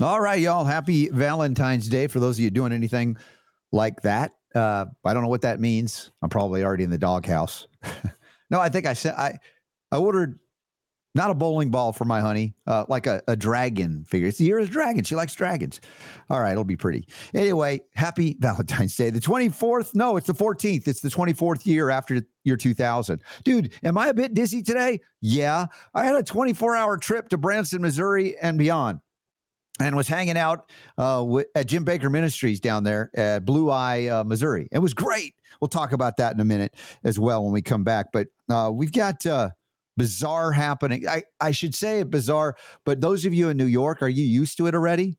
All right, y'all. Happy Valentine's Day for those of you doing anything like that. I don't know what that means. I'm probably already in the doghouse. No, I think I said I ordered not a bowling ball for my honey, like a dragon figure. It's the year of dragons. She likes dragons. All right, it'll be pretty. Anyway, happy Valentine's Day. The 24th. No, it's the 14th. It's the 24th year after year 2000. Dude, am I a bit dizzy today? Yeah. I had a 24-hour trip to Branson, Missouri and beyond. And was hanging out at Jim Baker Ministries down there at Blue Eye, Missouri. It was great. We'll talk about that in a minute as well when we come back. But we've got bizarre happening. I should say it bizarre, but those of you in New York, are you used to it already?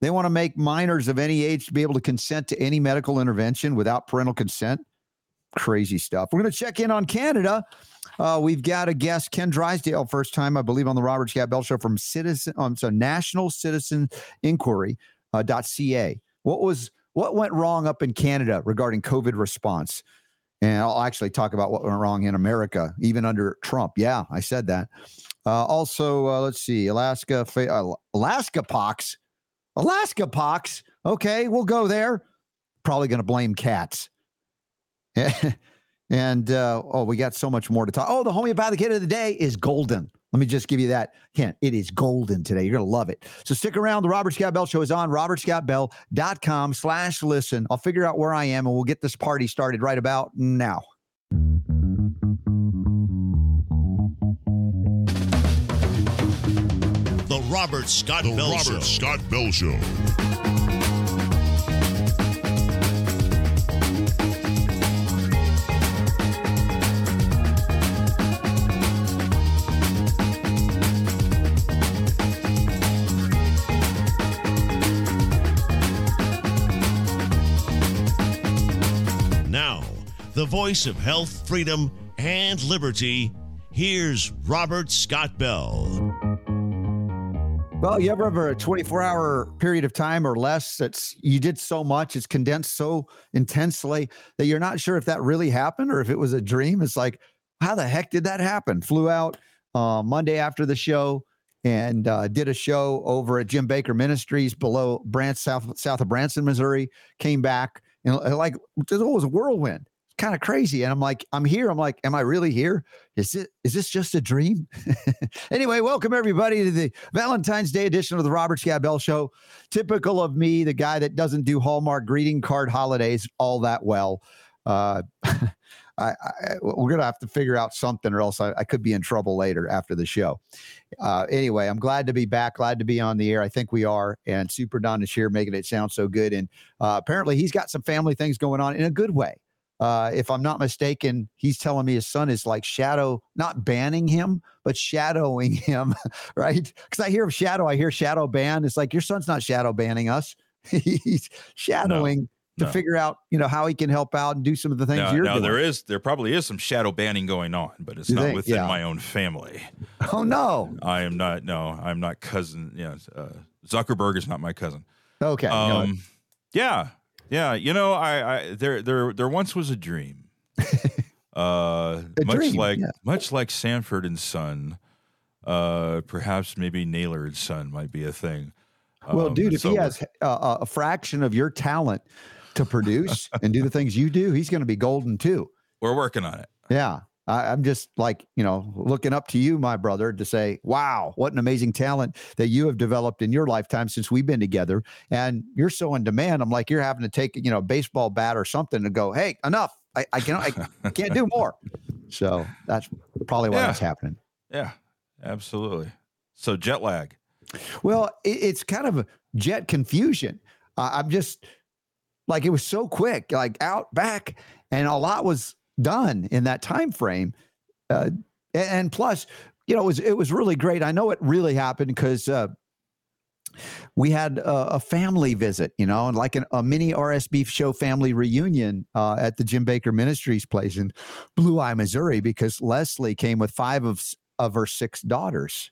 They want to make minors of any age to be able to consent to any medical intervention without parental consent. Crazy stuff. We're going to check in on Canada. We've got a guest, Ken Drysdale, first time, I believe, on the Robert Scott Bell Show from National Citizens Inquiry .ca. What went wrong up in Canada regarding COVID response? And I'll actually talk about what went wrong in America, even under Trump. Yeah, I said that. Also, let's see, Alaska pox. Okay, we'll go there. Probably going to blame cats. And, we got so much more to talk. Oh, the homeopathic hit of the day is golden. Let me just give you that hint. It is golden today. You're going to love it. So stick around. The Robert Scott Bell Show is on robertscottbell.com/listen. I'll figure out where I am, and we'll get this party started right about now. The Robert Scott Bell Show. Robert Scott Bell Show. The voice of health, freedom, and liberty, here's Robert Scott Bell. Well, you ever have a 24-hour period of time or less that's you did so much, it's condensed so intensely that you're not sure if that really happened or if it was a dream. It's like, how the heck did that happen? Flew out Monday after the show and did a show over at Jim Baker Ministries below south of Branson, Missouri, came back, and like it was a whirlwind. Kind of crazy. And I'm like, I'm here. I'm like, am I really here? Is this just a dream? Anyway, welcome everybody to the Valentine's Day edition of the Robert Scott Bell Show. Typical of me, the guy that doesn't do Hallmark greeting card holidays all that well. We're going to have to figure out something or else I could be in trouble later after the show. Anyway, I'm glad to be back, glad to be on the air. I think we are. And Super Don is here making it sound so good. And apparently he's got some family things going on in a good way. If I'm not mistaken, he's telling me his son is like not banning him, but shadowing him, right? Because I hear shadow ban. It's like, your son's not shadow banning us. He's shadowing to figure out, how he can help out and do some of the things you're doing. No, there probably is some shadow banning going on, but it's not within my own family. Oh, no. I'm not cousin. Zuckerberg is not my cousin. Okay. Yeah. Yeah, there once was a dream, much like Sanford and Son, perhaps maybe Naylor and Son might be a thing. Well, dude, if he has a fraction of your talent to produce and do the things you do, he's going to be golden too. We're working on it. Yeah, I'm just like, looking up to you, my brother, to say, wow, what an amazing talent that you have developed in your lifetime since we've been together. And you're so in demand. I'm like, you're having to take, a baseball bat or something to go, hey, enough. I can't do more. So that's probably why that's happening. Yeah, absolutely. So jet lag. Well, it's kind of jet confusion. I'm just like, it was so quick, like out, back, and a lot was done in that time frame, and plus, it was really great. I know it really happened because we had a family visit, and like a mini RSB show family reunion at the Jim Baker Ministries place in Blue Eye, Missouri, because Leslie came with five of her six daughters,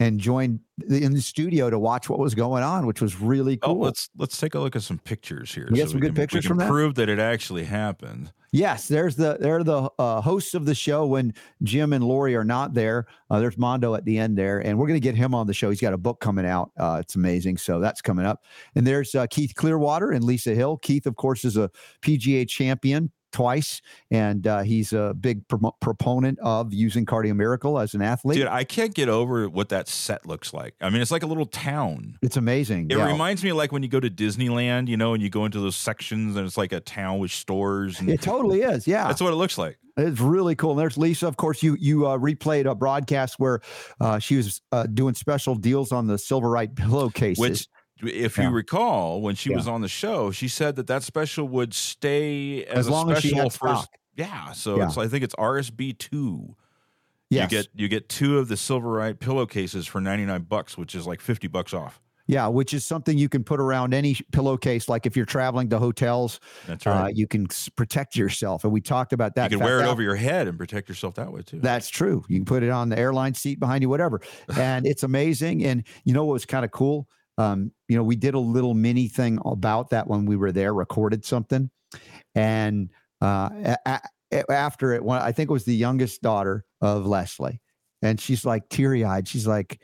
and joined in the studio to watch what was going on, which was really cool. Oh, let's take a look at some pictures here. We got some good pictures from that. Prove that it actually happened. Yes, they're the hosts of the show when Jim and Lori are not there. There's Mondo at the end there, and we're going to get him on the show. He's got a book coming out. It's amazing, so that's coming up. And there's Keith Clearwater and Lisa Hill. Keith, of course, is a PGA champion twice, and he's a big proponent of using Cardio Miracle as an athlete. Dude, I can't get over what that set looks like. I mean, it's like a little town. It's amazing. It reminds me of like when you go to Disneyland, you know, and you go into those sections and it's like a town with stores. And it totally is. Yeah. That's what it looks like. It's really cool. And there's Lisa. Of course, you replayed a broadcast where she was doing special deals on the Silverite pillowcases. Which, if you recall, when she was on the show, she said that special would stay as long as she had stock. So I think it's RSB2. Yes. You get two of the Silverite pillowcases for $99, which is like $50 off. Yeah, which is something you can put around any pillowcase. Like if you're traveling to hotels, that's right. You can protect yourself. And we talked about that. You can wear it over your head and protect yourself that way too. That's true. You can put it on the airline seat behind you, whatever. And it's amazing. And you know what was kind of cool? You know, we did a little mini thing about that when we were there, recorded something. And after it, I think it was the youngest daughter of Leslie. And she's like teary-eyed. She's like,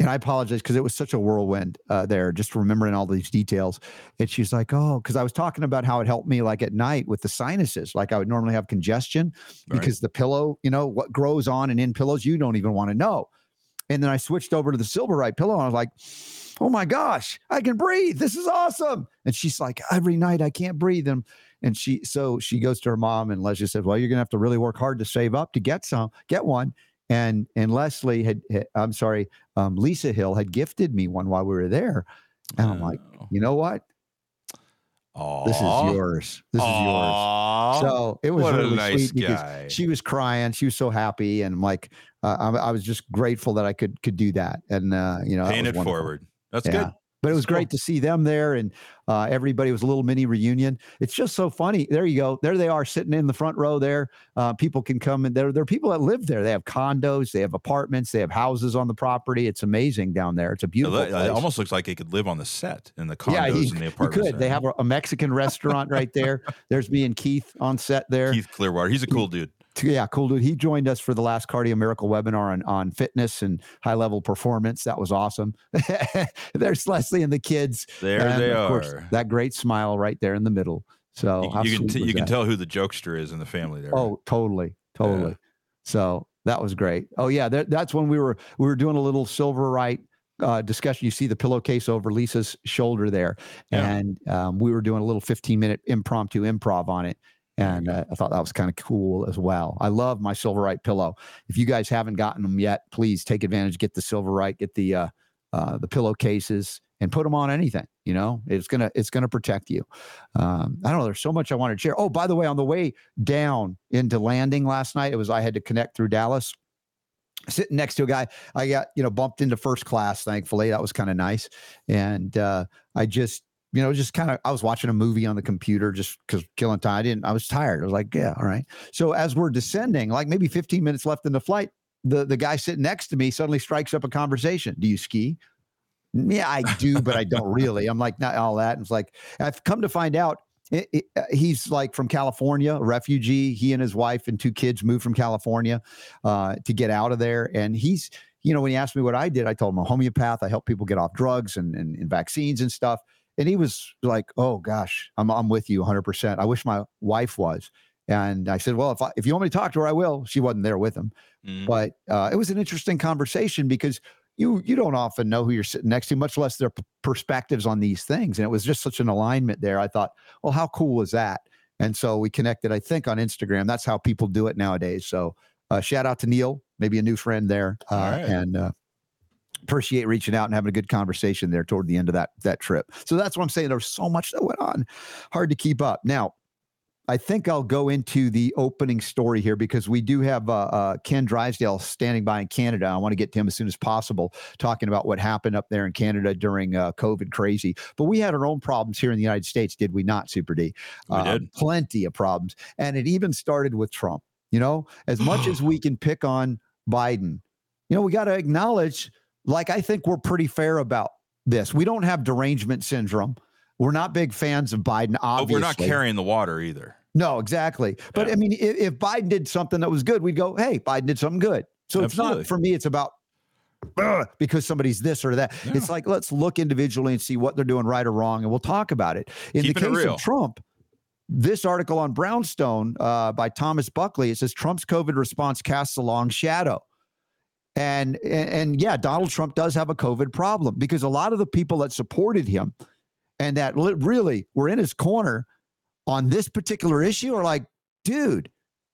and I apologize because it was such a whirlwind there, just remembering all these details. And she's like, oh, because I was talking about how it helped me like at night with the sinuses. Like I would normally have congestion because the pillow, you know, what grows on and in pillows, you don't even want to know. And then I switched over to the Silverite pillow and I was like, oh my gosh, I can breathe. This is awesome. And she's like, every night I can't breathe. And she goes to her mom and Leslie said, well, you're going to have to really work hard to save up to get one. And Leslie Lisa Hill had gifted me one while we were there. And I'm like, you know what? Aww. This is yours. This is yours. So it was really nice sweet because she was crying. She was so happy. And I'm like, I was just grateful that I could do that. And, you know, paying it forward. That's good. But it was great to see them there. And everybody was a little mini reunion. It's just so funny. There you go. There they are sitting in the front row there. People can come and there are people that live there. They have condos. They have apartments. They have houses on the property. It's amazing down there. It's a beautiful place. It almost looks like they could live on the set in the condos and the apartments. They have a Mexican restaurant right there. There's me and Keith on set there. Keith Clearwater. He's a cool dude. Yeah, cool dude. He joined us for the last Cardio Miracle webinar on fitness and high-level performance. That was awesome. There's Leslie and the kids. There they are. That great smile right there in the middle. So you can tell who the jokester is in the family there. Oh, totally. Yeah. So that was great. Oh yeah, that's when we were doing a little Silverite discussion. You see the pillowcase over Lisa's shoulder there, and we were doing a little 15-minute impromptu improv on it. And I thought that was kind of cool as well. I love my Silverite pillow. If you guys haven't gotten them yet, please take advantage. Get the Silverite, get the pillowcases, and put them on anything. You know, it's gonna protect you. I don't know. There's so much I wanted to share. Oh, by the way, on the way down into landing last night, I had to connect through Dallas. Sitting next to a guy, I got bumped into first class. Thankfully, that was kind of nice. And I just. I was watching a movie on the computer just because killing time. I was tired. I was like, yeah, all right. So as we're descending, like maybe 15 minutes left in the flight, the guy sitting next to me suddenly strikes up a conversation. Do you ski? Yeah, I do, but I don't really. I'm like, not all that. And it's like, I've come to find out he's like from California, a refugee. He and his wife and two kids moved from California to get out of there. And he's, when he asked me what I did, I told him I'm a homeopath. I help people get off drugs and vaccines and stuff. And he was like, oh, gosh, I'm with you 100%. I wish my wife was. And I said, well, if you want me to talk to her, I will. She wasn't there with him. Mm-hmm. But it was an interesting conversation because you don't often know who you're sitting next to, much less their perspectives on these things. And it was just such an alignment there. I thought, well, how cool was that? And so we connected, I think, on Instagram. That's how people do it nowadays. So shout out to Neil, maybe a new friend there. Appreciate reaching out and having a good conversation there toward the end of that trip. So that's what I'm saying. There's so much that went on, hard to keep up. Now, I think I'll go into the opening story here because we do have Ken Drysdale standing by in Canada. I want to get to him as soon as possible, talking about what happened up there in Canada during COVID crazy. But we had our own problems here in the United States, did we not, Super D? We did. Plenty of problems. And it even started with Trump. As much as we can pick on Biden, we got to acknowledge like, I think we're pretty fair about this. We don't have derangement syndrome. We're not big fans of Biden, obviously. But we're not carrying the water either. No, exactly. But yeah. I mean, if Biden did something that was good, we'd go, hey, Biden did something good. So Absolutely. It's not, for me, it's about because somebody's this or that. Yeah. It's like, let's look individually and see what they're doing right or wrong, and we'll talk about it. In Keeping the case of Trump, this article on Brownstone by Thomas Buckley, it says Trump's COVID response casts a long shadow. And yeah, Donald Trump does have a COVID problem, because a lot of the people that supported him and that really were in his corner on this particular issue are like, dude,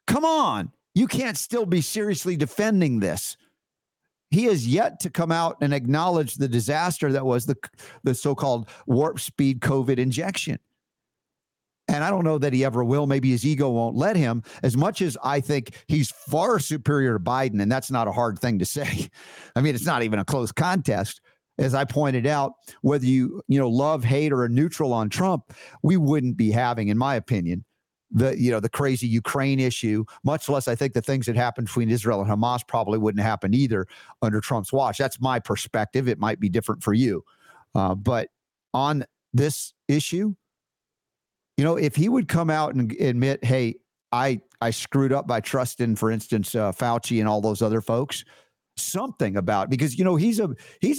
come on. You can't still be seriously defending this. He has yet to come out and acknowledge the disaster that was the so-called warp speed COVID injection. And I don't know that he ever will. Maybe his ego won't let him, as much as I think he's far superior to Biden. And that's not a hard thing to say. I mean, it's not even a close contest. As I pointed out, whether you love, hate, or are neutral on Trump, we wouldn't be having, in my opinion, the crazy Ukraine issue, much less I think the things that happened between Israel and Hamas probably wouldn't happen either under Trump's watch. That's my perspective. It might be different for you. But on this issue, if he would come out and admit, hey, I screwed up by trusting, for instance, Fauci and all those other folks, something about, because, he's a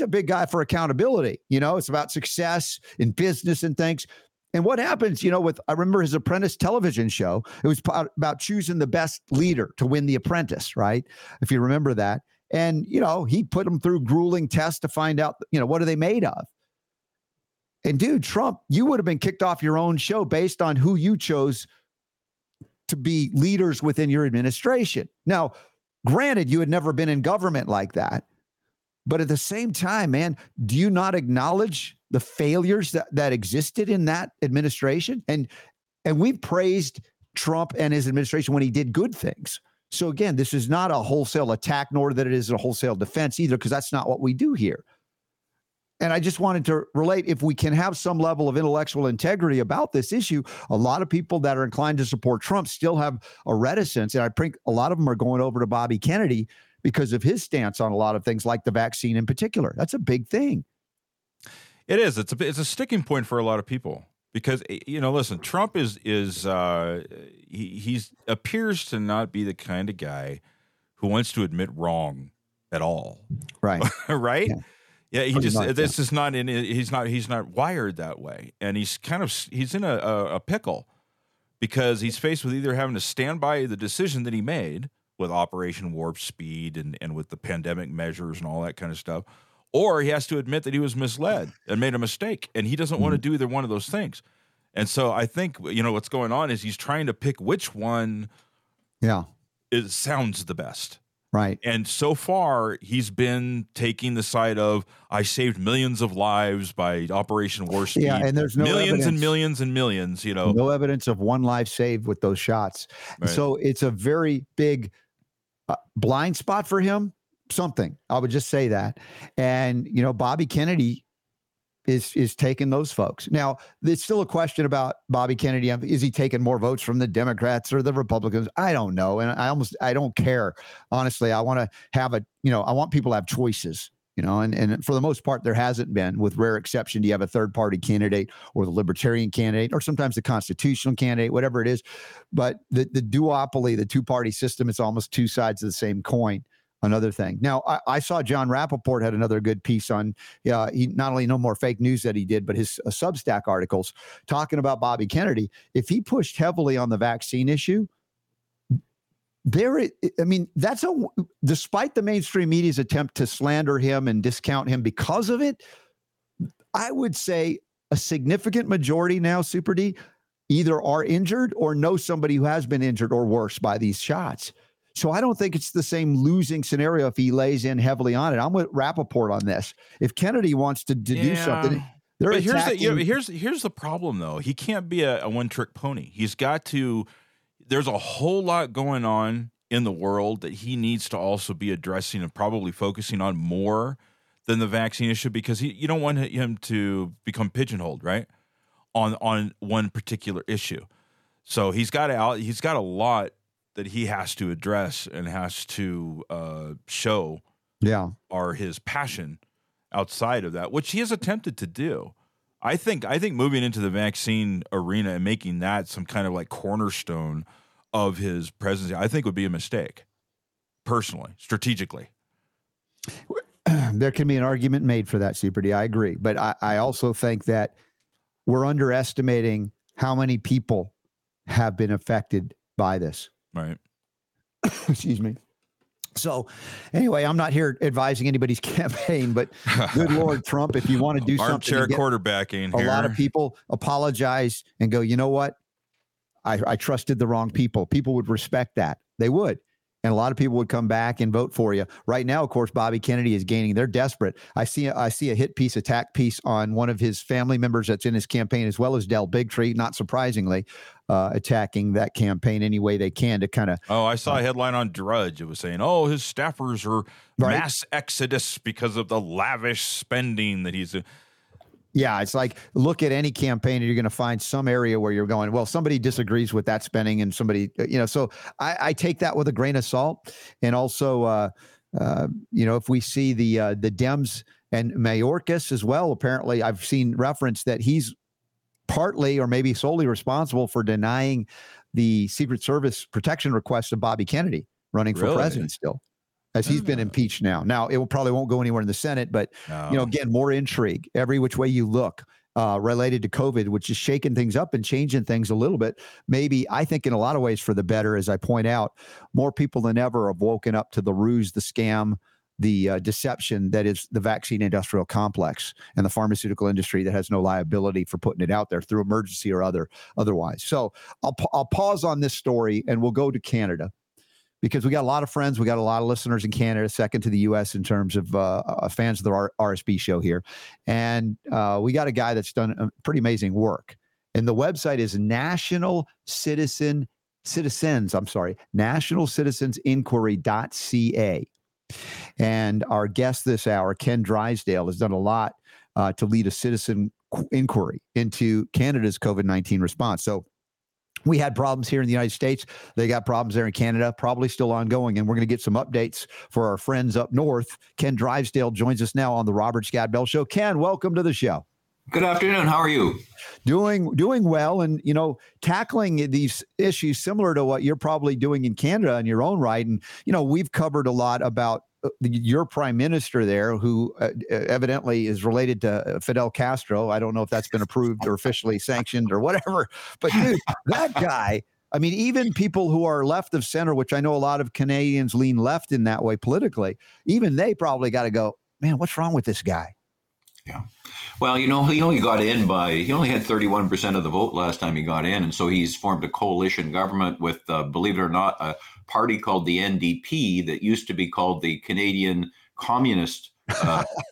big guy for accountability. It's about success in business and things. And what happens, I remember his Apprentice television show, it was about choosing the best leader to win the Apprentice, right? If you remember that. And, he put them through grueling tests to find out, what are they made of? And dude, Trump, you would have been kicked off your own show based on who you chose to be leaders within your administration. Now, granted, you had never been in government like that, but at the same time, man, do you not acknowledge the failures that existed in that administration? And we praised Trump and his administration when he did good things. So again, this is not a wholesale attack, nor that it is a wholesale defense either, because that's not what we do here. And I just wanted to relate, if we can have some level of intellectual integrity about this issue, a lot of people that are inclined to support Trump still have a reticence. And I think a lot of them are going over to Bobby Kennedy because of his stance on a lot of things, like the vaccine in particular. That's a big thing. It is. It's a sticking point for a lot of people because, listen, Trump he appears to not be the kind of guy who wants to admit wrong at all. Right. Right. Yeah. Yeah, he's not wired that way. And he's in a pickle because he's faced with either having to stand by the decision that he made with Operation Warp Speed and with the pandemic measures and all that kind of stuff, or he has to admit that he was misled and made a mistake, and he doesn't want to do either one of those things. And so I think, what's going on is he's trying to pick which one sounds the best. Right. And so far, he's been taking the side of, I saved millions of lives by Operation Warp Speed. Yeah, and there's no millions evidence, and millions and millions, No evidence of one life saved with those shots. Right. So it's a very big blind spot for him, something. I would just say that. And, Bobby Kennedy is taking those folks. Now, there's still a question about Bobby Kennedy. Is he taking more votes from the Democrats or the Republicans? I don't know. And I don't care. Honestly, I want to have I want people to have choices, and for the most part, there hasn't been, with rare exception. Do you have a third party candidate or the libertarian candidate or sometimes the constitutional candidate, whatever it is? But the duopoly, the two party system, it's almost two sides of the same coin. Another thing. Now, I saw John Rappaport had another good piece on, he not only no more fake news that he did, but his Substack articles talking about Bobby Kennedy. If he pushed heavily on the vaccine issue, despite the mainstream media's attempt to slander him and discount him because of it, I would say a significant majority now, Super D, either are injured or know somebody who has been injured or worse by these shots. So I don't think it's the same losing scenario if he lays in heavily on it. I'm with Rappaport on this. If Kennedy wants to do something, but here's the problem, though. He can't be a one-trick pony. He's got to – there's a whole lot going on in the world that he needs to also be addressing and probably focusing on more than the vaccine issue, because you don't want him to become pigeonholed, right, on one particular issue. So he's got a lot that he has to address and has to show are his passion outside of that, which he has attempted to do. I think moving into the vaccine arena and making that some kind of like cornerstone of his presidency, I think would be a mistake, personally, strategically. There can be an argument made for that, Super D. I agree. But I also think that we're underestimating how many people have been affected by this. Right. Excuse me. So anyway, I'm not here advising anybody's campaign, but good Lord, Trump, if you want to do something, armchair quarterbacking here. A lot of people apologize and go, you know what? I trusted the wrong people. People would respect that. They would. And a lot of people would come back and vote for you. Right now, of course, Bobby Kennedy is gaining. They're desperate. I see a hit piece, attack piece on one of his family members that's in his campaign, as well as Del Bigtree, not surprisingly, attacking that campaign any way they can to kind of. Oh, I saw a headline on Drudge. It was saying, oh, his staffers are mass exodus because of the lavish spending that he's doing. Yeah, it's like, look at any campaign and you're going to find some area where you're going, well, somebody disagrees with that spending and somebody, you know, so I take that with a grain of salt. And also, you know, if we see the Dems and Mayorkas as well, apparently I've seen reference that he's partly or maybe solely responsible for denying the Secret Service protection request of Bobby Kennedy running for president still, as he's been impeached now. Now, it probably won't go anywhere in the Senate, but, you know, again, more intrigue every which way you look related to COVID, which is shaking things up and changing things a little bit. Maybe, I think in a lot of ways for the better, as I point out, more people than ever have woken up to the ruse, the scam, the deception that is the vaccine industrial complex and the pharmaceutical industry that has no liability for putting it out there through emergency or otherwise. So I'll pause on this story and we'll go to Canada, because we got a lot of friends, we got a lot of listeners in Canada, second to the U.S. in terms of fans of the RSB show here. And we got a guy that's done pretty amazing work. And the website is National Citizens Inquiry.ca. And our guest this hour, Ken Drysdale, has done a lot to lead a citizen inquiry into Canada's COVID-19 response. So we had problems here in the United States. They got problems there in Canada, probably still ongoing. And we're going to get some updates for our friends up north. Ken Drysdale joins us now on the Robert Scott Bell Show. Ken, welcome to the show. Good afternoon. How are you? Doing well, and, you know, tackling these issues similar to what you're probably doing in Canada in your own right. And, you know, we've covered a lot about your prime minister there, who evidently is related to Fidel Castro. I don't know if that's been approved or officially sanctioned or whatever, but dude, that guy, I mean, even people who are left of center, which I know a lot of Canadians lean left in that way politically, even they probably got to go, man, what's wrong with this guy? Yeah. Well, you know, he only had 31% of the vote last time he got in. And so he's formed a coalition government with, believe it or not, a party called the NDP that used to be called the Canadian Communist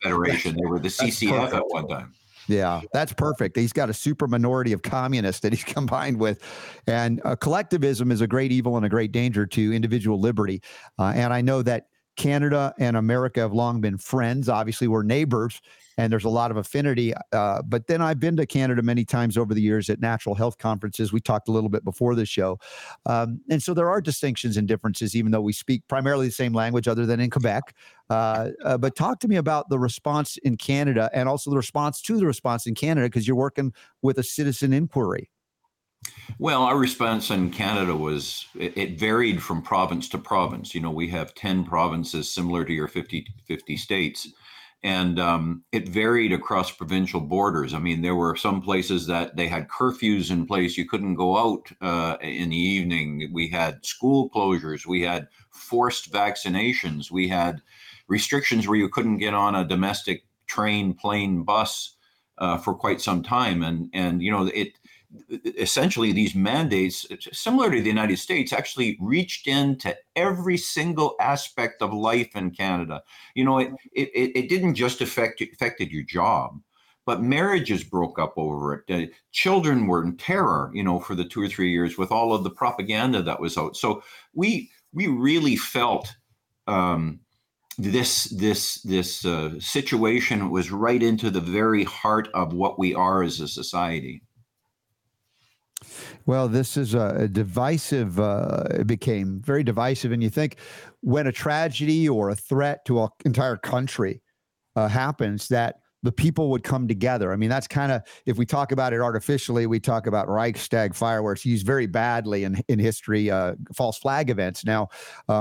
Federation. They were the CCF at one time. Yeah, that's perfect. He's got a super minority of communists that he's combined with. And collectivism is a great evil and a great danger to individual liberty. And I know that Canada and America have long been friends. Obviously, we're neighbors. And there's a lot of affinity. But then I've been to Canada many times over the years at natural health conferences. We talked a little bit before the show. And so there are distinctions and differences, even though we speak primarily the same language other than in Quebec. But talk to me about the response in Canada and also the response in Canada, because you're working with a citizen inquiry. Well, our response in Canada was, it varied from province to province. You know, we have 10 provinces similar to your 50 states. And it varied across provincial borders. I mean, there were some places that they had curfews in place. You couldn't go out in the evening. We had school closures. We had forced vaccinations. We had restrictions where you couldn't get on a domestic train, plane, bus for quite some time. And you know, it essentially, these mandates, similar to the United States, actually reached into every single aspect of life in Canada. You know, it didn't just affected your job, but marriages broke up over it. Children were in terror, you know, for the 2 or 3 years with all of the propaganda that was out. So we really felt this situation was right into the very heart of what we are as a society. Well, this is a divisive, it became very divisive. And you think when a tragedy or a threat to an entire country happens, that the people would come together. I mean, that's kind of, if we talk about it artificially, we talk about Reichstag fireworks used very badly in history, false flag events. Now,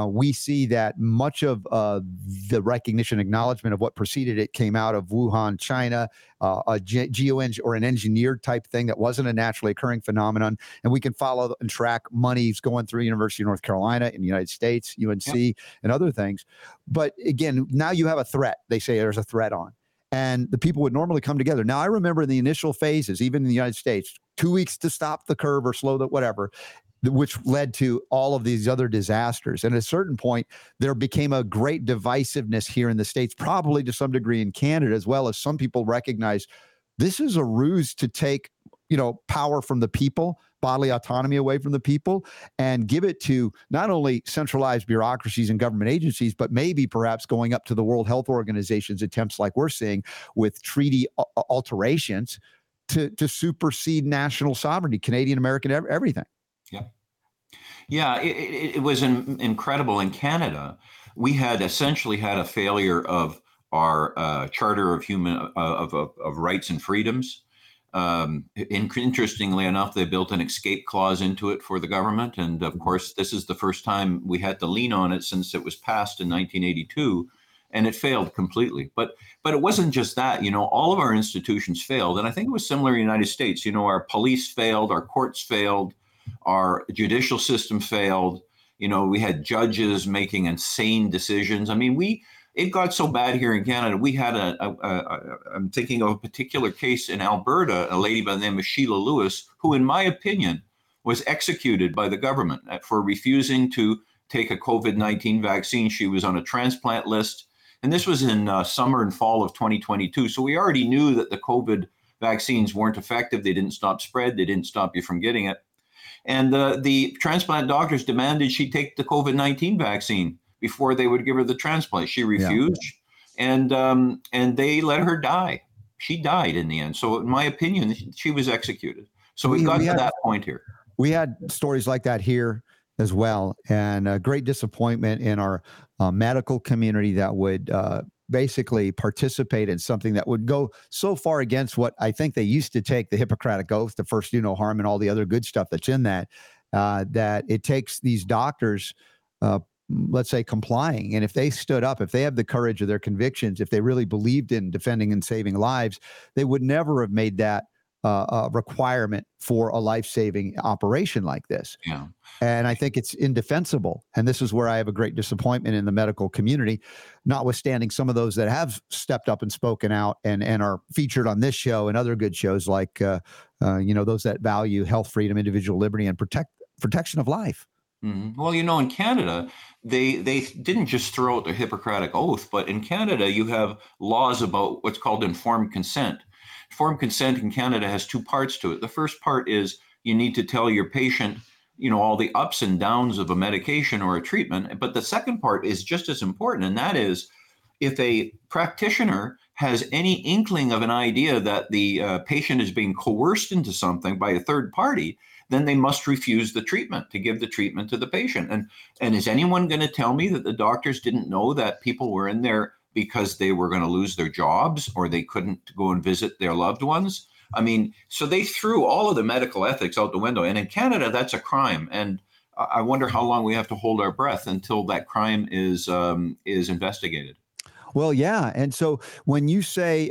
we see that much of the recognition, acknowledgement of what preceded it came out of Wuhan, China, a geoengineered or an engineered type thing that wasn't a naturally occurring phenomenon. And we can follow and track monies going through University of North Carolina in the United States, UNC, yep, and other things. But again, now you have a threat. They say there's a threat on. And the people would normally come together. Now, I remember in the initial phases, even in the United States, 2 weeks to stop the curve or slow the whatever, which led to all of these other disasters. And at a certain point, there became a great divisiveness here in the States, probably to some degree in Canada, as well as some people recognize this is a ruse to take, you know, power from the people, bodily autonomy away from the people, and give it to not only centralized bureaucracies and government agencies, but maybe perhaps going up to the World Health Organization's attempts, like we're seeing with treaty alterations, to supersede national sovereignty, Canadian, American, everything. Yeah. Yeah, it was incredible. In Canada, we had essentially had a failure of our Charter of Human of Rights and Freedoms. Interestingly enough, they built an escape clause into it for the government. And of course, this is the first time we had to lean on it since it was passed in 1982, and it failed completely. But it wasn't just that, you know, all of our institutions failed. And I think it was similar in the United States. You know, our police failed, our courts failed, our judicial system failed. You know, we had judges making insane decisions. I mean, it got so bad here in Canada. We had I'm thinking of a particular case in Alberta, a lady by the name of Sheila Lewis, who, in my opinion, was executed by the government for refusing to take a COVID-19 vaccine. She was on a transplant list. And this was in summer and fall of 2022. So we already knew that the COVID vaccines weren't effective. They didn't stop spread. They didn't stop you from getting it. And the transplant doctors demanded she take the COVID-19 vaccine before they would give her the transplant. She refused, and they let her die. She died in the end. So in my opinion, she was executed. So we got to that point here. We had stories like that here as well, and a great disappointment in our medical community that would basically participate in something that would go so far against what I think they used to take, the Hippocratic Oath, the first do no harm, and all the other good stuff that's in that, that it takes these doctors, let's say, complying. And if they stood up, if they have the courage of their convictions, if they really believed in defending and saving lives, they would never have made that a requirement for a life-saving operation like this. Yeah. And I think it's indefensible. And this is where I have a great disappointment in the medical community, notwithstanding some of those that have stepped up and spoken out and are featured on this show and other good shows like, you know, those that value health, freedom, individual liberty, and protection of life. Well, you know, in Canada, they didn't just throw out the Hippocratic Oath, but in Canada, you have laws about what's called informed consent. Informed consent in Canada has two parts to it. The first part is you need to tell your patient, you know, all the ups and downs of a medication or a treatment. But the second part is just as important, and that is if a practitioner has any inkling of an idea that the patient is being coerced into something by a third party, then they must refuse the treatment, to give the treatment to the patient. And is anyone going to tell me that the doctors didn't know that people were in there because they were going to lose their jobs or they couldn't go and visit their loved ones? I mean, so they threw all of the medical ethics out the window. And in Canada, that's a crime. And I wonder how long we have to hold our breath until that crime is investigated. Well, yeah. And so when you say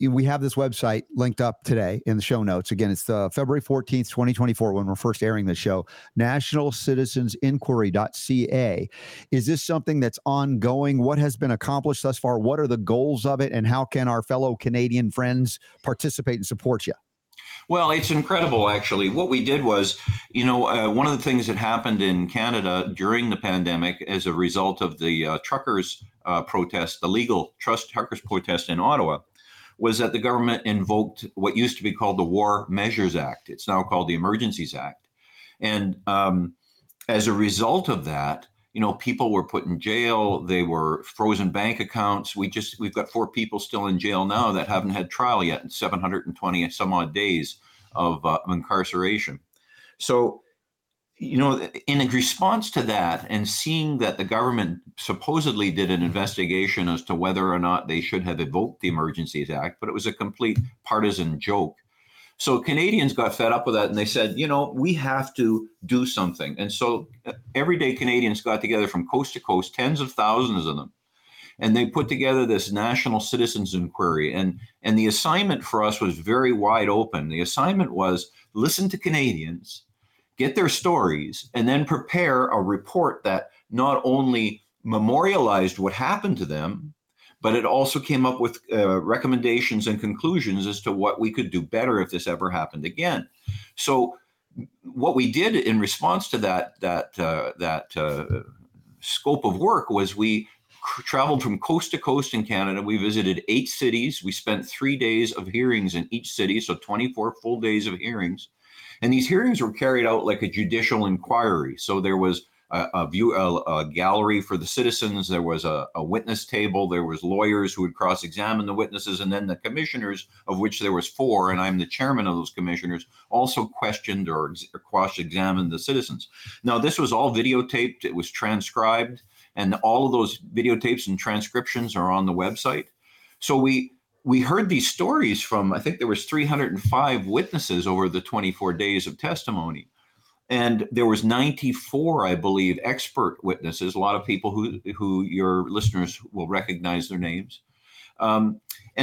we have this website linked up today in the show notes. Again, it's the February 14th, 2024, when we're first airing the show, nationalcitizensinquiry.ca. Is this something that's ongoing? What has been accomplished thus far? What are the goals of it? And how can our fellow Canadian friends participate and support you? Well, it's incredible, actually. What we did was, you know, one of the things that happened in Canada during the pandemic as a result of the truckers protest, the legal truckers protest in Ottawa, was that the government invoked what used to be called the War Measures Act. It's now called the Emergencies Act. And as a result of that, you know, people were put in jail. They were frozen bank accounts. We've got 4 people still in jail now that haven't had trial yet in 720 some odd days of incarceration. So, you know, in response to that, and seeing that the government supposedly did an investigation as to whether or not they should have invoked the Emergencies Act, but it was a complete partisan joke. So Canadians got fed up with that, and they said, you know, we have to do something. And so everyday Canadians got together from coast to coast, tens of thousands of them, and they put together this National Citizens Inquiry. And the assignment for us was very wide open. The assignment was listen to Canadians, get their stories, and then prepare a report that not only memorialized what happened to them, but it also came up with recommendations and conclusions as to what we could do better if this ever happened again. So what we did in response to that scope of work was we traveled from coast to coast in Canada. We visited 8 cities. We spent 3 days of hearings in each city, so 24 full days of hearings. And these hearings were carried out like a judicial inquiry. So there was a gallery for the citizens. There was a witness table. There was lawyers who would cross-examine the witnesses, and then the commissioners, of which there was 4, and I'm the chairman of those commissioners, also questioned or cross-examined the citizens. Now, this was all videotaped. It was transcribed, and all of those videotapes and transcriptions are on the website. So we heard these stories from, I think there was 305 witnesses over the 24 days of testimony. And there was 94, I believe, expert witnesses, a lot of people who your listeners will recognize their names. And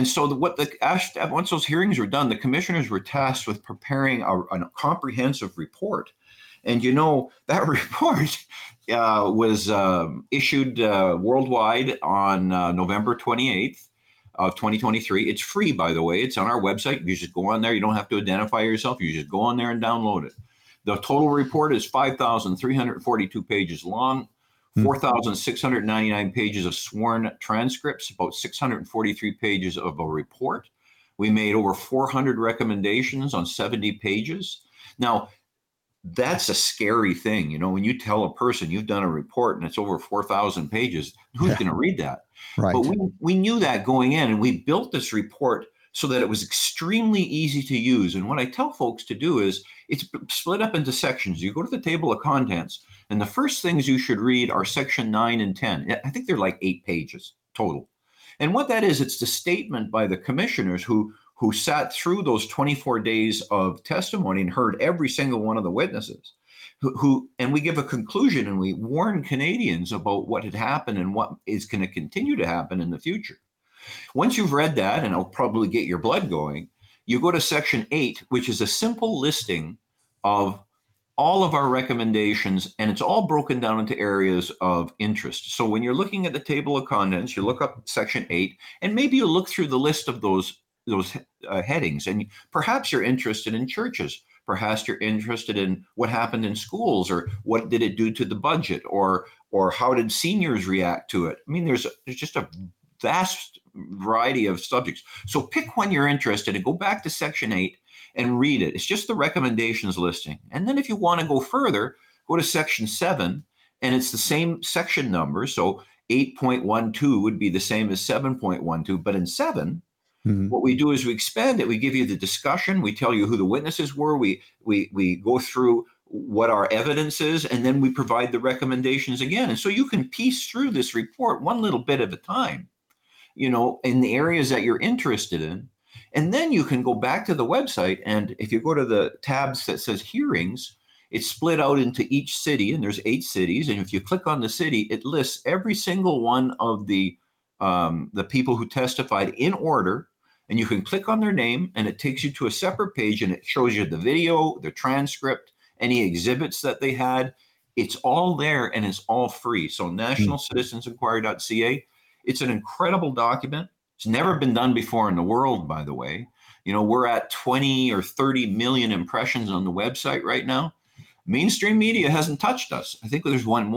so once those hearings were done, the commissioners were tasked with preparing a comprehensive report. And, you know, that report was issued worldwide on November 28th. Of 2023. It's free, by the way. It's on our website. You just go on there. You don't have to identify yourself. You just go on there and download it. The total report is 5,342 pages long, 4,699 pages of sworn transcripts, about 643 pages of a report. We made over 400 recommendations on 70 pages. Now, that's a scary thing. You know, when you tell a person you've done a report and it's over 4,000 pages, who's going to read that? Right. But we knew that going in, and we built this report so that it was extremely easy to use. And what I tell folks to do is it's split up into sections. You go to the table of contents, and the first things you should read are section 9 and 10. I think they're like 8 pages total. And what that is, it's the statement by the commissioners who sat through those 24 days of testimony and heard every single one of the witnesses. And we give a conclusion, and we warn Canadians about what had happened and what is going to continue to happen in the future. Once you've read that, and it'll probably get your blood going, you go to section 8, which is a simple listing of all of our recommendations, and it's all broken down into areas of interest. So when you're looking at the table of contents, you look up section 8, and maybe you look through the list of those headings, and perhaps you're interested in churches. Perhaps you're interested in what happened in schools, or what did it do to the budget, or how did seniors react to it? I mean, there's just a vast variety of subjects. So pick one you're interested in, go back to section 8 and read it. It's just the recommendations listing. And then if you want to go further, go to section 7, and it's the same section number. So 8.12 would be the same as 7.12, but in 7, what we do is we expand it. We give you the discussion. We tell you who the witnesses were. We go through what our evidence is, and then we provide the recommendations again. And so you can piece through this report one little bit at a time, you know, in the areas that you're interested in. And then you can go back to the website. And if you go to the tabs that says hearings, it's split out into each city, and there's 8 cities. And if you click on the city, it lists every single one of the people who testified in order. And you can click on their name, and it takes you to a separate page, and it shows you the video, the transcript, any exhibits that they had. It's all there, and it's all free. So nationalcitizensinquiry.ca, it's an incredible document. It's never been done before in the world, by the way. You know, we're at 20 or 30 million impressions on the website right now. Mainstream media hasn't touched us. I think there's one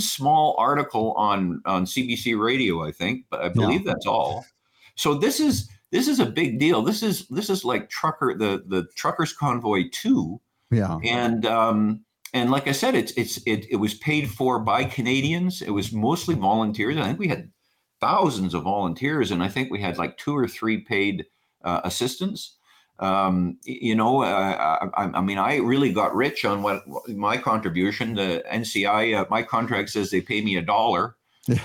small article on CBC Radio, I think, but I believe that's all. So this is a big deal. This is like the Truckers Convoy 2. Yeah. And like I said, it was paid for by Canadians. It was mostly volunteers. I think we had thousands of volunteers, and I think we had like 2 or 3 paid assistants. I mean, I really got rich on what my contribution. The NCI, my contract says they pay me $1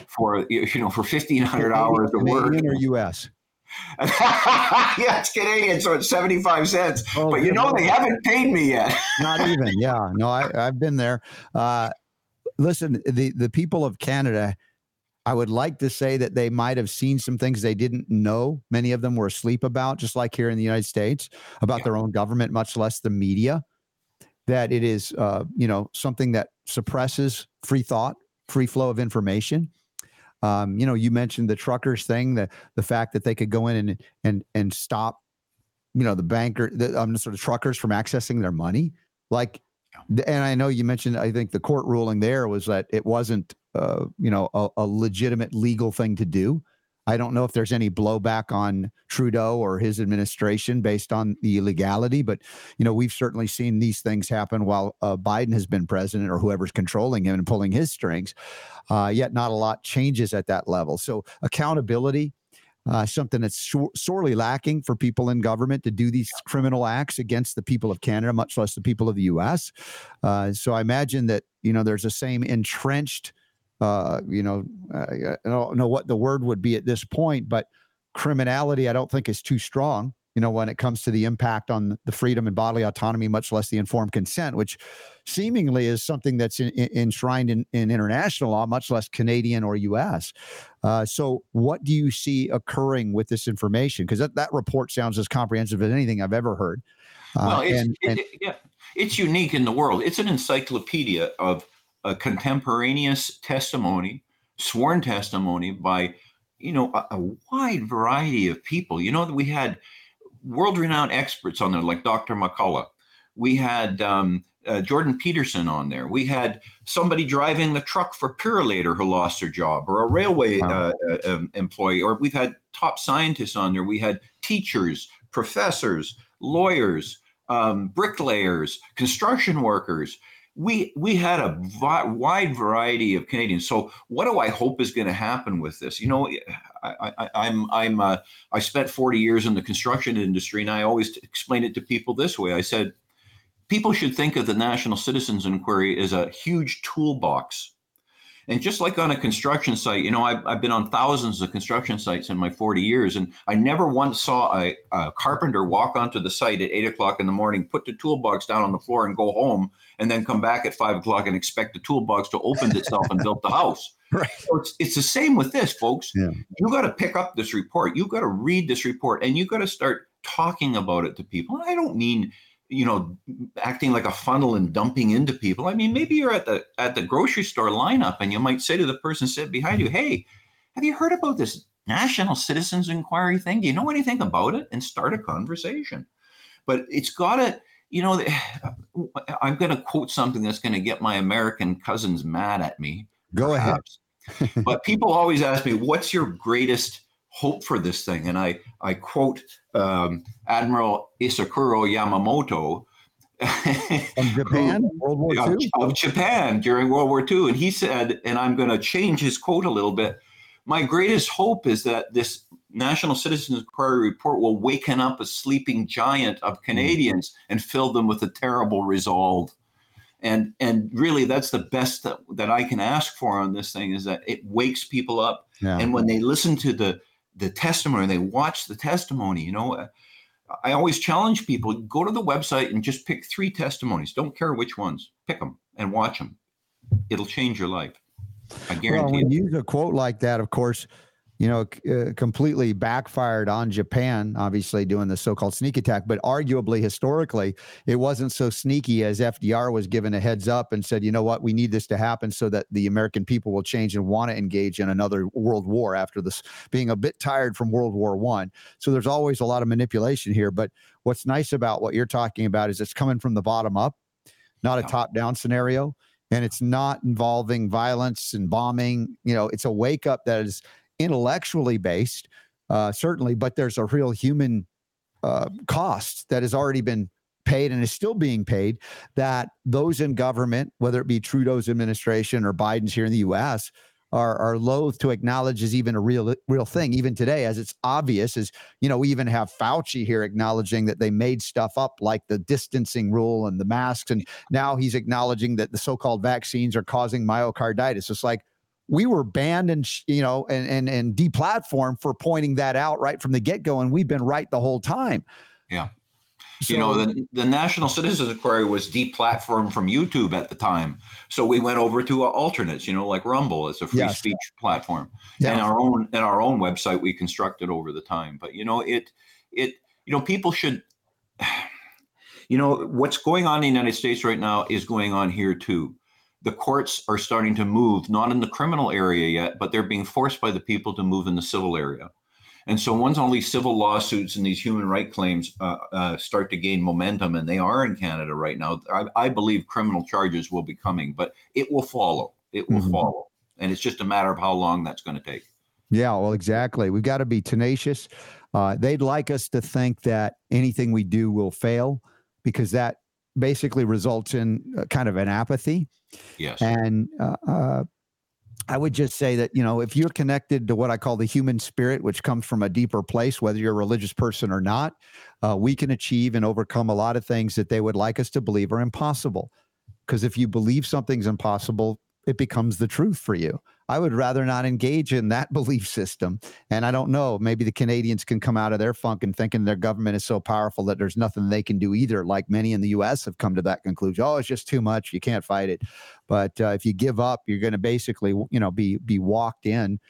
for for 1,500 hours of work. Canadian or U.S. Yeah, it's Canadian, so it's 75 cents. Oh, but they haven't paid me yet. Not even. Yeah, no, I've been there. Listen, the people of Canada, I would like to say that they might have seen some things they didn't know. Many of them were asleep about, just like here in the United States, about their own government, much less the media. That it is, something that suppresses free thought, free flow of information. You mentioned the truckers thing, the fact that they could go in and stop, the banker, the truckers from accessing their money. Like, and I know you mentioned, I think the court ruling there was that it wasn't, a legitimate legal thing to do. I don't know if there's any blowback on Trudeau or his administration based on the illegality, but, we've certainly seen these things happen while Biden has been president or whoever's controlling him and pulling his strings, yet not a lot changes at that level. So accountability, something that's sorely lacking for people in government to do these criminal acts against the people of Canada, much less the people of the U.S. So I imagine that, there's the same entrenched I don't know what the word would be at this point, but criminality, I don't think is too strong, when it comes to the impact on the freedom and bodily autonomy, much less the informed consent, which seemingly is something that's enshrined in international law, much less Canadian or U.S. So what do you see occurring with this information? Because that report sounds as comprehensive as anything I've ever heard. It's unique in the world. It's an encyclopedia of a contemporaneous testimony, sworn testimony by, a wide variety of people. We had world-renowned experts on there, like Dr. McCullough. We had Jordan Peterson on there. We had somebody driving the truck for Purilator who lost their job, or a railway employee, or we've had top scientists on there. We had teachers, professors, lawyers, bricklayers, construction workers. We had a wide variety of Canadians. So what do I hope is going to happen with this? I spent 40 years in the construction industry, and I always explain it to people this way. I said, people should think of the National Citizens Inquiry as a huge toolbox. And just like on a construction site, I've been on thousands of construction sites in my 40 years, and I never once saw a carpenter walk onto the site at 8 o'clock in the morning, put the toolbox down on the floor and go home, and then come back at 5 o'clock and expect the toolbox to open itself and build the house. Right. So it's the same with this, folks. Yeah. You got to pick up this report. You got to read this report, and you got to start talking about it to people. And I don't mean acting like a funnel and dumping into people. I mean, maybe you're at the grocery store lineup and you might say to the person sitting behind you, hey, have you heard about this National Citizens Inquiry thing? Do you know anything about it? And start a conversation. But it's got to, I'm going to quote something that's going to get my American cousins mad at me. Go ahead. But people always ask me, what's your greatest hope for this thing? And I quote Admiral Isakuro Yamamoto from Japan, World War II? Of Japan during World War II. And he said, and I'm going to change his quote a little bit, my greatest hope is that this National Citizens Inquiry report will waken up a sleeping giant of Canadians and fill them with a terrible resolve. And really, that's the best that I can ask for on this thing, is that it wakes people up. Yeah. And when they listen to the testimony, they watch the testimony. I always challenge people, go to the website and just pick 3 testimonies. Don't care which ones. Pick them and watch them. It'll change your life. I guarantee it. When you use a quote like that, of course, completely backfired on Japan, obviously doing the so-called sneak attack, but arguably historically, it wasn't so sneaky, as FDR was given a heads up and said, we need this to happen so that the American people will change and want to engage in another world war after this, being a bit tired from World War I. So there's always a lot of manipulation here, but what's nice about what you're talking about is it's coming from the bottom up, not a top-down scenario, and it's not involving violence and bombing. It's a wake-up that is intellectually based, certainly, but there's a real human cost that has already been paid and is still being paid, that those in government, whether it be Trudeau's administration or Biden's here in the U.S., are loath to acknowledge is even a real thing, even today, as it's obvious as, you know, we even have Fauci here acknowledging that they made stuff up like the distancing rule and the masks. And now he's acknowledging that the so-called vaccines are causing myocarditis. It's like, we were banned and, you know, and deplatformed for pointing that out right from the get-go, and we've been right the whole time. Yeah. So, you know, the National Citizens Inquiry was deplatformed from YouTube at the time. So we went over to alternates, you know, like Rumble. It's a free speech platform. Yes. And our own website we constructed over the time. But, you know, people should, you know, what's going on in the United States right now is going on here too. The courts are starting to move, not in the criminal area yet, but they're being forced by the people to move in the civil area. And so once all these civil lawsuits and these human rights claims start to gain momentum, and they are in Canada right now, I believe criminal charges will be coming, but it will follow. It will follow. And it's just a matter of how long that's going to take. Yeah, well, exactly. We've got to be tenacious. They'd like us to think that anything we do will fail, because that basically results in kind of an apathy. Yes. And I would just say that, you know, if you're connected to what I call the human spirit, which comes from a deeper place, whether you're a religious person or not, we can achieve and overcome a lot of things that they would like us to believe are impossible. Because if you believe something's impossible, it becomes the truth for you. I would rather not engage in that belief system. And I don't know, maybe the Canadians can come out of their funk and thinking their government is so powerful that there's nothing they can do either. Like many in the U.S. have come to that conclusion. Oh, it's just too much. You can't fight it. But if you give up, you're going to basically, you know, be walked in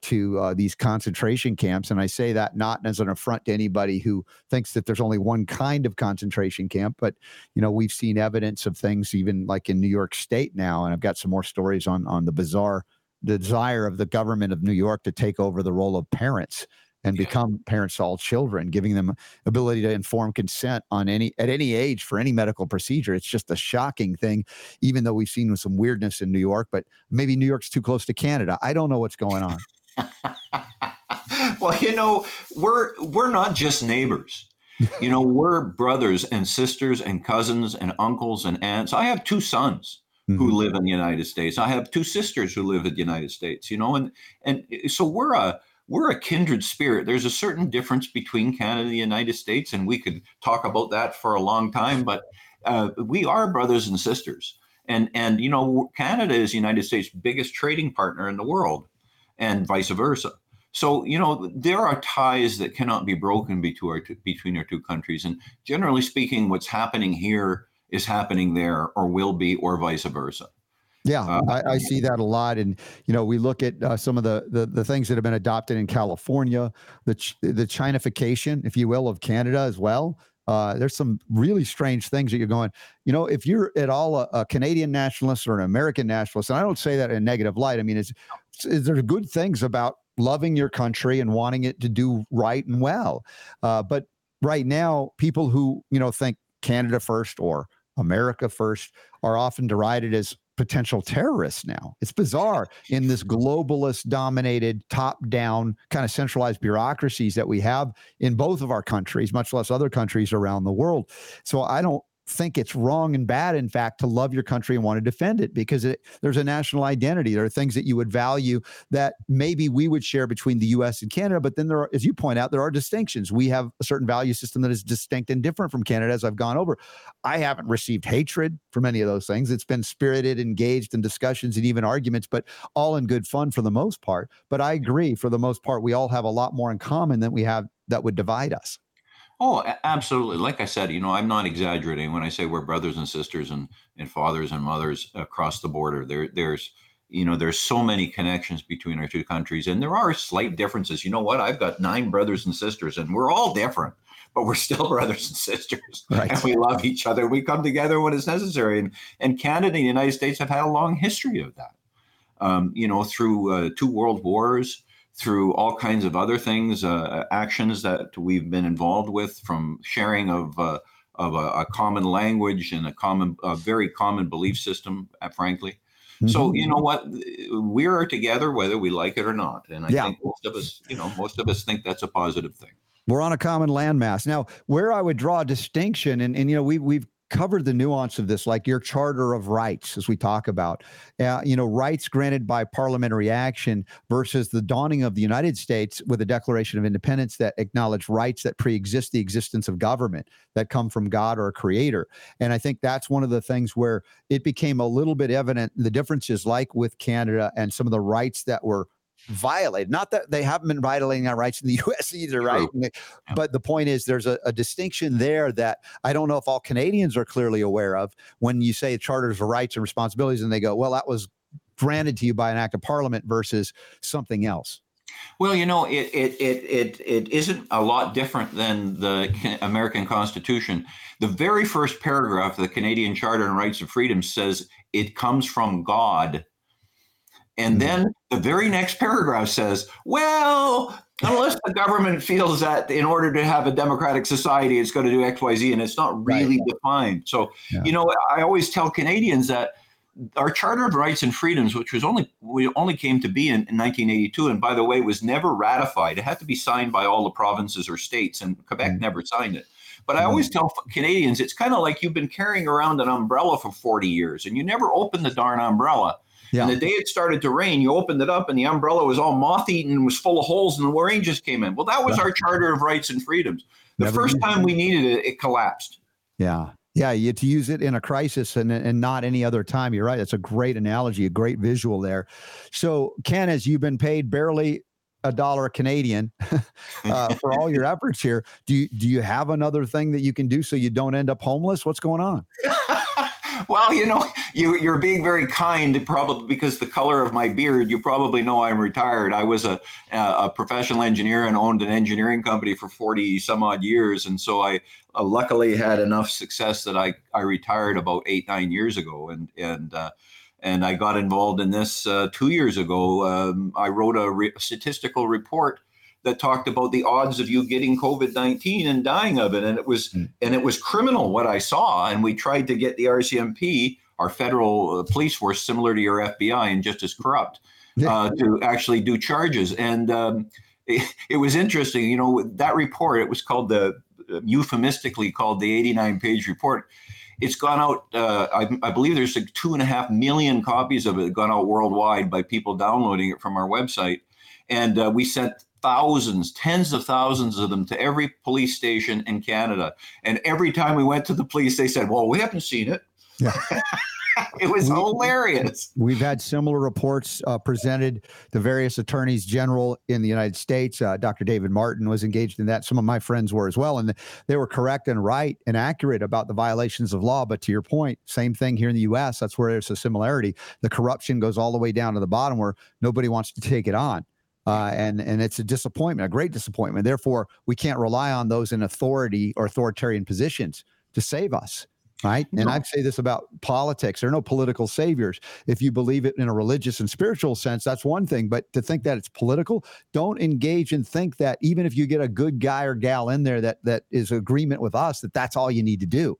to these concentration camps. And I say that not as an affront to anybody who thinks that there's only one kind of concentration camp, but, you know, we've seen evidence of things even like in New York State now. And I've got some more stories on the bizarre desire of the government of New York to take over the role of parents and become parents to all children, giving them ability to inform consent on at any age for any medical procedure. It's just a shocking thing, even though we've seen some weirdness in New York, but maybe New York's too close to Canada. I don't know what's going on. Well, you know, we're not just neighbors. You know, we're brothers and sisters and cousins and uncles and aunts. I have two sons who live in the United States. I have two sisters who live in the United States, you know, and so we're a kindred spirit. There's a certain difference between Canada and the United States, and we could talk about that for a long time, but we are brothers and sisters. And you know, Canada is the United States' biggest trading partner in the world, and vice versa. So, you know, there are ties that cannot be broken between our two countries. And generally speaking, what's happening here is happening there, or will be, or vice versa. Yeah, I see that a lot. And, you know, we look at some of the things that have been adopted in California, the Chinification, if you will, of Canada as well. There's some really strange things that you're going, you know, if you're at all a Canadian nationalist or an American nationalist, and I don't say that in a negative light. I mean, there are good things about loving your country and wanting it to do right and well. But right now, people who, you know, think Canada first or America first are often derided as potential terrorists now. It's bizarre in this globalist dominated, top down kind of centralized bureaucracies that we have in both of our countries, much less other countries around the world. So I don't think it's wrong and bad, in fact, to love your country and want to defend it, because there's a national identity. There are things that you would value that maybe we would share between the U.S. and Canada, but then there are, as you point out, there are distinctions. We have a certain value system that is distinct and different from Canada, as I've gone over. I haven't received hatred from any of those things. It's been spirited, engaged in discussions and even arguments, but all in good fun for the most part. But I agree, for the most part, we all have a lot more in common than we have that would divide us. Oh, absolutely. Like I said, you know, I'm not exaggerating when I say we're brothers and sisters and fathers and mothers across the border. There's, you know, there's so many connections between our two countries, and there are slight differences. You know what? I've got 9 brothers and sisters, and we're all different, but we're still brothers and sisters, right? And we love each other. We come together when it's necessary. And Canada and the United States have had a long history of that, you know, through 2 world wars, through all kinds of other things, actions that we've been involved with, from sharing of a common language and a very common belief system, frankly. So, you know what, we are together whether we like it or not. And I think most of us think that's a positive thing. We're on a common landmass. Now, where I would draw a distinction, and you know, we've covered the nuance of this, like your Charter of Rights, as we talk about, you know, rights granted by parliamentary action versus the dawning of the United States with a Declaration of Independence that acknowledged rights that preexist the existence of government, that come from God or a creator. And I think that's one of the things where it became a little bit evident, the differences like with Canada and some of the rights that were violated. Not that they haven't been violating our rights in the U.S. either, right? But the point is there's a distinction there that I don't know if all Canadians are clearly aware of when you say charters of rights and responsibilities and they go, well, that was granted to you by an act of parliament versus something else. Well, you know, it isn't a lot different than the American Constitution. The very first paragraph of the Canadian Charter and Rights and Freedoms says it comes from God. And then the very next paragraph says, well, unless the government feels that in order to have a democratic society, it's going to do X, Y, Z, and it's not really defined. So, you know, I always tell Canadians that our Charter of Rights and Freedoms, which was only came to be in 1982, and by the way, was never ratified. It had to be signed by all the provinces or states, and Quebec never signed it. But I always tell Canadians, it's kind of like you've been carrying around an umbrella for 40 years, and you never open the darn umbrella. Yeah. And the day it started to rain, you opened it up and the umbrella was all moth-eaten and was full of holes and the rain just came in. Well, that was our Charter of Rights and Freedoms. The first time we needed it, it collapsed. Yeah. Yeah. You had to use it in a crisis and not any other time. You're right. That's a great analogy, a great visual there. So, Ken, as you've been paid barely $1 Canadian for all your efforts here, do you have another thing that you can do so you don't end up homeless? What's going on? Well, you know, you're being very kind, probably because the color of my beard, you probably know I'm retired. I was a professional engineer and owned an engineering company for 40 some odd years. And so I luckily had enough success that I retired about 8-9 years ago. And I got involved in this 2 years ago. I wrote a statistical report that talked about the odds of you getting COVID-19 and dying of it. And it was criminal what I saw. And we tried to get the RCMP, our federal police force, similar to your FBI and just as corrupt, to actually do charges. And it was interesting, you know, that report, it was called euphemistically called the 89-page report. It's gone out, I believe there's like 2.5 million copies of it gone out worldwide by people downloading it from our website. And we sent thousands, tens of thousands of them to every police station in Canada. And every time we went to the police, they said, well, we haven't seen it. Yeah. It was hilarious. We've had similar reports presented to various attorneys general in the United States. Dr. David Martin was engaged in that. Some of my friends were as well. And they were correct and right and accurate about the violations of law. But to your point, same thing here in the U.S. That's where there's a similarity. The corruption goes all the way down to the bottom where nobody wants to take it on. And it's a disappointment, a great disappointment. Therefore, we can't rely on those in authority or authoritarian positions to save us, right? No. And I say this about politics. There are no political saviors. If you believe it in a religious and spiritual sense, that's one thing. But to think that it's political, don't engage and think that even if you get a good guy or gal in there that is agreement with us, that that's all you need to do.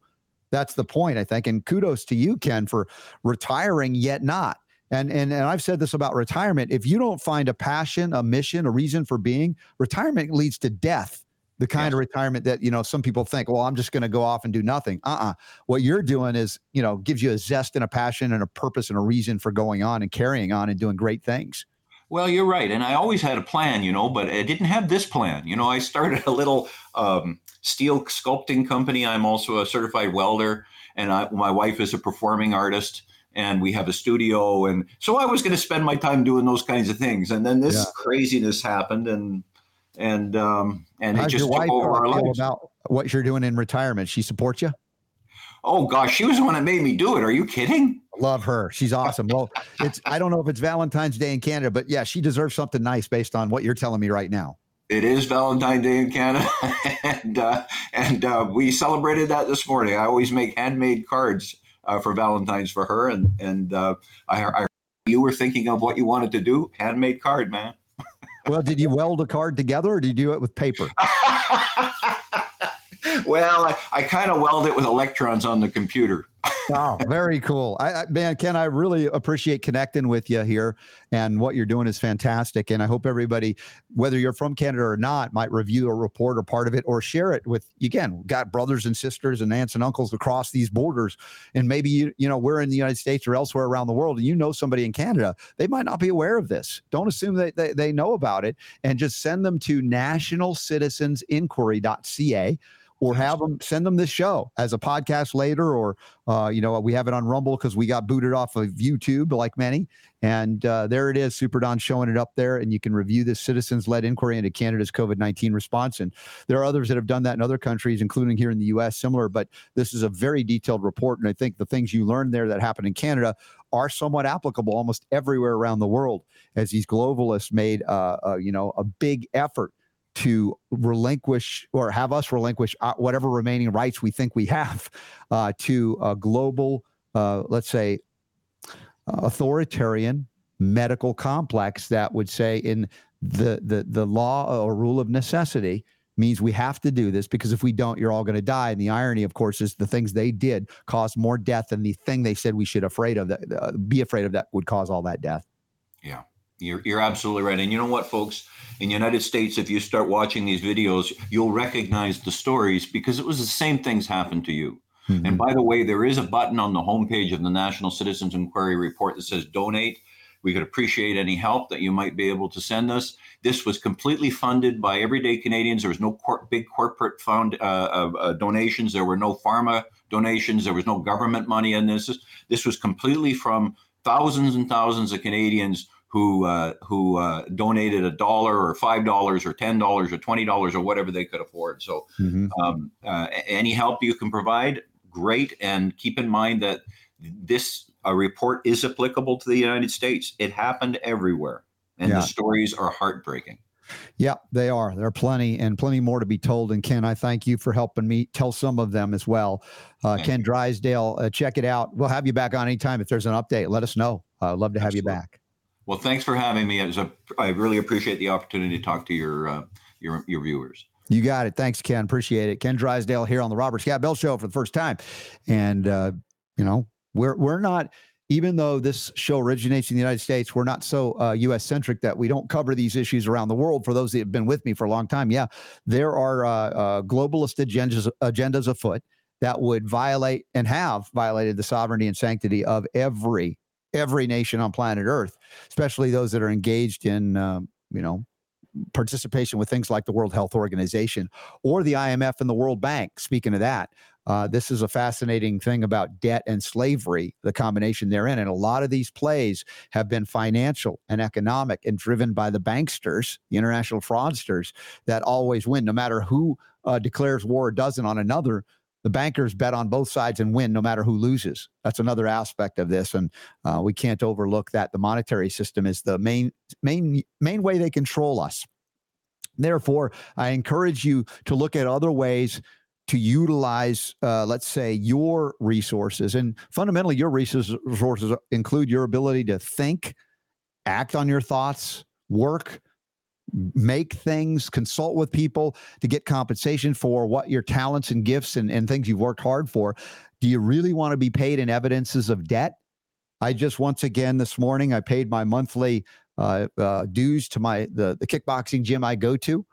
That's the point, I think. And kudos to you, Ken, for retiring yet not. And I've said this about retirement. If you don't find a passion, a mission, a reason for being, retirement leads to death. The kind of retirement that, you know, some people think, well, I'm just going to go off and do nothing. What you're doing is, you know, gives you a zest and a passion and a purpose and a reason for going on and carrying on and doing great things. Well, you're right. And I always had a plan, you know, but I didn't have this plan. You know, I started a little steel sculpting company. I'm also a certified welder, and my wife is a performing artist. And we have a studio. And so I was going to spend my time doing those kinds of things. And then this craziness happened and it just took over our lives. About what you're doing in retirement. She supports you? Oh, gosh, she was the one that made me do it. Are you kidding? Love her. She's awesome. Well, I don't know if it's Valentine's Day in Canada, but yeah, she deserves something nice based on what you're telling me right now. It is Valentine's Day in Canada, and we celebrated that this morning. I always make handmade cards for Valentine's for her, and I you were thinking of what you wanted to do, handmade card, man. Well, did you weld a card together, or did you do it with paper? Well, I kind of weld it with electrons on the computer. Oh, very cool. Man, Ken, I really appreciate connecting with you here, and what you're doing is fantastic. And I hope everybody, whether you're from Canada or not, might review a report or part of it, or share it with, again, got brothers and sisters and aunts and uncles across these borders. And maybe, you know, we're in the United States or elsewhere around the world, and you know somebody in Canada, they might not be aware of this. Don't assume that they know about it, and just send them to nationalcitizensinquiry.ca. Or have them, send them this show as a podcast later, or, you know, we have it on Rumble because we got booted off of YouTube like many. And there it is, Super Don showing it up there. And you can review this citizens-led inquiry into Canada's COVID-19 response. And there are others that have done that in other countries, including here in the U.S., similar. But this is a very detailed report. And I think the things you learned there that happened in Canada are somewhat applicable almost everywhere around the world, as these globalists made, you know, a big effort to relinquish, or have us relinquish, whatever remaining rights we think we have to a global, let's say, authoritarian medical complex that would say, in the law or rule of necessity, means we have to do this, because if we don't, you're all going to die. And the irony, of course, is the things they did caused more death than the thing they said we should be afraid of that would cause all that death. Yeah. You're absolutely right. And you know what, folks? In the United States, if you start watching these videos, you'll recognize the stories, because it was the same things happened to you. Mm-hmm. And by the way, there is a button on the homepage of the National Citizens Inquiry report that says donate. We could appreciate any help that you might be able to send us. This was completely funded by everyday Canadians. There was no big corporate fund donations. There were no pharma donations. There was no government money in this. This was completely from thousands and thousands of Canadians who donated $1 or $5 or $10 or $20 or whatever they could afford. So any help you can provide, great. And keep in mind that this report is applicable to the United States. It happened everywhere. And the stories are heartbreaking. Yeah, they are. There are plenty, and plenty more to be told. And Ken, I thank you for helping me tell some of them as well. Ken Drysdale, check it out. We'll have you back on anytime. If there's an update, let us know. I'd love to have you back. Well, thanks for having me. I really appreciate the opportunity to talk to your viewers. You got it. Thanks, Ken. Appreciate it. Ken Drysdale here on the Robert Scott Bell Show for the first time. And, you know, we're not, even though this show originates in the United States, we're not so U.S.-centric that we don't cover these issues around the world. For those that have been with me for a long time, yeah, there are globalist agendas afoot that would violate and have violated the sovereignty and sanctity of every nation on planet Earth, especially those that are engaged in, you know, participation with things like the World Health Organization or the IMF and the World Bank. Speaking of that, this is a fascinating thing about debt and slavery, the combination therein. And a lot of these plays have been financial and economic and driven by the banksters, the international fraudsters that always win, no matter who declares war or doesn't on another. The bankers bet on both sides and win no matter who loses. That's another aspect of this. And we can't overlook that the monetary system is the main way they control us. Therefore, I encourage you to look at other ways to utilize, let's say, your resources. And fundamentally, your resources include your ability to think, act on your thoughts, work, make things, consult with people to get compensation for what your talents and gifts and things you've worked hard for. Do you really want to be paid in evidences of debt? I just, once again, this morning, I paid my monthly dues to the kickboxing gym I go to,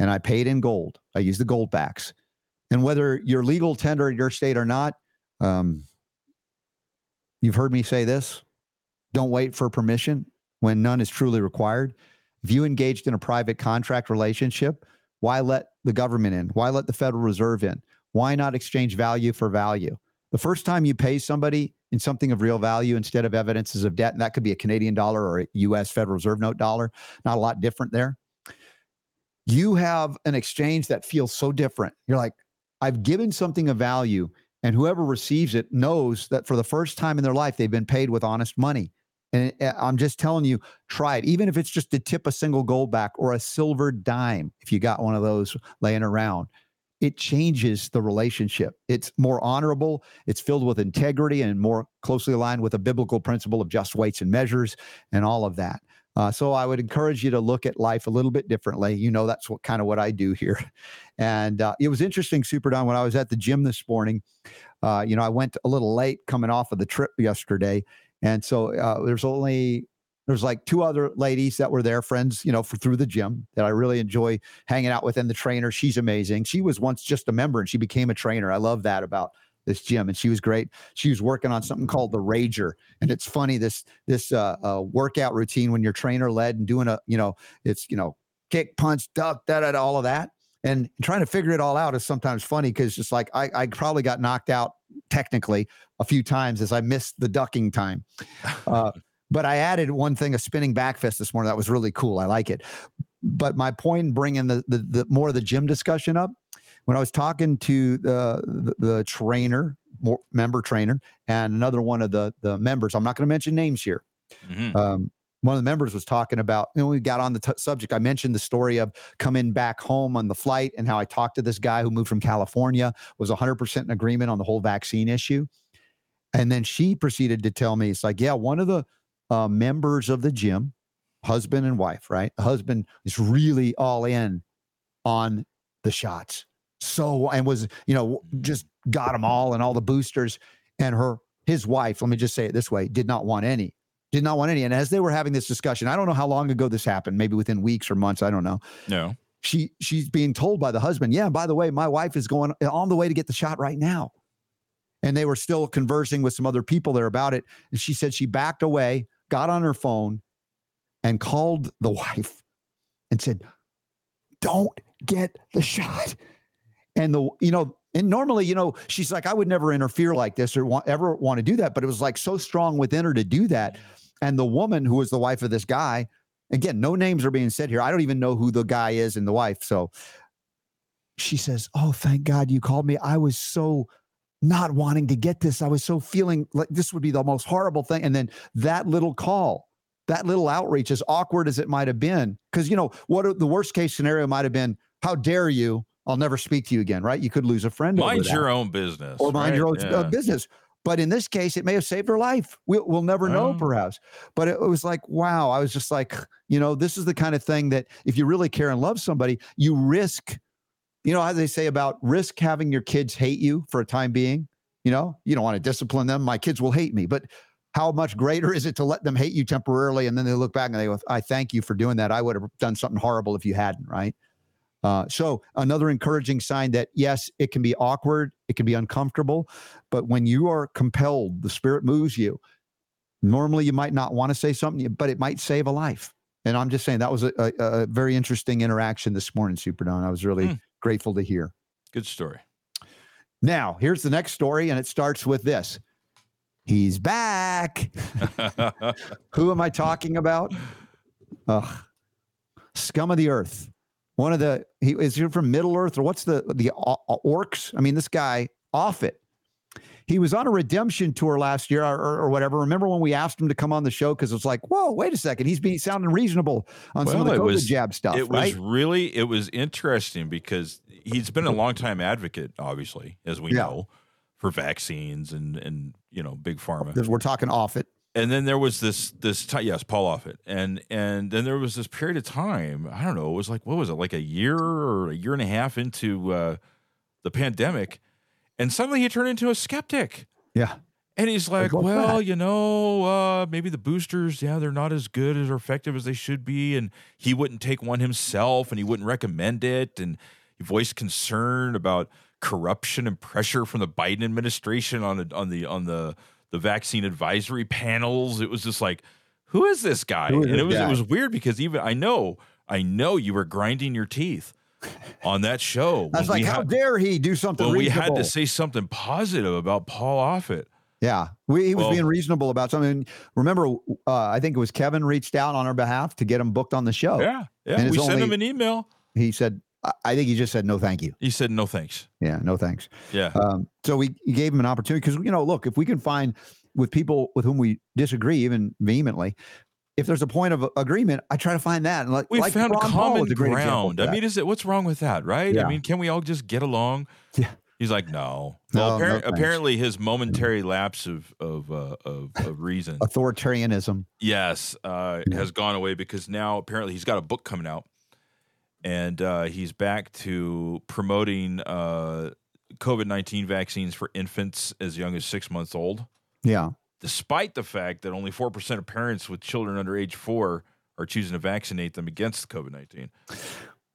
and I paid in gold. I use the gold backs. And whether you're legal tender in your state or not, you've heard me say this, don't wait for permission when none is truly required. If you engaged in a private contract relationship, why let the government in? Why let the Federal Reserve in? Why not exchange value for value? The first time you pay somebody in something of real value instead of evidences of debt, and that could be a Canadian dollar or a U.S. Federal Reserve note dollar, not a lot different there. You have an exchange that feels so different. You're like, I've given something of value, and whoever receives it knows that for the first time in their life, they've been paid with honest money. And I'm just telling you, try it. Even if it's just to tip a single gold back or a silver dime, if you got one of those laying around, it changes the relationship. It's more honorable. It's filled with integrity and more closely aligned with a biblical principle of just weights and measures and all of that. So I would encourage you to look at life a little bit differently. You know, that's what kind of what I do here. And it was interesting, Super Don, when I was at the gym this morning, you know, I went a little late coming off of the trip yesterday. And so there's like two other ladies that were there, friends, you know, through the gym that I really enjoy hanging out with. And the trainer, she's amazing. She was once just a member and she became a trainer. I love that about this gym. And she was great. She was working on something called the Rager. And it's funny, this workout routine when you're trainer led and doing a, you know, it's, you know, kick, punch, duck, da-da-da, all of that. And trying to figure it all out is sometimes funny because just like I probably got knocked out technically a few times as I missed the ducking time. But I added one thing, a spinning back fist this morning. That was really cool. I like it. But my point in bringing the more of the gym discussion up, when I was talking to the trainer, member trainer, and another one of the members, I'm not going to mention names here. Mm-hmm. One of the members was talking about, you know, we got on the subject. I mentioned the story of coming back home on the flight and how I talked to this guy who moved from California, was 100% in agreement on the whole vaccine issue. And then she proceeded to tell me, it's like, yeah, one of the members of the gym, husband and wife, right? The husband is really all in on the shots. So, and was, you know, just got them all and all the boosters, and his wife, let me just say it this way, did not want any. And as they were having this discussion, I don't know how long ago this happened, maybe within weeks or months, I don't know. No. She's being told by the husband, yeah, by the way, my wife is going on the way to get the shot right now. And they were still conversing with some other people there about it. And she said she backed away, got on her phone, and called the wife and said, don't get the shot. And normally, you know, she's like, I would never interfere like this or ever want to do that. But it was like so strong within her to do that. And the woman who was the wife of this guy, again, no names are being said here. I don't even know who the guy is and the wife. So she says, oh, thank God you called me. I was so not wanting to get this. I was so feeling like this would be the most horrible thing. And then that little call, that little outreach, as awkward as it might have been, because, you know, what the worst case scenario might have been, how dare you? I'll never speak to you again, right? You could lose a friend. Mind your own business. Or mind your own business. But in this case, it may have saved her life. We'll never know, perhaps. But it was like, wow. I was just like, you know, this is the kind of thing that if you really care and love somebody, you risk, you know, as they say about risk having your kids hate you for a time being. You know, you don't want to discipline them. My kids will hate me. But how much greater is it to let them hate you temporarily? And then they look back and they go, I thank you for doing that. I would have done something horrible if you hadn't, right? So another encouraging sign that, yes, it can be awkward, it can be uncomfortable, but when you are compelled, the Spirit moves you. Normally, you might not want to say something, but it might save a life. And I'm just saying that was a very interesting interaction this morning, Super Don. I was really grateful to hear. Good story. Now, here's the next story, and it starts with this. He's back. Who am I talking about? Scum of the earth. One of the, is he from Middle Earth or what's the orcs? I mean, this guy, Offit. He was on a redemption tour last year or whatever. Remember when we asked him to come on the show? Because it's like, whoa, wait a second. He's being sounding reasonable on some of the COVID jab stuff. It was interesting because he's been a longtime advocate, obviously, as we know, for vaccines and, you know, big pharma. We're talking Offit. And then there was this Paul Offit. And then there was this period of time, I don't know, it was like, what was it, like a year or a year and a half into the pandemic, and suddenly he turned into a skeptic. Yeah. And he's like, well, that, you know, maybe the boosters, they're not as good as or effective as they should be, and he wouldn't take one himself, and he wouldn't recommend it, and he voiced concern about corruption and pressure from the Biden administration on the vaccine advisory panels. It was just like, who is this guy? And it was weird because even I know you were grinding your teeth on that show. I was like, how dare he do something reasonable? We had to say something positive about Paul Offit. Yeah, he was being reasonable about something. Remember, I think it was Kevin reached out on our behalf to get him booked on the show. Yeah, and we sent him an email. He said, I think he just said, no, thank you. He said, no, thanks. Yeah, no, thanks. Yeah. So we gave him an opportunity because, you know, look, if we can find with people with whom we disagree, even vehemently, if there's a point of agreement, I try to find that. And we found common ground. I mean, what's wrong with that, right? Yeah. I mean, can we all just get along? Yeah. He's like, no. Well, apparently his momentary lapse of reason, authoritarianism, yes, has gone away, because now apparently he's got a book coming out, and he's back to promoting COVID-19 vaccines for infants as young as 6 months old. Yeah, despite the fact that only 4% of parents with children under age 4 are choosing to vaccinate them against COVID-19.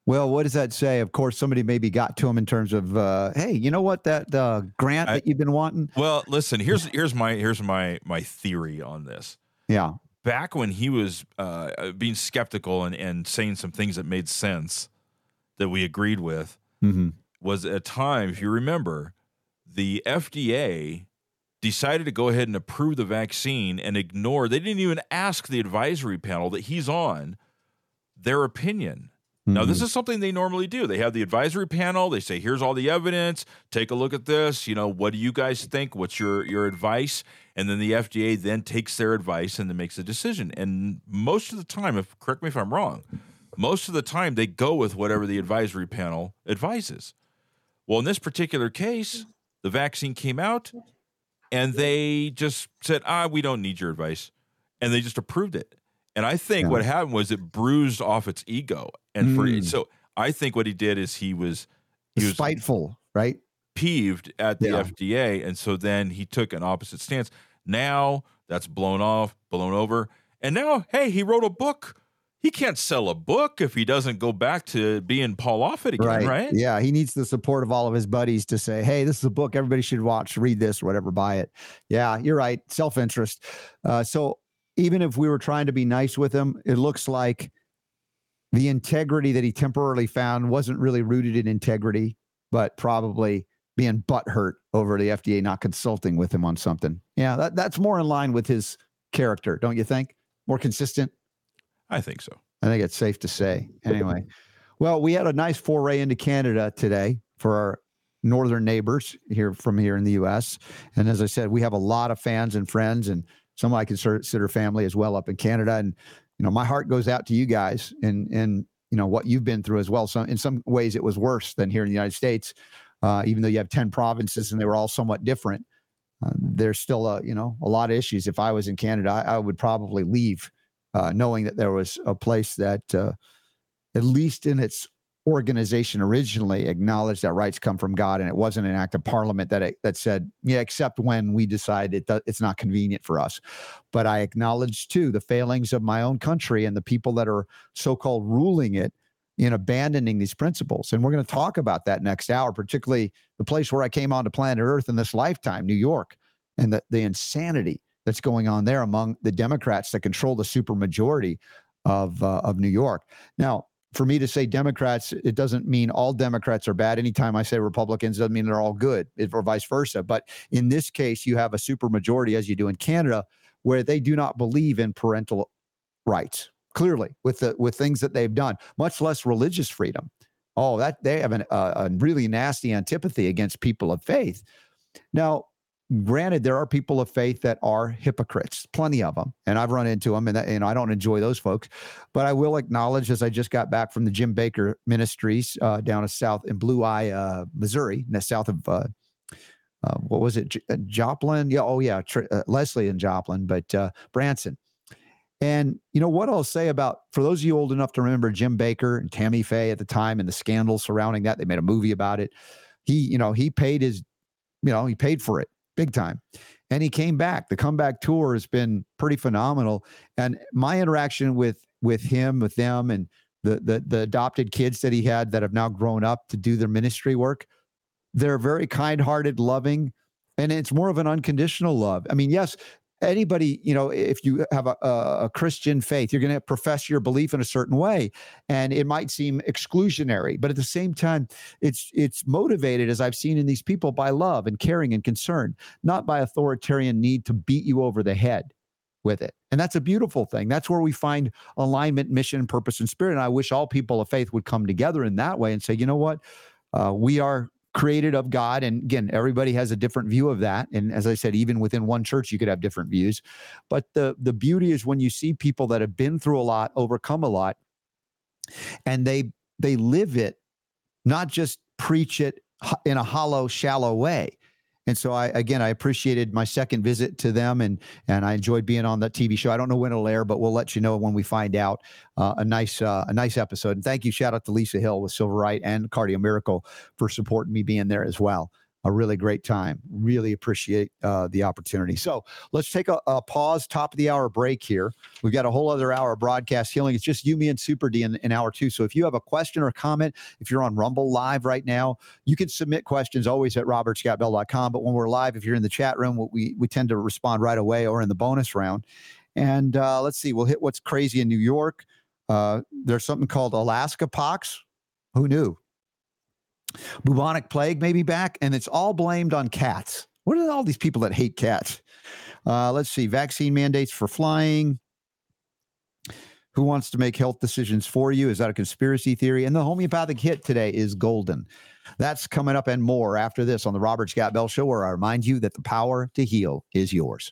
Well, what does that say? Of course, somebody maybe got to him in terms of, hey, you know what, that grant that you've been wanting? Well, listen, here's my theory on this. Yeah. Back when he was being skeptical and saying some things that made sense that we agreed with, mm-hmm. was at a time, if you remember, the FDA decided to go ahead and approve the vaccine and ignore, they didn't even ask the advisory panel that he's on their opinion. Now, this is something they normally do. They have the advisory panel. They say, here's all the evidence. Take a look at this. You know, what do you guys think? What's your advice? And then the FDA then takes their advice and then makes a decision. And most of the time, if correct me if I'm wrong, most of the time they go with whatever the advisory panel advises. Well, in this particular case, the vaccine came out and they just said, we don't need your advice. And they just approved it. And I think what happened was it bruised off its ego. And so I think what he did is he was spiteful, right? Peeved at the FDA. And so then he took an opposite stance. Now that's blown over. And now, hey, he wrote a book. He can't sell a book if he doesn't go back to being Paul Offit again, right? Yeah, he needs the support of all of his buddies to say, hey, this is a book everybody should watch, read this, whatever, buy it. Yeah, you're right. Self-interest. So even if we were trying to be nice with him, it looks like the integrity that he temporarily found wasn't really rooted in integrity, but probably being butthurt over the FDA not consulting with him on something. Yeah, that's more in line with his character, don't you think? More consistent? I think so. I think it's safe to say. Anyway, well, we had a nice foray into Canada today for our northern neighbors here in the U.S. And as I said, we have a lot of fans and friends and some I consider family as well up in Canada. And you know, my heart goes out to you guys and you know, what you've been through as well. So in some ways it was worse than here in the United States, even though you have 10 provinces and they were all somewhat different. There's still a lot of issues. If I was in Canada, I would probably leave knowing that there was a place that at least in its organization originally acknowledged that rights come from God, and it wasn't an act of parliament that said, yeah, except when we decide it's not convenient for us. But I acknowledge too the failings of my own country and the people that are so-called ruling it in abandoning these principles. And we're going to talk about that next hour, particularly the place where I came onto planet Earth in this lifetime, New York, and the insanity that's going on there among the Democrats that control the supermajority of New York. Now, for me to say Democrats, it doesn't mean all Democrats are bad. Anytime I say Republicans, it doesn't mean they're all good, or vice versa. But in this case, you have a supermajority, as you do in Canada, where they do not believe in parental rights, clearly, with things that they've done, much less religious freedom. Oh, that they have a really nasty antipathy against people of faith. Now, granted, there are people of faith that are hypocrites, plenty of them, and I've run into them, and I don't enjoy those folks. But I will acknowledge, as I just got back from the Jim Baker Ministries down south in Blue Eye, Missouri, south of Joplin? Yeah, Leslie and Joplin, but Branson. And you know what I'll say about, for those of you old enough to remember Jim Baker and Tammy Faye at the time and the scandal surrounding that, they made a movie about it. He paid for it. Big time. And he came back. The comeback tour has been pretty phenomenal. And my interaction with him, with them, and the adopted kids that he had that have now grown up to do their ministry work, they're very kind-hearted, loving, and it's more of an unconditional love. I mean, yes, anybody, if you have a Christian faith, you're going to profess your belief in a certain way, and it might seem exclusionary, but at the same time, it's motivated, as I've seen in these people, by love and caring and concern, not by authoritarian need to beat you over the head with it. And that's a beautiful thing. That's where we find alignment, mission, purpose, and spirit. And I wish all people of faith would come together in that way and say, you know what, we are created of God. And again, everybody has a different view of that. And as I said, even within one church, you could have different views. But the beauty is when you see people that have been through a lot, overcome a lot, and they live it, not just preach it, in a hollow, shallow way. And so I appreciated my second visit to them, and I enjoyed being on the TV show. I don't know when it'll air, but we'll let you know when we find out. A nice episode. And thank you. Shout out to Lisa Hill with Silverite and Cardio Miracle for supporting me being there as well. A really great time. Really appreciate the opportunity. So let's take a pause, top of the hour break here. We've got a whole other hour of broadcast healing. It's just you, me, and Super D in hour two. So if you have a question or a comment, if you're on Rumble Live right now, you can submit questions always at robertscottbell.com. But when we're live, if you're in the chat room, we tend to respond right away or in the bonus round. And let's see, we'll hit what's crazy in New York. There's something called Alaska pox. Who knew? Bubonic plague may be back, and it's all blamed on cats. What are all these people that hate cats? Let's see. Vaccine mandates for flying. Who wants to make health decisions for you? Is that a conspiracy theory? And the homeopathic hit today is golden. That's coming up and more after this on the Robert Scott Bell Show, where I remind you that the power to heal is yours.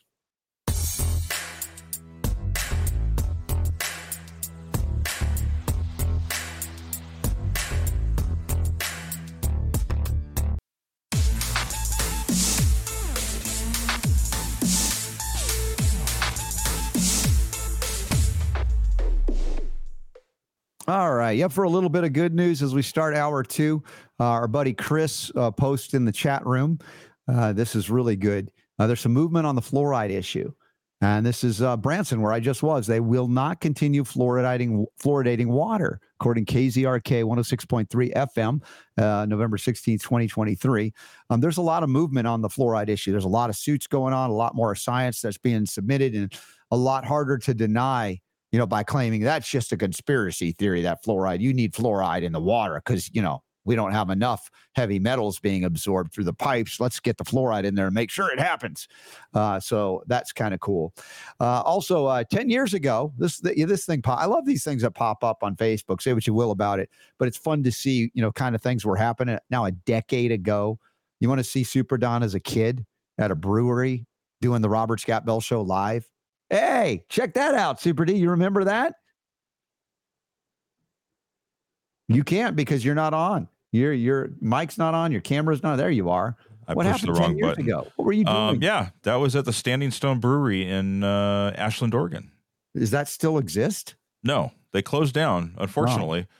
All right. Yep. For a little bit of good news as we start hour two, our buddy Chris posts in the chat room. This is really good. There's some movement on the fluoride issue. And this is Branson, where I just was. They will not continue fluoridating water, according to KZRK 106.3 FM, November 16, 2023. There's a lot of movement on the fluoride issue. There's a lot of suits going on, a lot more science that's being submitted, and a lot harder to deny, you know, by claiming that's just a conspiracy theory, that fluoride, you need fluoride in the water because, you know, we don't have enough heavy metals being absorbed through the pipes. Let's get the fluoride in there and make sure it happens. So that's kind of cool. Also, 10 years ago, this thing, I love these things that pop up on Facebook. Say what you will about it, but it's fun to see, you know, kind of things were happening now a decade ago. You want to see Super Don as a kid at a brewery doing the Robert Scott Bell Show live. Hey, check that out, Super D. You remember that? You can't because you're not on. Your mic's not on. Your camera's not. There you are. What happened 10 years ago? What were you doing? Yeah, that was at the Standing Stone Brewery in Ashland, Oregon. Does that still exist? No, they closed down, unfortunately. Oh.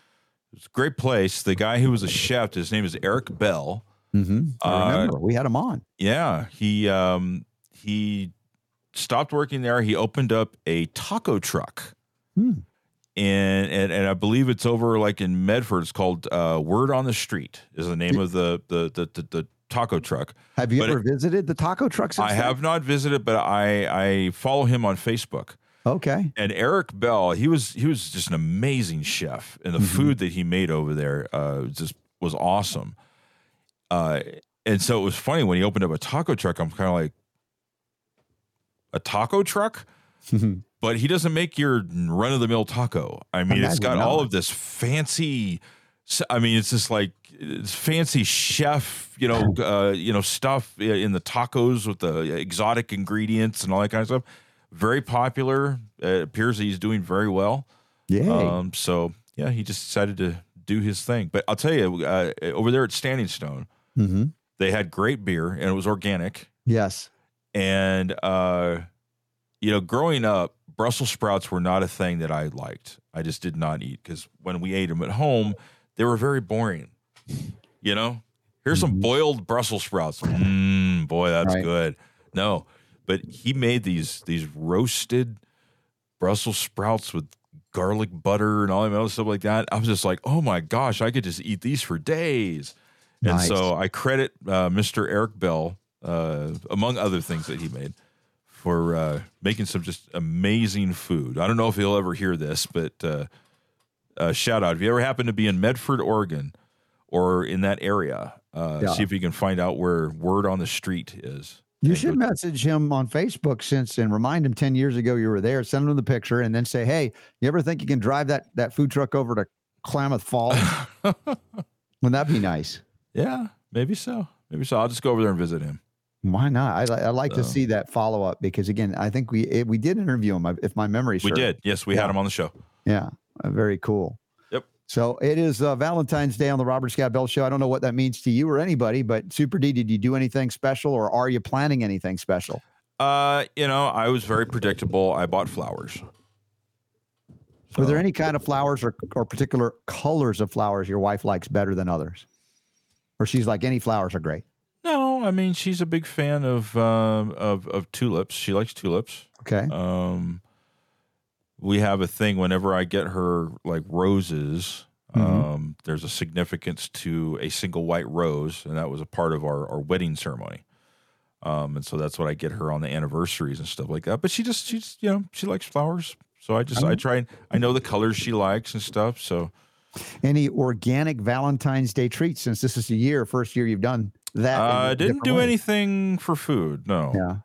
It's a great place. The guy who was a chef, his name is Eric Bell. Mm-hmm. I remember. We had him on. Yeah, he stopped working there. He opened up a taco truck. Hmm. And I believe it's over like in Medford. It's called Word on the Street is the name of the taco truck. Have you ever visited the taco truck? I have not visited, but I follow him on Facebook. Okay. And Eric Bell, he was just an amazing chef, and the food that he made over there just was awesome. And so it was funny when he opened up a taco truck. I'm kind of like, a taco truck, but he doesn't make your run of the mill taco. I mean, it's got all of this fancy, I mean, it's just like it's fancy chef, stuff in the tacos with the exotic ingredients and all that kind of stuff. Very popular. It appears that he's doing very well. Yeah. So yeah, he just decided to do his thing, but I'll tell you, over there at Standing Stone, they had great beer and it was organic. Yes. And, growing up, Brussels sprouts were not a thing that I liked. I just did not eat because when we ate them at home, they were very boring. You know, here's some boiled Brussels sprouts. Boy, that's good. No, but he made these roasted Brussels sprouts with garlic butter and all that other stuff like that. I was just like, oh my gosh, I could just eat these for days. Nice. And so I credit Mr. Eric Bell, among other things that he made, for making some just amazing food. I don't know if he'll ever hear this, but shout out. If you ever happen to be in Medford, Oregon, or in that area, see if you can find out where Word on the Street is. You should message him on Facebook and remind him 10 years ago you were there. Send him the picture and then say, hey, you ever think you can drive that food truck over to Klamath Falls? Wouldn't that be nice? Yeah, maybe so. I'll just go over there and visit him. Why not? I'd like to see that follow-up because, again, I think we did interview him, if my memory serves. We did. Yes, we had him on the show. Yeah, very cool. Yep. So it is Valentine's Day on the Robert Scott Bell Show. I don't know what that means to you or anybody, but Super D, did you do anything special, or are you planning anything special? You know, I was very predictable. I bought flowers. So. Were there any kind of flowers or particular colors of flowers your wife likes better than others? Or she's like, any flowers are great? No, I mean, she's a big fan of tulips. She likes tulips. Okay. We have a thing whenever I get her like roses, there's a significance to a single white rose, and that was a part of our wedding ceremony. And so that's what I get her on the anniversaries and stuff like that. But she's you know, she likes flowers. So I try and I know the colors she likes and stuff. So any organic Valentine's Day treats, since this is the first year you've done that? I didn't do anything for food. No. Yeah.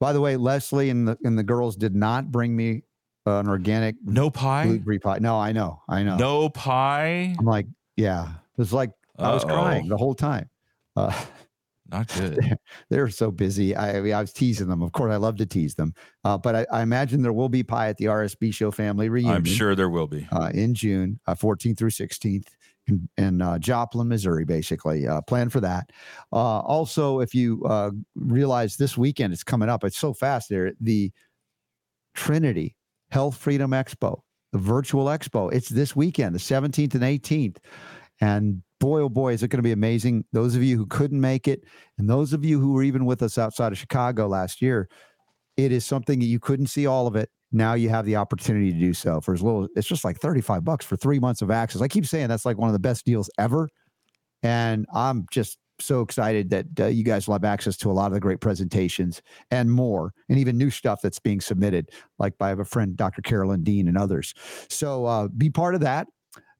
By the way, Leslie and the girls did not bring me an organic gluten-free pie. No, I know. No pie. I'm like, yeah, it was like I was crying the whole time. Not good. They're so busy. I was teasing them. Of course, I love to tease them. But I imagine there will be pie at the RSB Show family reunion. I'm sure there will be. In June, 14th through 16th in Joplin, Missouri, basically. Plan for that. Also, if you realize this weekend, it's coming up. It's so fast there. The Trinity Health Freedom Expo, the virtual expo. It's this weekend, the 17th and 18th. And boy, oh boy, is it going to be amazing. Those of you who couldn't make it, and those of you who were even with us outside of Chicago last year, it is something that you couldn't see all of it. Now you have the opportunity to do so for as little. It's just like $35 for 3 months of access. I keep saying that's like one of the best deals ever. And I'm just so excited that you guys will have access to a lot of the great presentations and more, and even new stuff that's being submitted, like by a friend, Dr. Carolyn Dean and others. So be part of that.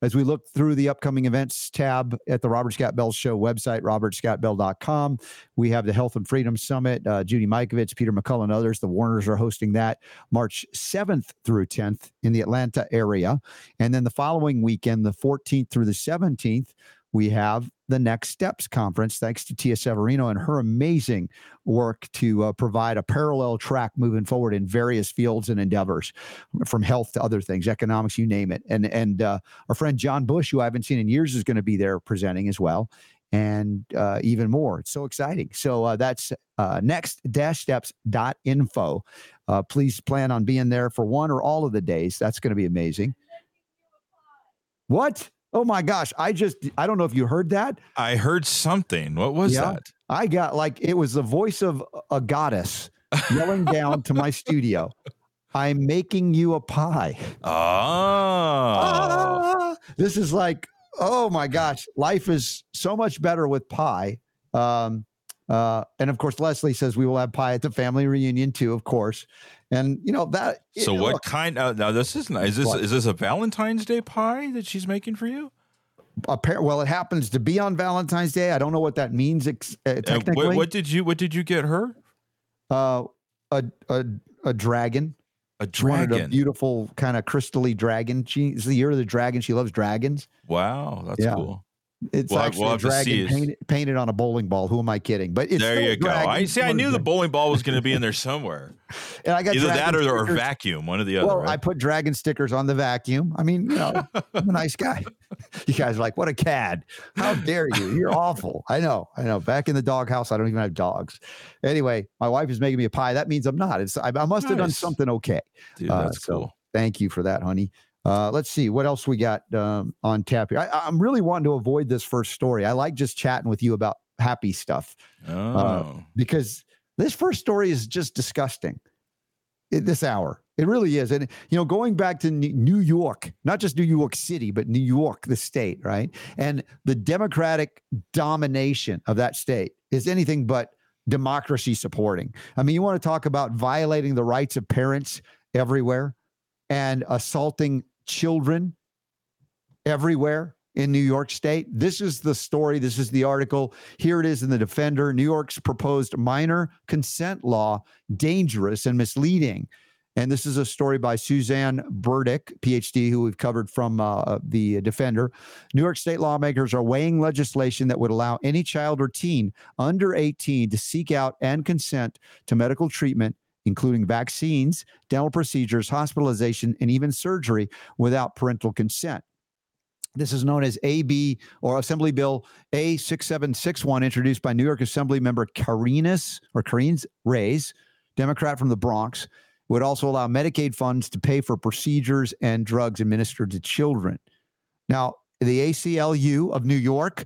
As we look through the upcoming events tab at the Robert Scott Bell Show website, robertscottbell.com, we have the Health and Freedom Summit. Judy Mikovits, Peter McCullough, and others. The Warners are hosting that March 7th through 10th in the Atlanta area. And then the following weekend, the 14th through the 17th, we have the Next Steps Conference, thanks to Tia Severino and her amazing work to provide a parallel track moving forward in various fields and endeavors, from health to other things, economics, you name it. And our friend John Bush, who I haven't seen in years, is going to be there presenting as well, and even more. It's so exciting. So that's next-steps.info. Please plan on being there for one or all of the days. That's going to be amazing. What? Oh my gosh. I don't know if you heard that. I heard something. What was that? I got it was the voice of a goddess yelling down to my studio. I'm making you a pie. Oh. Ah, this is oh my gosh. Life is so much better with pie. And of course, Leslie says we will have pie at the family reunion too, of course. And you know that. So what kind of now? This isn't. Is this a Valentine's Day pie that she's making for you? Well, it happens to be on Valentine's Day. I don't know what that means technically. What did you get her? A dragon. A dragon. Wanted a beautiful kind of crystally dragon. It's the year of the dragon. She loves dragons. Wow, that's cool. It's actually a dragon painted on a bowling ball. Who am I kidding? But it's there you go. I knew the bowling ball was going to be in there somewhere. And I got either that or vacuum, one or the other. Well, right? I put dragon stickers on the vacuum. I mean, I'm a nice guy. You guys are like, what a cad! How dare you? You're awful. I know. Back in the doghouse, I don't even have dogs. Anyway, my wife is making me a pie. That means I'm not. I must have done something okay. Dude, that's cool. Thank you for that, honey. Let's see what else we got on tap here. I'm really wanting to avoid this first story. I like just chatting with you about happy stuff because this first story is just disgusting this hour. It really is. And, you know, going back to New York, not just New York City, but New York, the state, right? And the Democratic domination of that state is anything but democracy supporting. I mean, you want to talk about violating the rights of parents everywhere and assaulting children everywhere in New York State. This is the story. This is the article. Here it is in The Defender. New York's proposed minor consent law, dangerous and misleading. And this is a story by Suzanne Burdick, PhD, who we've covered from The Defender. New York State lawmakers are weighing legislation that would allow any child or teen under 18 to seek out and consent to medical treatment, including vaccines, dental procedures, hospitalization, and even surgery without parental consent. This is known as AB or Assembly Bill A6761, introduced by New York Assembly member Karines Reyes, Democrat from the Bronx. It would also allow Medicaid funds to pay for procedures and drugs administered to children. Now, the ACLU of New York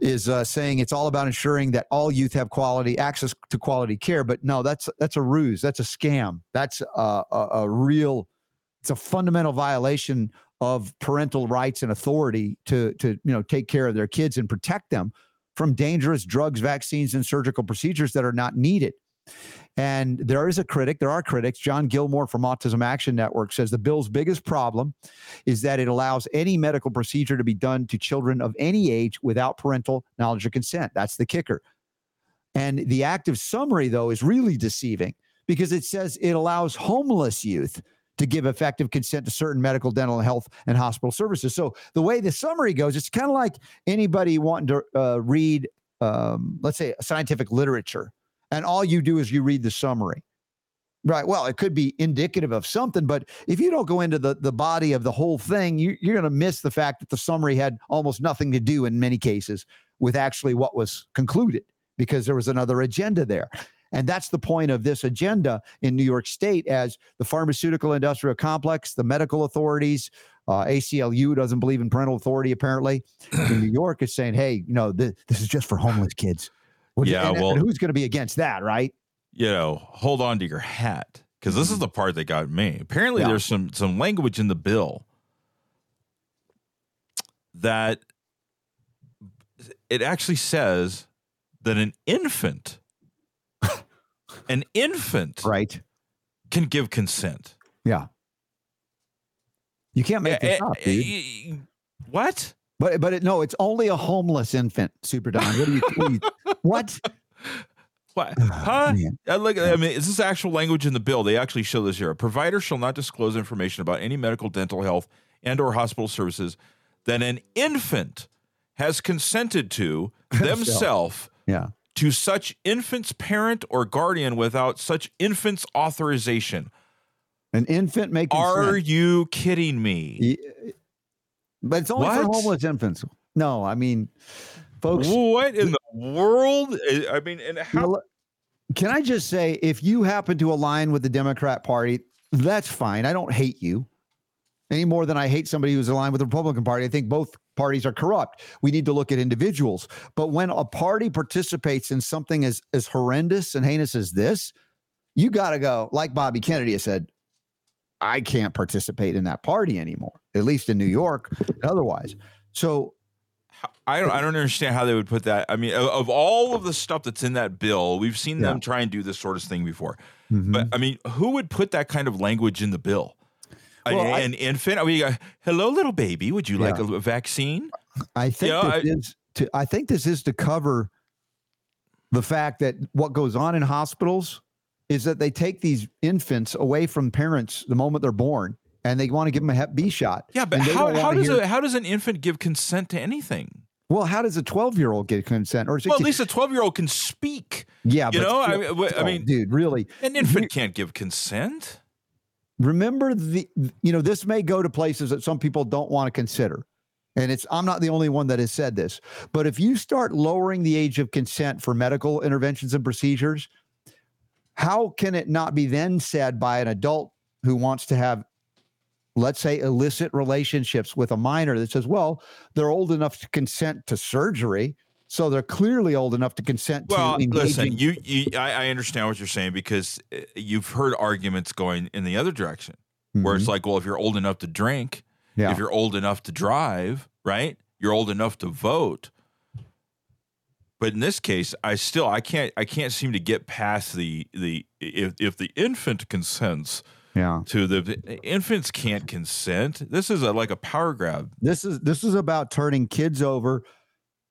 is saying it's all about ensuring that all youth have quality access to quality care. But no, that's a ruse. That's a scam. That's a real, it's a fundamental violation of parental rights and authority to take care of their kids and protect them from dangerous drugs, vaccines, and surgical procedures that are not needed. And there are critics. John Gilmore from Autism Action Network says the bill's biggest problem is that it allows any medical procedure to be done to children of any age without parental knowledge or consent. That's the kicker. And the active summary, though, is really deceiving because it says it allows homeless youth to give effective consent to certain medical, dental, health, and hospital services. So the way the summary goes, it's kind of like anybody wanting to read, let's say, scientific literature. And all you do is you read the summary, right? Well, it could be indicative of something, but if you don't go into the body of the whole thing, you're going to miss the fact that the summary had almost nothing to do in many cases with actually what was concluded because there was another agenda there. And that's the point of this agenda in New York State as the pharmaceutical industrial complex, the medical authorities, ACLU doesn't believe in parental authority apparently. In New York is saying, hey, this is just for homeless kids. Well, yeah, and who's going to be against that, right? Hold on to your hat because this is the part that got me. Apparently, there's some language in the bill that it actually says that an infant, right, can give consent. Yeah, you can't make this up, dude. What? But it's only a homeless infant, Super Don. What? Huh? Is this actual language in the bill? They actually show this here. A provider shall not disclose information about any medical, dental, health, and or hospital services that an infant has consented to themselves to such infant's parent or guardian without such infant's authorization. An infant may consent. Are you kidding me? But it's only for homeless infants. No, I mean, folks. What in the world? I mean, and how? Can I just say, if you happen to align with the Democrat Party, that's fine. I don't hate you any more than I hate somebody who's aligned with the Republican Party. I think both parties are corrupt. We need to look at individuals. But when a party participates in something as horrendous and heinous as this, you got to go, like Bobby Kennedy has said, I can't participate in that party anymore, at least in New York. Otherwise, so I don't understand how they would put that. I mean, of all of the stuff that's in that bill, we've seen them try and do this sort of thing before. Mm-hmm. But I mean, who would put that kind of language in the bill? Well, an infant? I mean, hello, little baby. Would you like a vaccine? I think this is to cover the fact that what goes on in hospitals is that they take these infants away from parents the moment they're born, and they want to give them a Hep B shot. Yeah, but how does an infant give consent to anything? Well, how does a 12-year-old get consent? Or at least a 12-year-old can speak. Yeah, dude, really, an infant can't give consent. Remember, this may go to places that some people don't want to consider, and I'm not the only one that has said this. But if you start lowering the age of consent for medical interventions and procedures, how can it not be then said by an adult who wants to have, let's say, illicit relationships with a minor that says, well, they're old enough to consent to surgery, so they're clearly old enough to consent to engaging. Well, listen, I understand what you're saying because you've heard arguments going in the other direction where it's like, well, if you're old enough to drink, if you're old enough to drive, right, you're old enough to vote. But in this case, I can't seem to get past if the infant consents to the infants can't consent. This is like a power grab. This is about turning kids over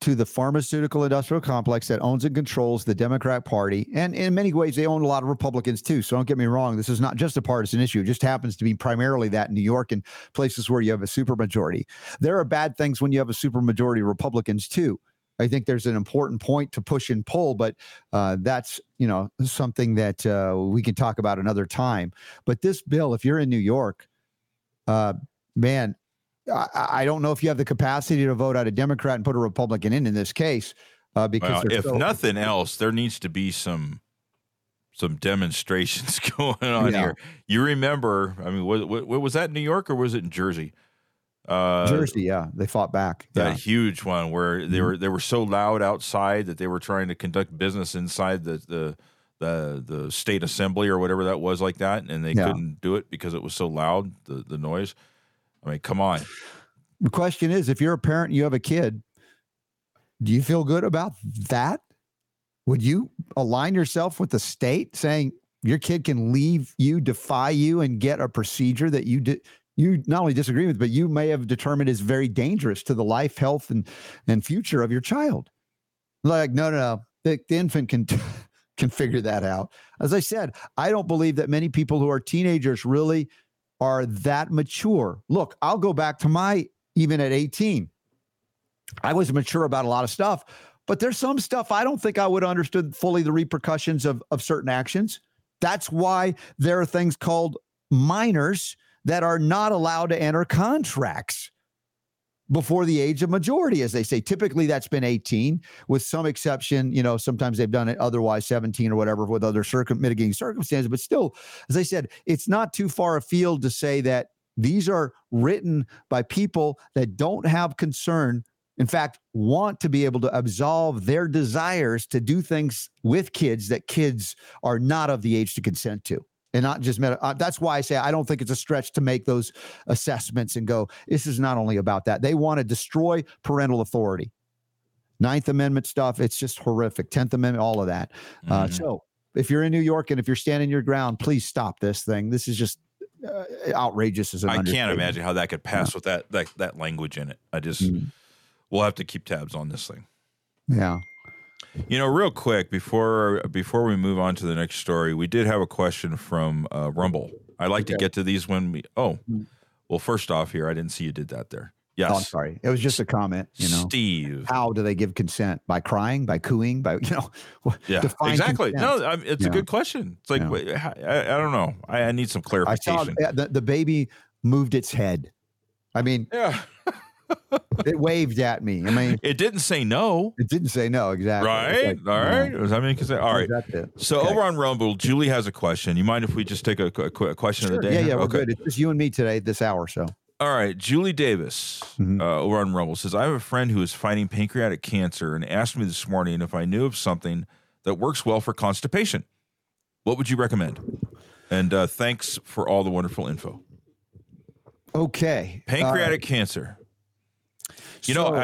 to the pharmaceutical industrial complex that owns and controls the Democrat Party. And in many ways, they own a lot of Republicans too. So don't get me wrong. This is not just a partisan issue. It just happens to be primarily that in New York and places where you have a supermajority. There are bad things when you have a supermajority Republicans too. I think there's an important point to push and pull, but that's something that we can talk about another time. But this bill, if you're in New York, man, I don't know if you have the capacity to vote out a Democrat and put a Republican in this case. Because well, if nothing else, there needs to be some demonstrations going on here. You remember, I mean, was that in New York or was it in Jersey? Jersey, yeah. They fought back. That huge one where they were so loud outside that they were trying to conduct business inside the state assembly or whatever that was like that, and they couldn't do it because it was so loud, the noise. I mean, come on. The question is, if you're a parent and you have a kid, do you feel good about that? Would you align yourself with the state saying your kid can leave you, defy you, and get a procedure that you not only disagree with, but you may have determined is very dangerous to the life, health, and future of your child? Like, no. The infant can figure that out. As I said, I don't believe that many people who are teenagers really are that mature. Look, I'll go back to even at 18, I was mature about a lot of stuff, but there's some stuff I don't think I would have understood fully the repercussions of certain actions. That's why there are things called minors that are not allowed to enter contracts before the age of majority, as they say. Typically, that's been 18, with some exception. You know, sometimes they've done it otherwise 17 or whatever with other mitigating circumstances. But still, as I said, it's not too far afield to say that these are written by people that don't have concern, in fact, want to be able to absolve their desires to do things with kids that kids are not of the age to consent to. And not just that's why I say I don't think it's a stretch to make those assessments and go, this is not only about that. They want to destroy parental authority. 9th Amendment stuff, it's just horrific. 10th Amendment, all of that. Mm-hmm. So if you're in New York and if you're standing your ground, please stop this thing. This is just outrageous. As an I can't imagine how that could pass with that language in it. I just we'll have to keep tabs on this thing. Yeah. You know, real quick, before we move on to the next story, we did have a question from Rumble. I like to get to these when we – well, first off here, I didn't see you did that there. Yes. Oh, I'm sorry. It was just a comment, you know. Steve. How do they give consent? By crying? By cooing? By, you know – Yeah, exactly. Consent. No, it's a good question. It's like I don't know. I need some clarification. I saw the baby moved its head. I mean – yeah. It waved at me. I mean, it didn't say no. It didn't say no, exactly. Right? Like, all right. No. I mean, all right. So over on Rumble, Julie has a question. You mind if we just take a question of the day? Yeah, yeah, we're good. It's just you and me today, this hour, so. All right. Julie Davis over on Rumble says, I have a friend who is fighting pancreatic cancer and asked me this morning if I knew of something that works well for constipation. What would you recommend? And thanks for all the wonderful info. Okay. Pancreatic cancer. You know,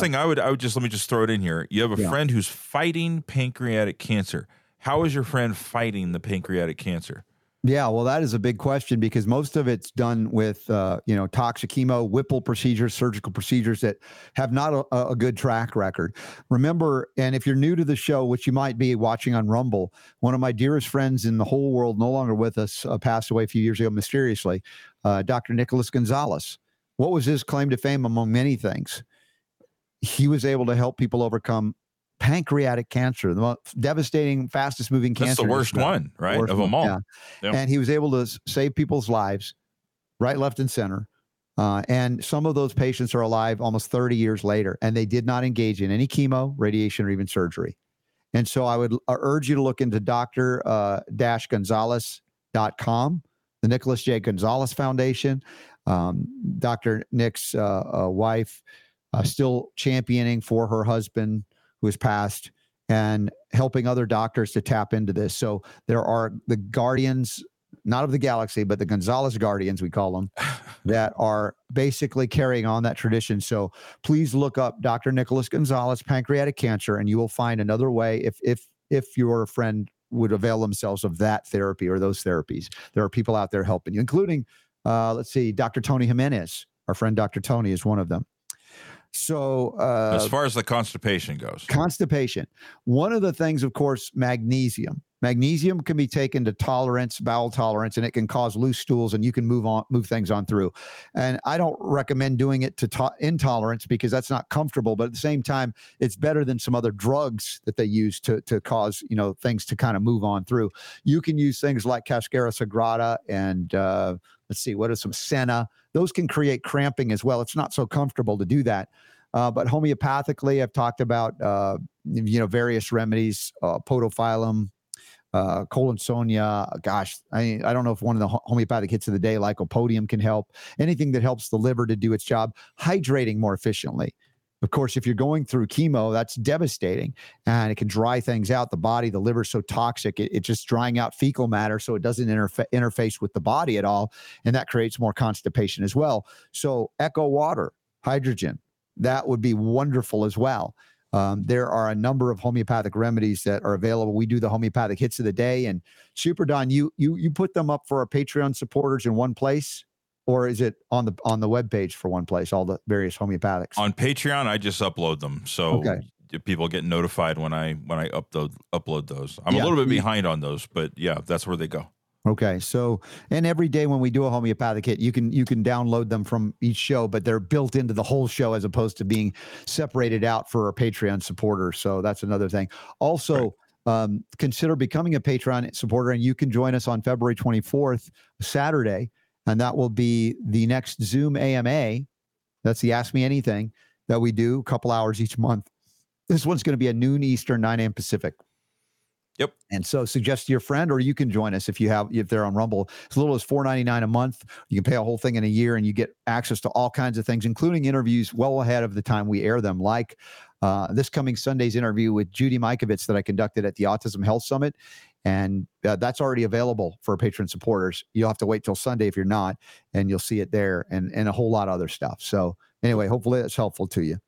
thing I would just let me just throw it in here. You have a friend who's fighting pancreatic cancer. How is your friend fighting the pancreatic cancer? Yeah, well, that is a big question because most of it's done with, toxic chemo, Whipple procedures, surgical procedures that have not a good track record. Remember, and if you're new to the show, which you might be watching on Rumble, one of my dearest friends in the whole world, no longer with us, passed away a few years ago mysteriously, Dr. Nicholas Gonzalez. What was his claim to fame among many things? He was able to help people overcome pancreatic cancer, the most devastating, fastest moving cancer. That's the worst one, right? Of them all. Yeah. Yep. And he was able to save people's lives right, left, and center. And some of those patients are alive almost 30 years later, and they did not engage in any chemo, radiation, or even surgery. And so I would urge you to look into dr-gonzalez.com, the Nicholas J. Gonzalez Foundation. Dr. Nick's wife still championing for her husband who has passed and helping other doctors to tap into this. So there are the guardians, not of the galaxy, but the Gonzalez guardians, we call them, that are basically carrying on that tradition. So please look up Dr. Nicholas Gonzalez, pancreatic cancer, and you will find another way if your friend would avail themselves of that therapy or those therapies. There are people out there helping you, including let's see, Dr. Tony Jimenez. Our friend Dr. Tony is one of them. So as far as the constipation goes. One of the things, of course, magnesium. Magnesium can be taken to tolerance, bowel tolerance, and it can cause loose stools, and you can move things on through. And I don't recommend doing it to intolerance because that's not comfortable. But at the same time, it's better than some other drugs that they use to cause, you know, things to kind of move on through. You can use things like Cascara Sagrada and let's see, what are some Senna? Those can create cramping as well. It's not so comfortable to do that. But homeopathically, I've talked about, you know, various remedies, podophyllum, colonsonia. Gosh, I don't know if one of the homeopathic hits of the day, lycopodium, can help. Anything that helps the liver to do its job, hydrating more efficiently. Of course, if you're going through chemo, that's devastating, and it can dry things out. The body, the liver is so toxic, it's just drying out fecal matter, so it doesn't interface with the body at all, and that creates more constipation as well. So echo water, hydrogen. That would be wonderful as well. There are a number of homeopathic remedies that are available. We do the homeopathic hits of the day. And Super Don, you put them up for our Patreon supporters in one place, or is it on the webpage for one place, all the various homeopathics? On Patreon, I just upload them. So okay. People get notified when I upload those. I'm a little bit behind on those, but yeah, that's where they go. Okay. So, and every day when we do a homeopathic hit, you can download them from each show, but they're built into the whole show as opposed to being separated out for our Patreon supporters. So that's another thing. Also, consider becoming a Patreon supporter, and you can join us on February 24th, Saturday, and that will be the next Zoom AMA. That's the Ask Me Anything that we do a couple hours each month. This one's going to be at noon Eastern, 9 a.m. Pacific. Yep. And so suggest to your friend, or you can join us if they're on Rumble. As little as $4.99 a month. You can pay a whole thing in a year, and you get access to all kinds of things, including interviews well ahead of the time we air them, like this coming Sunday's interview with Judy Mikovits that I conducted at the Autism Health Summit. And that's already available for patron supporters. You'll have to wait till Sunday if you're not, and you'll see it there, and a whole lot of other stuff. So anyway, hopefully that's helpful to you.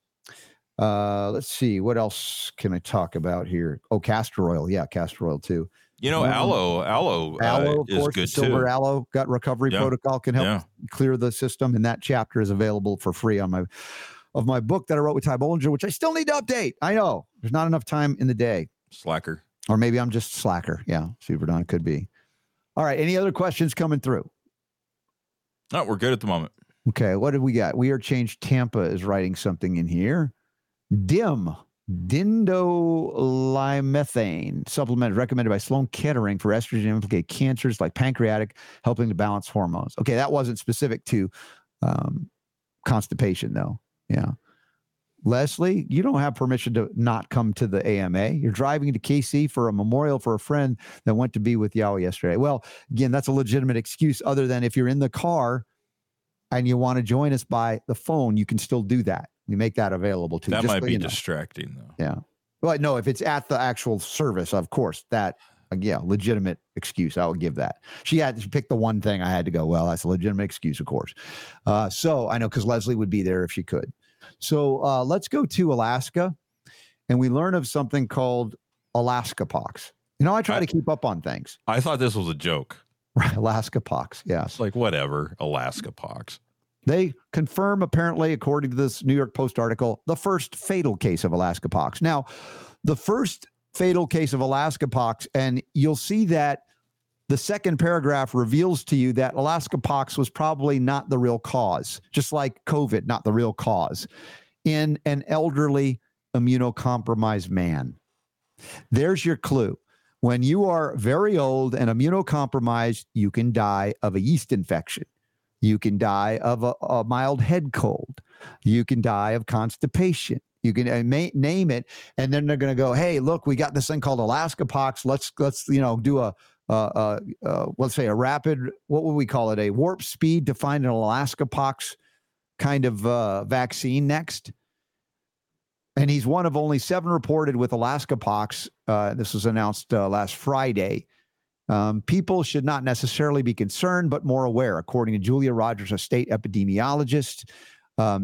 Let's see, what else can I talk about here? Oh, castor oil. Yeah, castor oil too. You know, aloe of course, is good too. Silver aloe gut recovery protocol can help clear the system, and that chapter is available for free on my book that I wrote with Ty Bollinger, which I still need to update. I know there's not enough time in the day. Slacker. Or maybe I'm just slacker. Yeah, Super Don could be. All right, any other questions coming through? No, we're good at the moment. Okay, what did we got? We Are Changed Tampa is writing something in here. Dindolimethane supplement recommended by Sloan Kettering for estrogen-implicated cancers like pancreatic, helping to balance hormones. Okay, that wasn't specific to constipation, though. Yeah. Leslie, you don't have permission to not come to the AMA. You're driving to KC for a memorial for a friend that went to be with Yahweh yesterday. Well, again, that's a legitimate excuse, other than if you're in the car and you want to join us by the phone, you can still do that. We make that available to you. That might be distracting, though. Yeah. Well, no, if it's at the actual service, of course, that, yeah, legitimate excuse. I would give that. She picked the one thing I had to go, well, that's a legitimate excuse, of course. So I know, because Leslie would be there if she could. So let's go to Alaska, and we learn of something called Alaska pox. You know, I try to keep up on things. I thought this was a joke. Right, Alaska pox, yeah. It's like, whatever, Alaska pox. They confirm, apparently, according to this New York Post article, the first fatal case of Alaska pox. Now, the first fatal case of Alaska pox, and you'll see that the second paragraph reveals to you that Alaska pox was probably not the real cause, just like COVID, not the real cause, in an elderly immunocompromised man. There's your clue. When you are very old and immunocompromised, you can die of a yeast infection. You can die of a mild head cold. You can die of constipation. You can name it, and then they're going to go, "Hey, look, we got this thing called Alaska pox. Let's do a rapid, what would we call it? A warp speed to find an Alaska pox kind of vaccine next." And he's one of only 7 reported with Alaska pox. This was announced last Friday. People should not necessarily be concerned, but more aware, according to Julia Rogers, a state epidemiologist.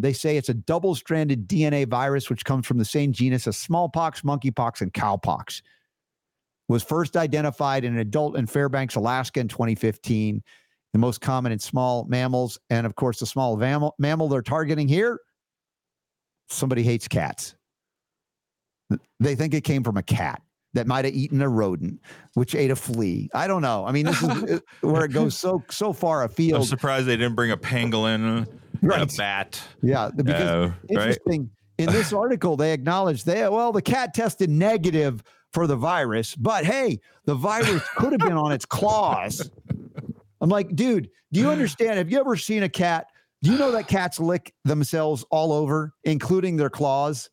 They say it's a double-stranded DNA virus, which comes from the same genus as smallpox, monkeypox, and cowpox. Was first identified in an adult in Fairbanks, Alaska in 2015. The most common in small mammals. And, of course, the small mammal they're targeting here, somebody hates cats. They think it came from a cat. that might have eaten a rodent, which ate a flea. I don't know. I mean, this is where it goes so far afield. I'm surprised they didn't bring a pangolin, right. A bat. Yeah, because interesting. Right? In this article, they acknowledge the cat tested negative for the virus, but hey, the virus could have been on its claws. I'm like, dude, do you understand? Have you ever seen a cat? Do you know that cats lick themselves all over, including their claws?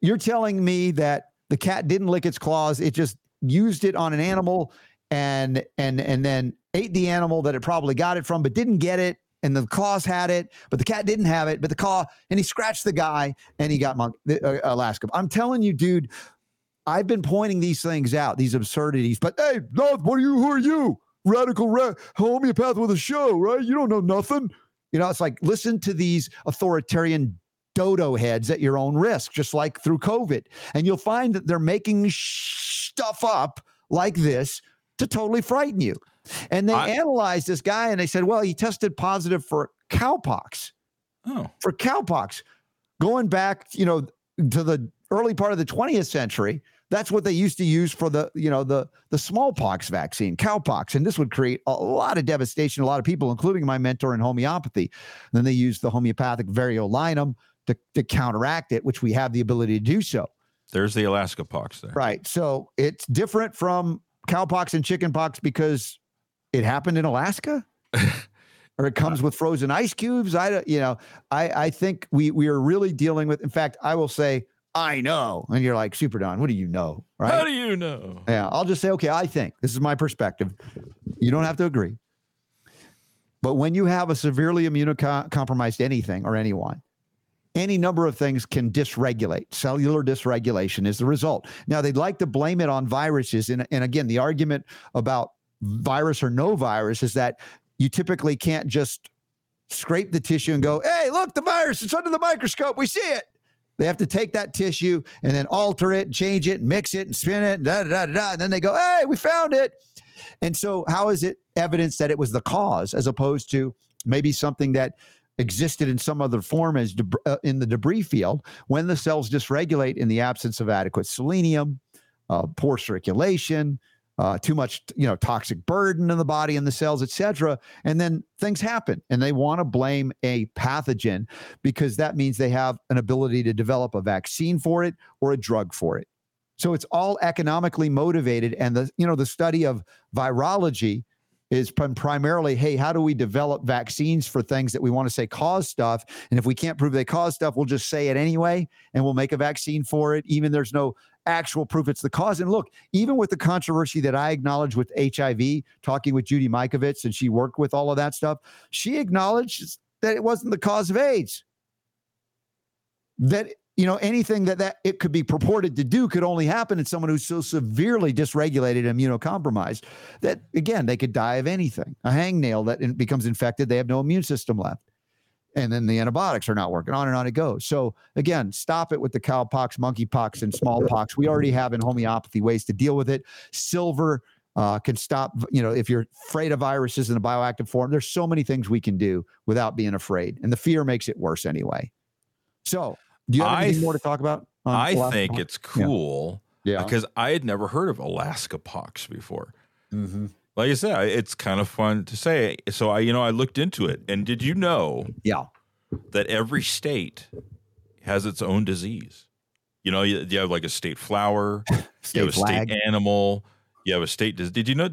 You're telling me that the cat didn't lick its claws. It just used it on an animal and then ate the animal that it probably got it from, but didn't get it. And the claws had it, but the cat didn't have it, but the claw, and he scratched the guy and he got Alaska. I'm telling you, dude, I've been pointing these things out, these absurdities, but hey, love, who are you? Radical homeopath with a show, right? You don't know nothing. You know, it's like, listen to these authoritarian dodo heads at your own risk, just like through COVID. And you'll find that they're making stuff up like this to totally frighten you. And they analyzed this guy and they said, well, he tested positive for cowpox. Oh. For cowpox. Going back, you know, to the early part of the 20th century, that's what they used to use for the, you know, the smallpox vaccine, cowpox. And this would create a lot of devastation, a lot of people, including my mentor in homeopathy. And then they used the homeopathic variolinum to counteract it, which we have the ability to do so. There's the Alaska pox there. Right. So it's different from cowpox and chickenpox because it happened in Alaska or it comes with frozen ice cubes. I think we are really dealing with, in fact, I will say, I know. And you're like, Super Don, what do you know? Right? How do you know? Yeah. I'll just say, okay, I think this is my perspective. You don't have to agree. But when you have a severely immunocompromised anything or anyone, any number of things can dysregulate. Cellular dysregulation is the result. Now, they'd like to blame it on viruses. And again, the argument about virus or no virus is that you typically can't just scrape the tissue and go, hey, look, the virus, it's under the microscope. We see it. They have to take that tissue and then alter it, change it, mix it, and spin it, and then they go, hey, we found it. And so how is it evidence that it was the cause as opposed to maybe something that existed in some other form as in the debris field when the cells dysregulate in the absence of adequate selenium, poor circulation, too much, toxic burden in the body and the cells, et cetera. And then things happen and they want to blame a pathogen because that means they have an ability to develop a vaccine for it or a drug for it. So it's all economically motivated. And the study of virology is primarily, hey, how do we develop vaccines for things that we want to say cause stuff? And if we can't prove they cause stuff, we'll just say it anyway, and we'll make a vaccine for it, even there's no actual proof it's the cause. And look, even with the controversy that I acknowledge with HIV, talking with Judy Mikovits, and she worked with all of that stuff, she acknowledged that it wasn't the cause of AIDS. That, anything that it could be purported to do could only happen in someone who's so severely dysregulated and immunocompromised that, again, they could die of anything. A hangnail that becomes infected, they have no immune system left. And then the antibiotics are not working. On and on it goes. So, again, stop it with the cowpox, monkeypox, and smallpox. We already have in homeopathy ways to deal with it. Silver can stop, if you're afraid of viruses in a bioactive form. There's so many things we can do without being afraid. And the fear makes it worse anyway. So, do you have anything more to talk about? I think it's cool because I had never heard of Alaska pox before. Mm-hmm. Like I said, it's kind of fun to say. So I looked into it. And did you know that every state has its own disease? You have like a state flower, you have a flag, state animal, you have a state disease. Did you know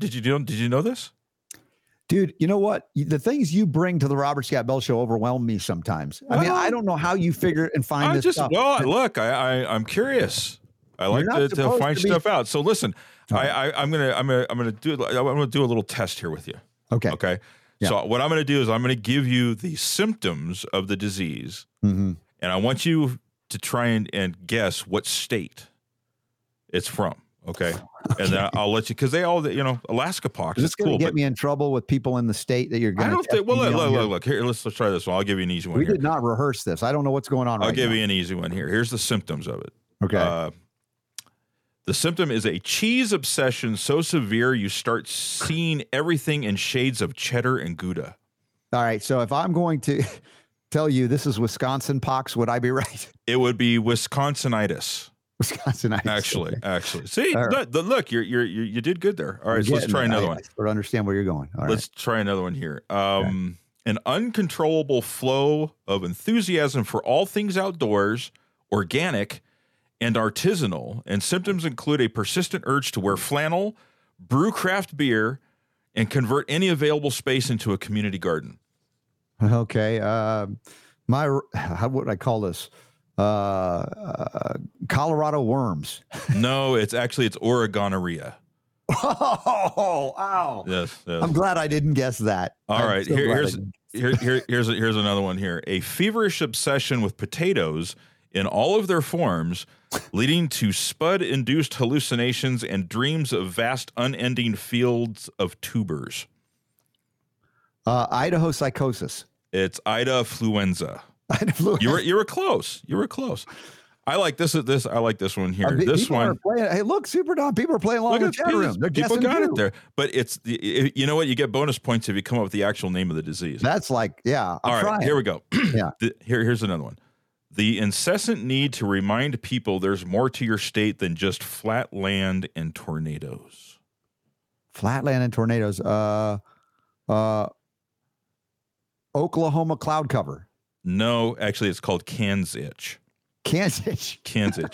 this? Dude, you know what? The things you bring to the Robert Scott Bell Show overwhelm me sometimes. I mean, I don't know how you figure and find this stuff. Well, look, I'm curious. I like to find stuff out. So listen, right. I'm gonna do a little test here with you. Okay. Okay. Yeah. So what I'm gonna do is I'm gonna give you the symptoms of the disease, mm-hmm. and I want you to try and guess what state it's from. Okay. And then I'll let you, because they all, Alaska pox. Is this going to get me in trouble with people in the state that you're going to? I don't think. Well, look. Here, let's try this one. I'll give you an easy one. We did not rehearse this. I don't know what's going on. I'll give you an easy one here. Here's the symptoms of it. Okay. The symptom is a cheese obsession so severe you start seeing everything in shades of cheddar and Gouda. All right. So if I'm going to tell you this is Wisconsin pox, would I be right? It would be Wisconsinitis. Wisconsin ice. Actually, see, right. Look, you did good there. All right, so let's try another one. Or understand where you're going. All right. Let's try another one here. An uncontrollable flow of enthusiasm for all things outdoors, organic, and artisanal, and symptoms include a persistent urge to wear flannel, brew craft beer, and convert any available space into a community garden. Okay, how would I call this? Colorado worms. No, it's Oregonorrhea. Oh, ow. Yes. I'm glad I didn't guess that. All right, here's another one here. A feverish obsession with potatoes in all of their forms, leading to spud-induced hallucinations and dreams of vast, unending fields of tubers. Idaho psychosis. It's Idafluenza. You were close. I like this. I like this one here. This one. Hey, look, Super Dom. People are playing along in the chat room. People got it there. But it's, you know what? You get bonus points if you come up with the actual name of the disease. That's like, yeah. All right, here we go. Yeah. Here's another one. The incessant need to remind people there's more to your state than just flat land and tornadoes. Oklahoma cloud cover. No, actually, it's called Kansitch. Kansitch.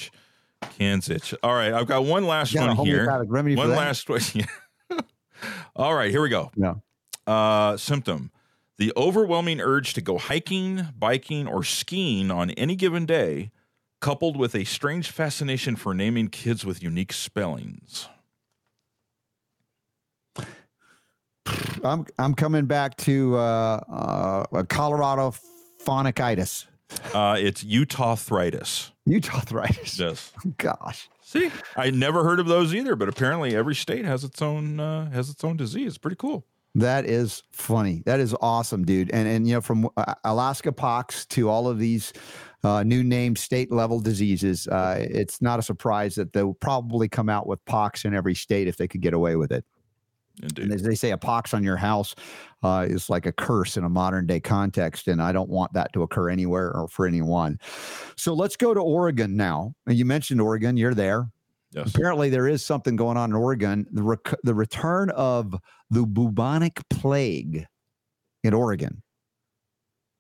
All right, I've got one last one here. One last one. All right, here we go. Yeah. Symptom. The overwhelming urge to go hiking, biking, or skiing on any given day, coupled with a strange fascination for naming kids with unique spellings. I'm coming back to Colorado phonicitis. It's Utahthritis. Yes. Gosh. See, I never heard of those either, but apparently every state has its own disease. Pretty cool. That is funny. That is awesome, dude. And you know, from Alaska pox to all of these new name state level diseases, it's not a surprise that they'll probably come out with pox in every state if they could get away with it. Indeed. And as they say, a pox on your house is like a curse in a modern day context, and I don't want that to occur anywhere or for anyone. So let's go to Oregon now. You mentioned Oregon. You're there. Yes. Apparently, there is something going on in Oregon. The return of the bubonic plague in Oregon.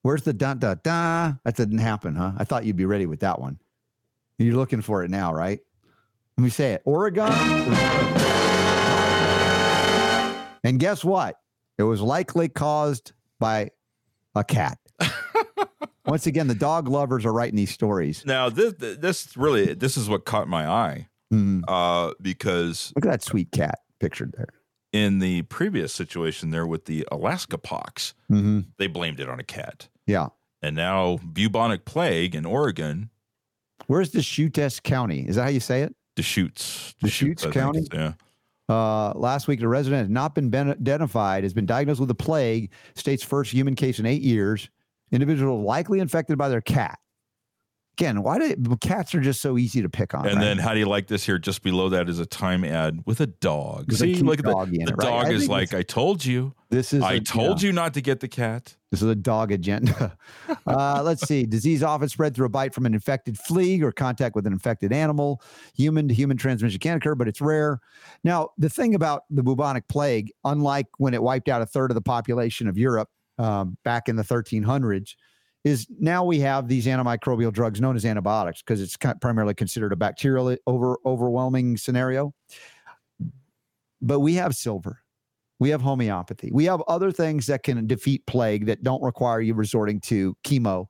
Where's the dun-dun-dun? That didn't happen, huh? I thought you'd be ready with that one. You're looking for it now, right? Let me say it. Oregon. And guess what? It was likely caused by a cat. Once again, the dog lovers are writing these stories. Now, this is what caught my eye. Mm. Because look at that sweet cat pictured there. In the previous situation there with the Alaska pox, they blamed it on a cat. Yeah. And now bubonic plague in Oregon. Where's Deschutes County? Is that how you say it? Deschutes County? Yeah. Last week, the resident has not been identified, has been diagnosed with a plague, state's first human case in 8 years. Individual likely infected by their cat. Again, why do cats are just so easy to pick on? And right? Then, how do you like this here? Just below that is a time ad with a dog. See, look at the dog right? Is like, I told you. I told you not to get the cat. This is a dog agenda. Let's see. Disease often spread through a bite from an infected flea or contact with an infected animal. Human to human transmission can occur, but it's rare. Now, the thing about the bubonic plague, unlike when it wiped out a third of the population of Europe back in the 1300s, is now we have these antimicrobial drugs known as antibiotics because it's primarily considered a bacterial overwhelming scenario. But we have silver. We have homeopathy. We have other things that can defeat plague that don't require you resorting to chemo,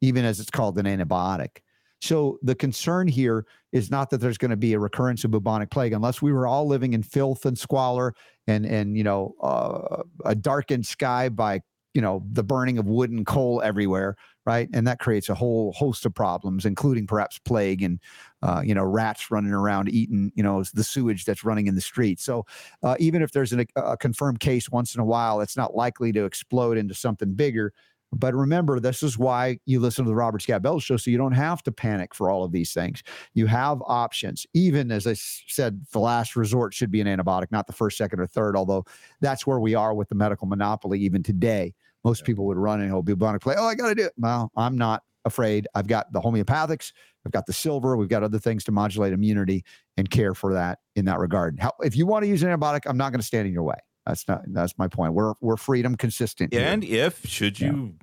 even as it's called an antibiotic. So the concern here is not that there's going to be a recurrence of bubonic plague unless we were all living in filth and squalor and you know, a darkened sky by you know, the burning of wood and coal everywhere, right? And that creates a whole host of problems, including perhaps plague and, you know, rats running around eating, you know, the sewage that's running in the street. So even if there's a confirmed case once in a while, it's not likely to explode into something bigger. But remember, this is why you listen to the Robert Scott Bell Show, so you don't have to panic for all of these things. You have options. Even, as I said, the last resort should be an antibiotic, not the first, second, or third, although that's where we are with the medical monopoly even today. Most people would run and go, bubonic plague. Oh, I got to do it. Well, I'm not afraid. I've got the homeopathics, I've got the silver, we've got other things to modulate immunity and care for that in that regard. How, if you want to use an antibiotic, I'm not going to stand in your way. That's my point. We're freedom consistent. And here. If should you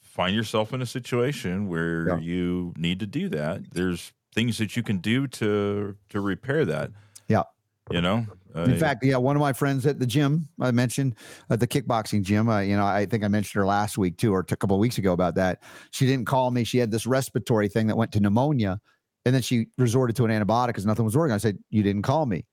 find yourself in a situation where you need to do that, there's things that you can do to repair that. Yeah. You know, in fact, one of my friends at the gym I mentioned, at the kickboxing gym, I think I mentioned her last week too, or a couple of weeks ago about that. She didn't call me. She had this respiratory thing that went to pneumonia, and then she resorted to an antibiotic because nothing was working. I said, "You didn't call me.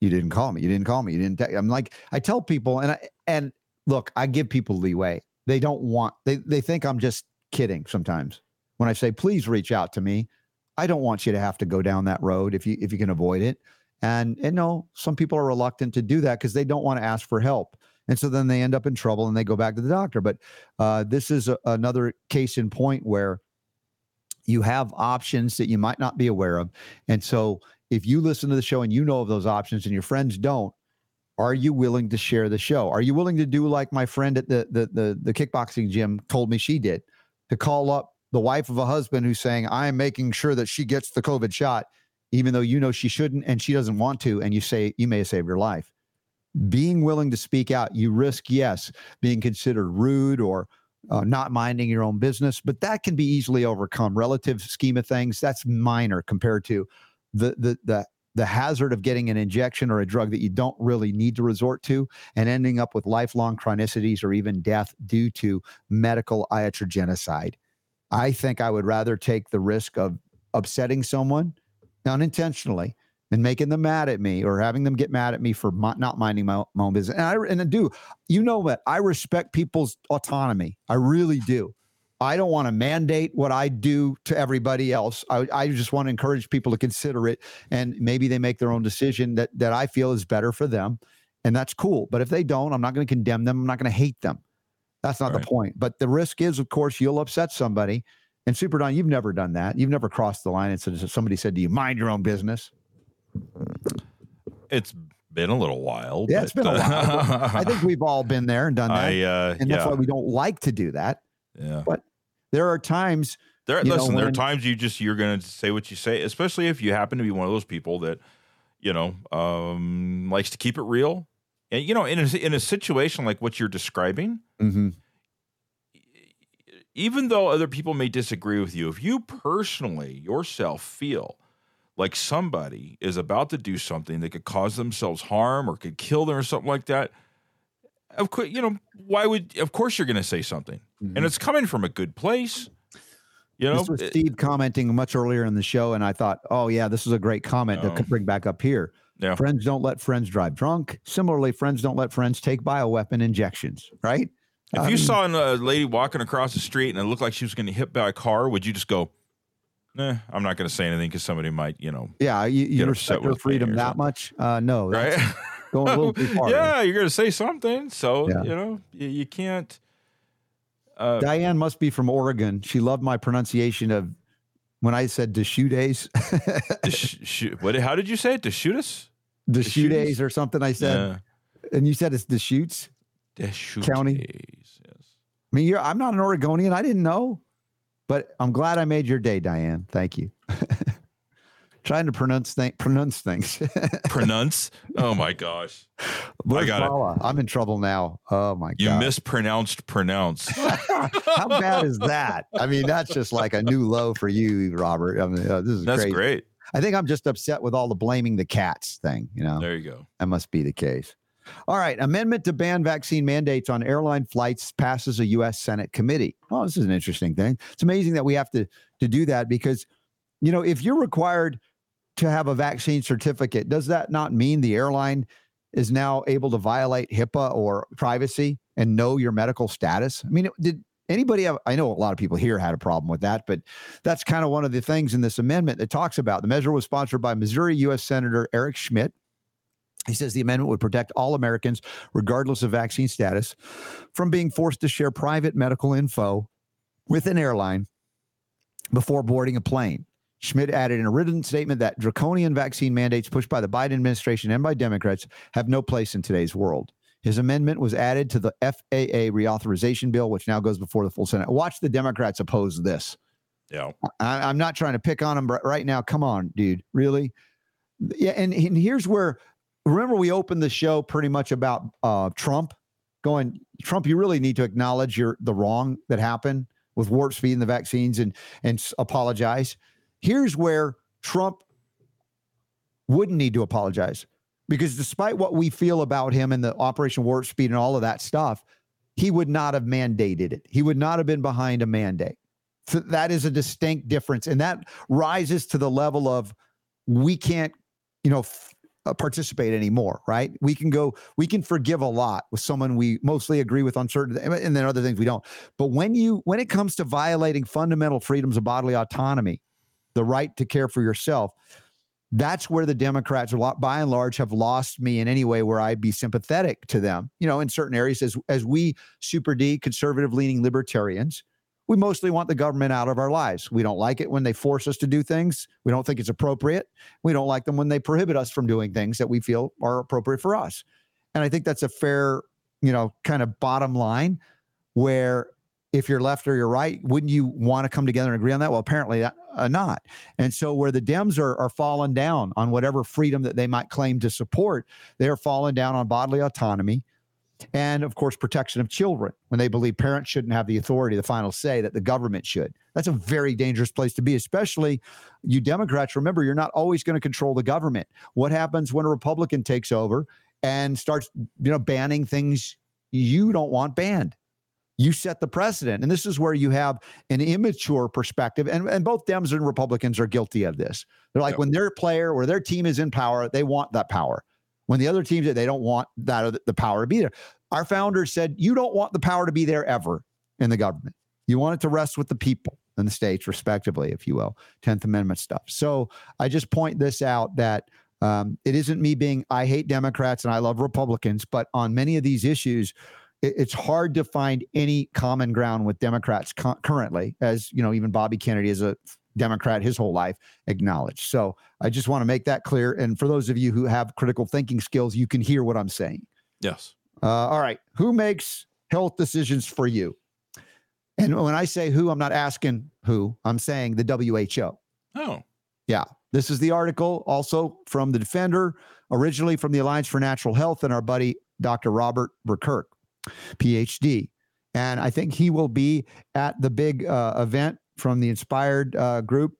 You didn't call me. You didn't call me. You didn't." I'm like, I tell people, and look, I give people leeway. They don't want. They think I'm just kidding sometimes when I say, "Please reach out to me. I don't want you to have to go down that road if you can avoid it." And no, some people are reluctant to do that because they don't want to ask for help. And so then they end up in trouble and they go back to the doctor. But this is another case in point where you have options that you might not be aware of. And so if you listen to the show and you know of those options and your friends don't, are you willing to share the show? Are you willing to do like my friend at the kickboxing gym told me she did, to call up the wife of a husband who's saying, "I'm making sure that she gets the COVID shot," even though you know she shouldn't and she doesn't want to, and you say you may have saved your life. Being willing to speak out, you risk, yes, being considered rude or not minding your own business, but that can be easily overcome. Relative scheme of things, that's minor compared to the hazard of getting an injection or a drug that you don't really need to resort to and ending up with lifelong chronicities or even death due to medical iatrogenocide. I think I would rather take the risk of upsetting someone unintentionally and making them mad at me, or having them get mad at me for not minding my own business. I respect people's autonomy. I really do. I don't want to mandate what I do to everybody else. I just want to encourage people to consider it, and maybe they make their own decision that I feel is better for them. And that's cool. But if they don't, I'm not going to condemn them. I'm not going to hate them. That's not the point. But the risk is, of course, you'll upset somebody. And Super Don, you've never done that. You've never crossed the line. And so somebody said, "Do you mind your own business?" It's been a little while. Yeah, it's been a while. I think we've all been there and done that. And that's why we don't like to do that. Yeah. But there are times. There are times you're going to say what you say, especially if you happen to be one of those people that, likes to keep it real. And, in a situation like what you're describing, mm-hmm. Even though other people may disagree with you, if you personally yourself feel like somebody is about to do something that could cause themselves harm or could kill them or something like that, of course, of course you're going to say something, mm-hmm. and it's coming from a good place. This was Steve commenting much earlier in the show, and I thought, oh yeah, this is a great comment to bring back up here. Yeah. Friends don't let friends drive drunk. Similarly, friends don't let friends take bioweapon injections, right? If you saw a lady walking across the street and it looked like she was going to hit by a car, would you just go, "Nah, I'm not going to say anything because somebody might, Yeah, you respect her freedom that much? No, that's right? Going a little too far. Yeah, you're going to say something, so you can't. Diane must be from Oregon. She loved my pronunciation of when I said "Deschutes." What? How did you say it? Deschutes? Deschutes or something? I said, and you said it's Deschutes. Deschutes County. Days, yes. I mean, I'm not an Oregonian. I didn't know, but I'm glad I made your day, Diane. Thank you. Trying to pronounce things. Pronounce? Oh my gosh! I got it. I'm in trouble now. Oh my god! You mispronounced pronounce. How bad is that? I mean, that's just like a new low for you, Robert. I mean, this is that's great. I think I'm just upset with all the blaming the cats thing. There you go. That must be the case. All right. Amendment to ban vaccine mandates on airline flights passes a U.S. Senate committee. Oh, this is an interesting thing. It's amazing that we have to do that because, if you're required to have a vaccine certificate, does that not mean the airline is now able to violate HIPAA or privacy and know your medical status? I mean, did anybody have, I know a lot of people here had a problem with that, but that's kind of one of the things in this amendment that talks about. The measure was sponsored by Missouri U.S. Senator Eric Schmidt. He says the amendment would protect all Americans, regardless of vaccine status, from being forced to share private medical info with an airline before boarding a plane. Schmidt added in a written statement that draconian vaccine mandates pushed by the Biden administration and by Democrats have no place in today's world. His amendment was added to the FAA reauthorization bill, which now goes before the full Senate. Watch the Democrats oppose this. Yeah. I'm not trying to pick on him right now. Come on, dude. Really? Yeah. And here's where, remember we opened the show pretty much about Trump going, Trump, you really need to acknowledge the wrong that happened with Warp Speed and the vaccines and apologize. Here's where Trump wouldn't need to apologize, because despite what we feel about him and the Operation Warp Speed and all of that stuff, he would not have mandated it. He would not have been behind a mandate. So that is a distinct difference. And that rises to the level of we can't, participate anymore, right? We can forgive a lot with someone we mostly agree with on certain, and then other things we don't. But when it comes to violating fundamental freedoms of bodily autonomy, the right to care for yourself, that's where the Democrats, by and large, have lost me in any way where I'd be sympathetic to them. In certain areas, as we Super D, conservative-leaning libertarians, we mostly want the government out of our lives. We don't like it when they force us to do things. We don't think it's appropriate. We don't like them when they prohibit us from doing things that we feel are appropriate for us. And I think that's a fair, kind of bottom line, where if you're left or you're right, wouldn't you want to come together and agree on that? Well, apparently not. And so where the Dems are falling down on whatever freedom that they might claim to support, they're falling down on bodily autonomy and, of course, protection of children, when they believe parents shouldn't have the authority, the final say, that the government should. That's a very dangerous place to be, especially you Democrats. Remember, you're not always going to control the government. What happens when a Republican takes over and starts, banning things you don't want banned? You set the precedent. And this is where you have an immature perspective. And both Dems and Republicans are guilty of this. They're like, when their player or their team is in power, they want that power. When the other teams, they don't want that or the power to be there. Our founders said, you don't want the power to be there ever in the government. You want it to rest with the people and the states, respectively, if you will, 10th Amendment stuff. So I just point this out that it isn't me being, I hate Democrats and I love Republicans, but on many of these issues, it's hard to find any common ground with Democrats currently, as even Bobby Kennedy is a Democrat his whole life acknowledged. So I just want to make that clear. And for those of you who have critical thinking skills, you can hear what I'm saying. Yes. All right. Who makes health decisions for you? And when I say who, I'm not asking who. I'm saying the WHO. Oh. Yeah. This is the article also from The Defender, originally from the Alliance for Natural Health and our buddy, Dr. Robert Burkirk, PhD. And I think he will be at the big event from the Inspired group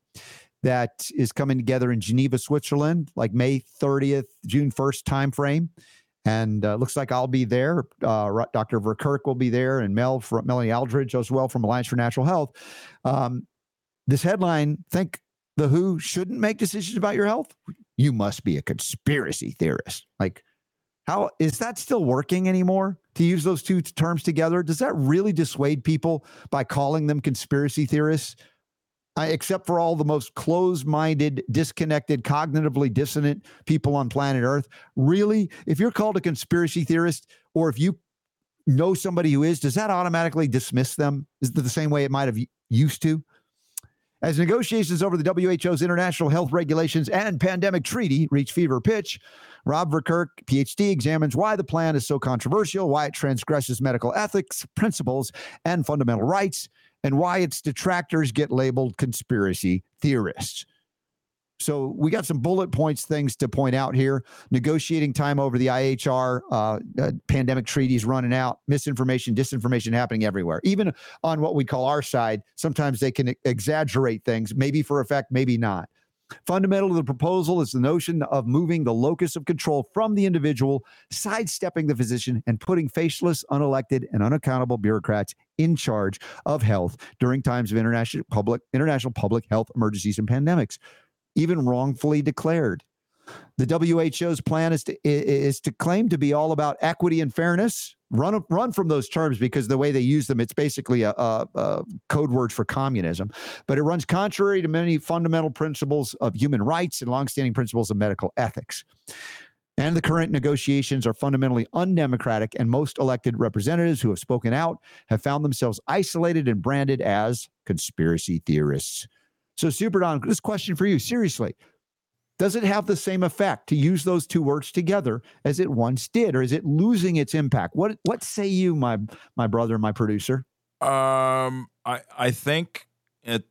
that is coming together in Geneva, Switzerland, like May 30th, June 1st timeframe. And looks like I'll be there. Dr. Verkirk will be there, and Melanie Aldridge as well from Alliance for Natural Health. This headline, think the WHO shouldn't make decisions about your health? You must be a conspiracy theorist. Like, how is that still working anymore? To use those two terms together, does that really dissuade people by calling them conspiracy theorists? Except for all the most closed-minded, disconnected, cognitively dissonant people on planet Earth. Really, if you're called a conspiracy theorist, or if you know somebody who is, does that automatically dismiss them? Is it the same way it might have used to? As negotiations over the WHO's international health regulations and pandemic treaty reach fever pitch, Rob Verkirk, PhD, examines why the plan is so controversial, why it transgresses medical ethics, principles, and fundamental rights, and why its detractors get labeled conspiracy theorists. So we got some bullet points things to point out here. Negotiating time over the IHR, pandemic treaties running out, misinformation, disinformation happening everywhere. Even on what we call our side, sometimes they can exaggerate things, maybe for effect, maybe not. Fundamental to the proposal is the notion of moving the locus of control from the individual, sidestepping the physician, and putting faceless, unelected, and unaccountable bureaucrats in charge of health during times of international public health emergencies and pandemics, even wrongfully declared. The WHO's plan is to claim to be all about equity and fairness. Run from those terms, because the way they use them, it's basically a code word for communism. But it runs contrary to many fundamental principles of human rights and longstanding principles of medical ethics. And the current negotiations are fundamentally undemocratic, and most elected representatives who have spoken out have found themselves isolated and branded as conspiracy theorists. So, Super Don, this question for you, seriously, does it have the same effect to use those two words together as it once did, or is it losing its impact? What say you, my brother, my producer? I think it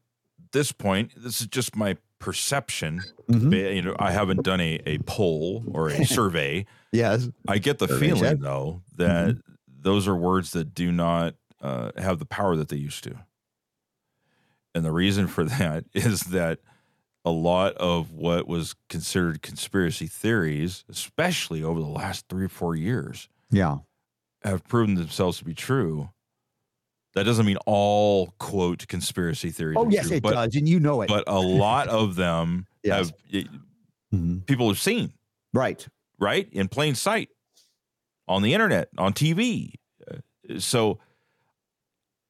this point, this is just my perception. Mm-hmm. You know, I haven't done a poll or a survey. Yes. I get the survey feeling, though, that mm-hmm. those are words that do not have the power that they used to. And the reason for that is that a lot of what was considered conspiracy theories, especially over the last 3 or 4 years, have proven themselves to be true. That doesn't mean all, quote, conspiracy theories. Oh, yes, true, it does, and you know it. But a lot of them have people have seen. Right. Right? In plain sight, on the internet, on TV. So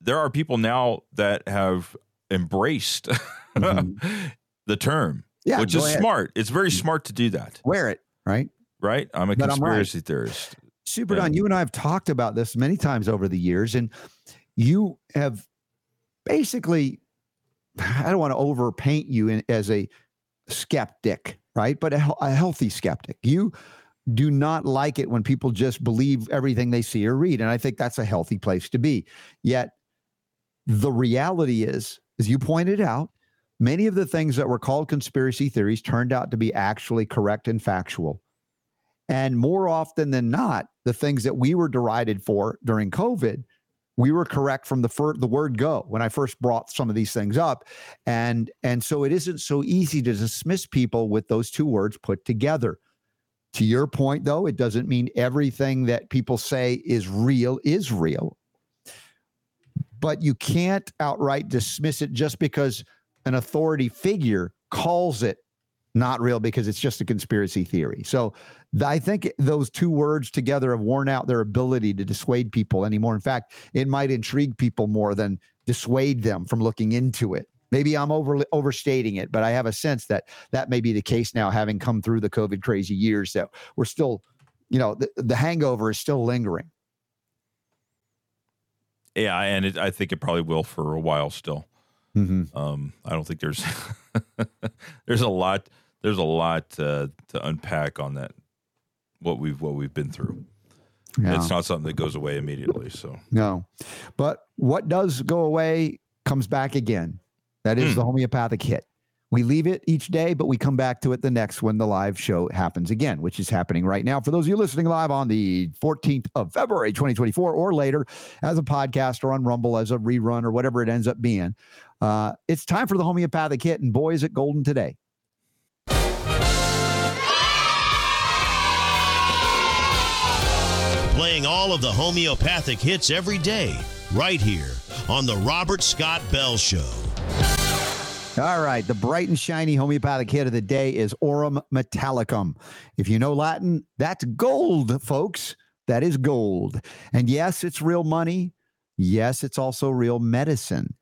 there are people now that have embraced the term, which is smart. It's very smart to do that. Wear it, right? Right? I'm a conspiracy theorist. Super Don, you and I have talked about this many times over the years, and you have basically, I don't want to overpaint you as a skeptic, right? But a healthy skeptic. You do not like it when people just believe everything they see or read. And I think that's a healthy place to be. Yet the reality is, as you pointed out, many of the things that were called conspiracy theories turned out to be actually correct and factual. And more often than not, the things that we were derided for during COVID, we were correct from the word go when I first brought some of these things up. And so it isn't so easy to dismiss people with those two words put together. To your point, though, it doesn't mean everything that people say is real. But you can't outright dismiss it just because an authority figure calls it not real because it's just a conspiracy theory. So I think those two words together have worn out their ability to dissuade people anymore. In fact, it might intrigue people more than dissuade them from looking into it. Maybe I'm overstating it, but I have a sense that that may be the case now, having come through the COVID crazy years, that we're still, you know, the hangover is still lingering. Yeah, and I think it probably will for a while still. Mm-hmm. I don't think there's there's a lot to unpack on that. What we've been through. Yeah. It's not something that goes away immediately. So no, but what does go away comes back again. That is the homeopathic hit. We leave it each day, but we come back to it the next when the live show happens again, which is happening right now. For those of you listening live on the 14th of February, 2024 or later as a podcast or on Rumble as a rerun or whatever it ends up being, it's time for the homeopathic hit, and boy, is it golden today. Playing all of the homeopathic hits every day right here on the Robert Scott Bell Show. All right. The bright and shiny homeopathic hit of the day is aurum metallicum. If you know Latin, that's gold, folks. That is gold. And yes, it's real money. Yes, it's also real medicine.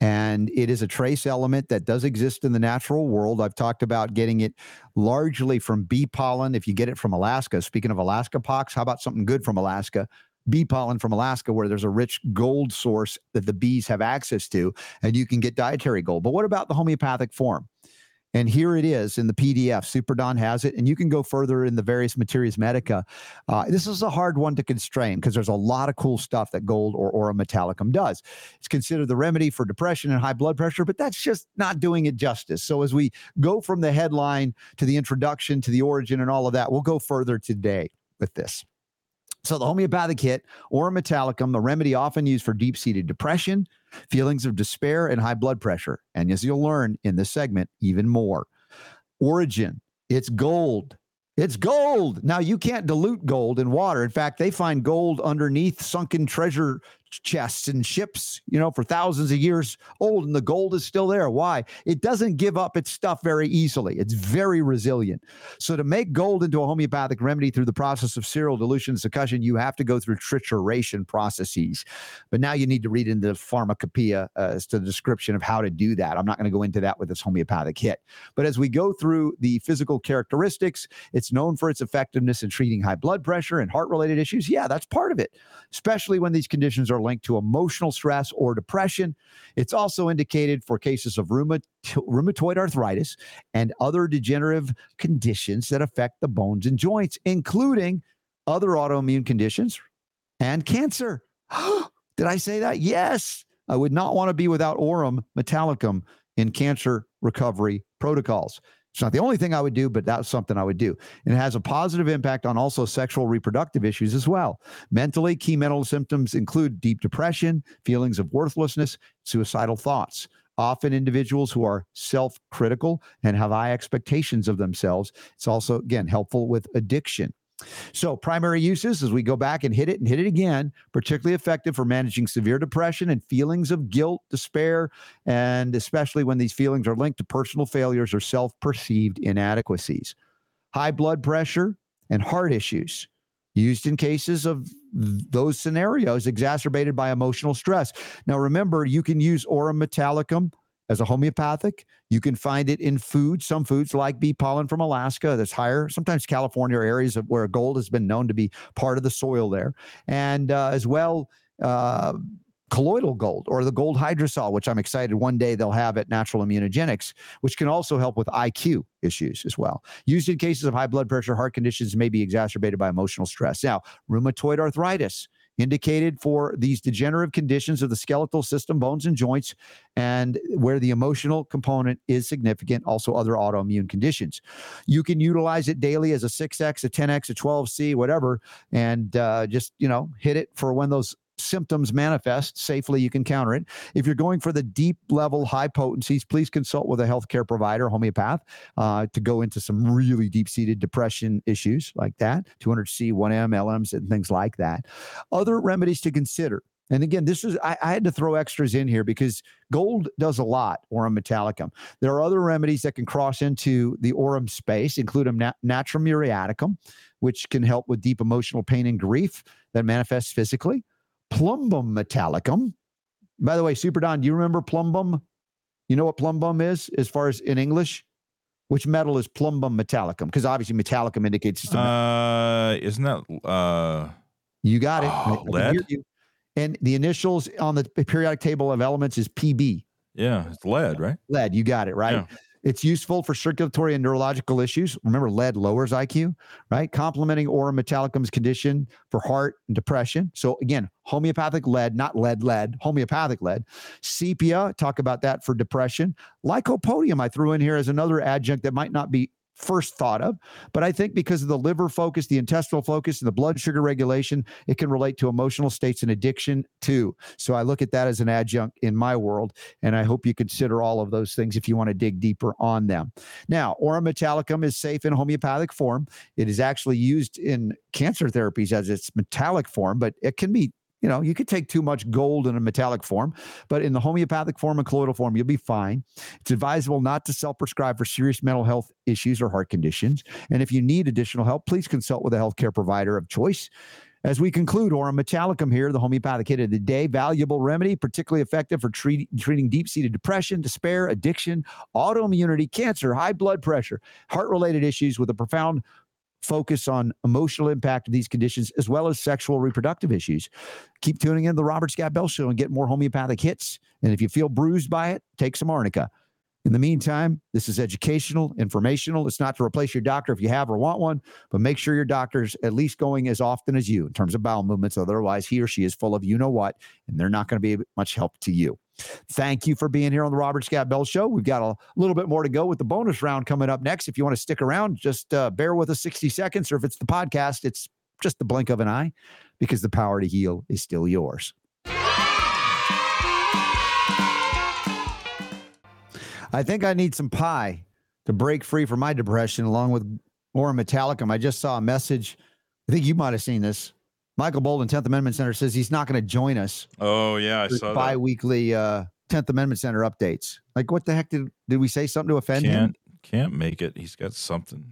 And it is a trace element that does exist in the natural world. I've talked about getting it largely from bee pollen. If you get it from Alaska, speaking of Alaska pox, how about something good from Alaska? Bee pollen from Alaska, where there's a rich gold source that the bees have access to, and you can get dietary gold. But what about the homeopathic form? And here it is in the PDF. Super Don has it, and you can go further in the various Materias Medica. This is a hard one to constrain because there's a lot of cool stuff that gold or aurum metallicum does. It's considered the remedy for depression and high blood pressure, but that's just not doing it justice. So as we go from the headline to the introduction to the origin and all of that, we'll go further today with this. So the homeopathic hit, aurum metallicum, the remedy often used for deep-seated depression, feelings of despair, and high blood pressure. And as you'll learn in this segment, even more. Origin, it's gold. It's gold. Now, you can't dilute gold in water. In fact, they find gold underneath sunken treasure chests and ships, you know, for thousands of years old, and the gold is still there. Why? It doesn't give up its stuff very easily. It's very resilient. So to make gold into a homeopathic remedy through the process of cereal dilution and succussion, you have to go through trituration processes. But now you need to read into the pharmacopoeia as to the description of how to do that. I'm not going to go into that with this homeopathic hit. But as we go through the physical characteristics, it's known for its effectiveness in treating high blood pressure and heart-related issues. Yeah, that's part of it, especially when these conditions are linked to emotional stress or depression. It's also indicated for cases of rheumatoid arthritis and other degenerative conditions that affect the bones and joints, including other autoimmune conditions and cancer. Did I say that? Yes. I would not want to be without aurum metallicum in cancer recovery protocols. It's not the only thing I would do, but that's something I would do. And it has a positive impact on also sexual reproductive issues as well. Mentally, key mental symptoms include deep depression, feelings of worthlessness, suicidal thoughts. Often individuals who are self-critical and have high expectations of themselves. It's also, again, helpful with addiction. So primary uses, as we go back and hit it again, particularly effective for managing severe depression and feelings of guilt, despair, and especially when these feelings are linked to personal failures or self-perceived inadequacies. High blood pressure and heart issues, used in cases of those scenarios exacerbated by emotional stress. Now remember, you can use Aurum Metallicum as a homeopathic. You can find it in food, some foods like bee pollen from Alaska that's higher, sometimes California or areas where gold has been known to be part of the soil there. And as well, colloidal gold or the gold hydrosol, which I'm excited one day they'll have at Natural Immunogenics, which can also help with IQ issues as well. Used in cases of high blood pressure, heart conditions may be exacerbated by emotional stress. Now, rheumatoid arthritis, indicated for these degenerative conditions of the skeletal system, bones, and joints, and where the emotional component is significant, also other autoimmune conditions. You can utilize it daily as a 6X, a 10X, a 12C, whatever, and just, you know, hit it for when those symptoms manifest safely. You can counter it. If you're going for the deep level, high potencies, please consult with a healthcare provider, homeopath, to go into some really deep-seated depression issues like that, 200C, 1M, LMs, and things like that. Other remedies to consider. And again, this is, I had to throw extras in here because gold does a lot, Aurum Metallicum. There are other remedies that can cross into the aurum space, including Natrum Muriaticum, which can help with deep emotional pain and grief that manifests physically. Plumbum Metallicum. By the way, Super Don, do you remember plumbum? You know what plumbum is as far as in English? Which metal is plumbum Metallicum? Because obviously Metallicum indicates it's a metal. Isn't that... You got it. Lead? And the initials on the periodic table of elements is PB. Yeah, it's lead, right? Lead, you got it, right? Yeah. It's useful for circulatory and neurological issues. Remember, lead lowers IQ, right? Complementing Aurum Metallicum's condition for heart and depression. So again, homeopathic lead, not lead, homeopathic lead. Sepia, talk about that for depression. Lycopodium, I threw in here as another adjunct that might not be first thought of, but I think because of the liver focus, the intestinal focus, and the blood sugar regulation, it can relate to emotional states and addiction too. So I look at that as an adjunct in my world, and I hope you consider all of those things if you want to dig deeper on them. Now, Aurum Metallicum is safe in homeopathic form. It is actually used in cancer therapies as its metallic form, but it can be, you know, you could take too much gold in a metallic form, but in the homeopathic form and colloidal form, you'll be fine. It's advisable not to self-prescribe for serious mental health issues or heart conditions. And if you need additional help, please consult with a healthcare provider of choice. As we conclude Aurum Metallicum here, the homeopathic hit of the day, valuable remedy, particularly effective for treating deep-seated depression, despair, addiction, autoimmunity, cancer, high blood pressure, heart-related issues with a profound focus on emotional impact of these conditions, as well as sexual reproductive issues. Keep tuning in to the Robert Scott Bell Show and get more homeopathic hits. And if you feel bruised by it, take some arnica. In the meantime, this is educational, informational. It's not to replace your doctor if you have or want one, but make sure your doctor's at least going as often as you in terms of bowel movements. Otherwise, he or she is full of you-know-what, and they're not going to be much help to you. Thank you for being here on the Robert Scott Bell Show. We've got a little bit more to go with the bonus round coming up next. If you want to stick around, just bear with us 60 seconds, or if it's the podcast, it's just the blink of an eye, because the power to heal is still yours. I think I need some pie to break free from my depression, along with Aurum Metallicum. I just saw a message. I think you might have seen this. Michael Bolden, 10th Amendment Center, says he's not going to join us. Oh, yeah, I saw bi-weekly, that. Bi-weekly 10th Amendment Center updates. Like, what the heck? Did we say something to offend him? Can't make it. He's got something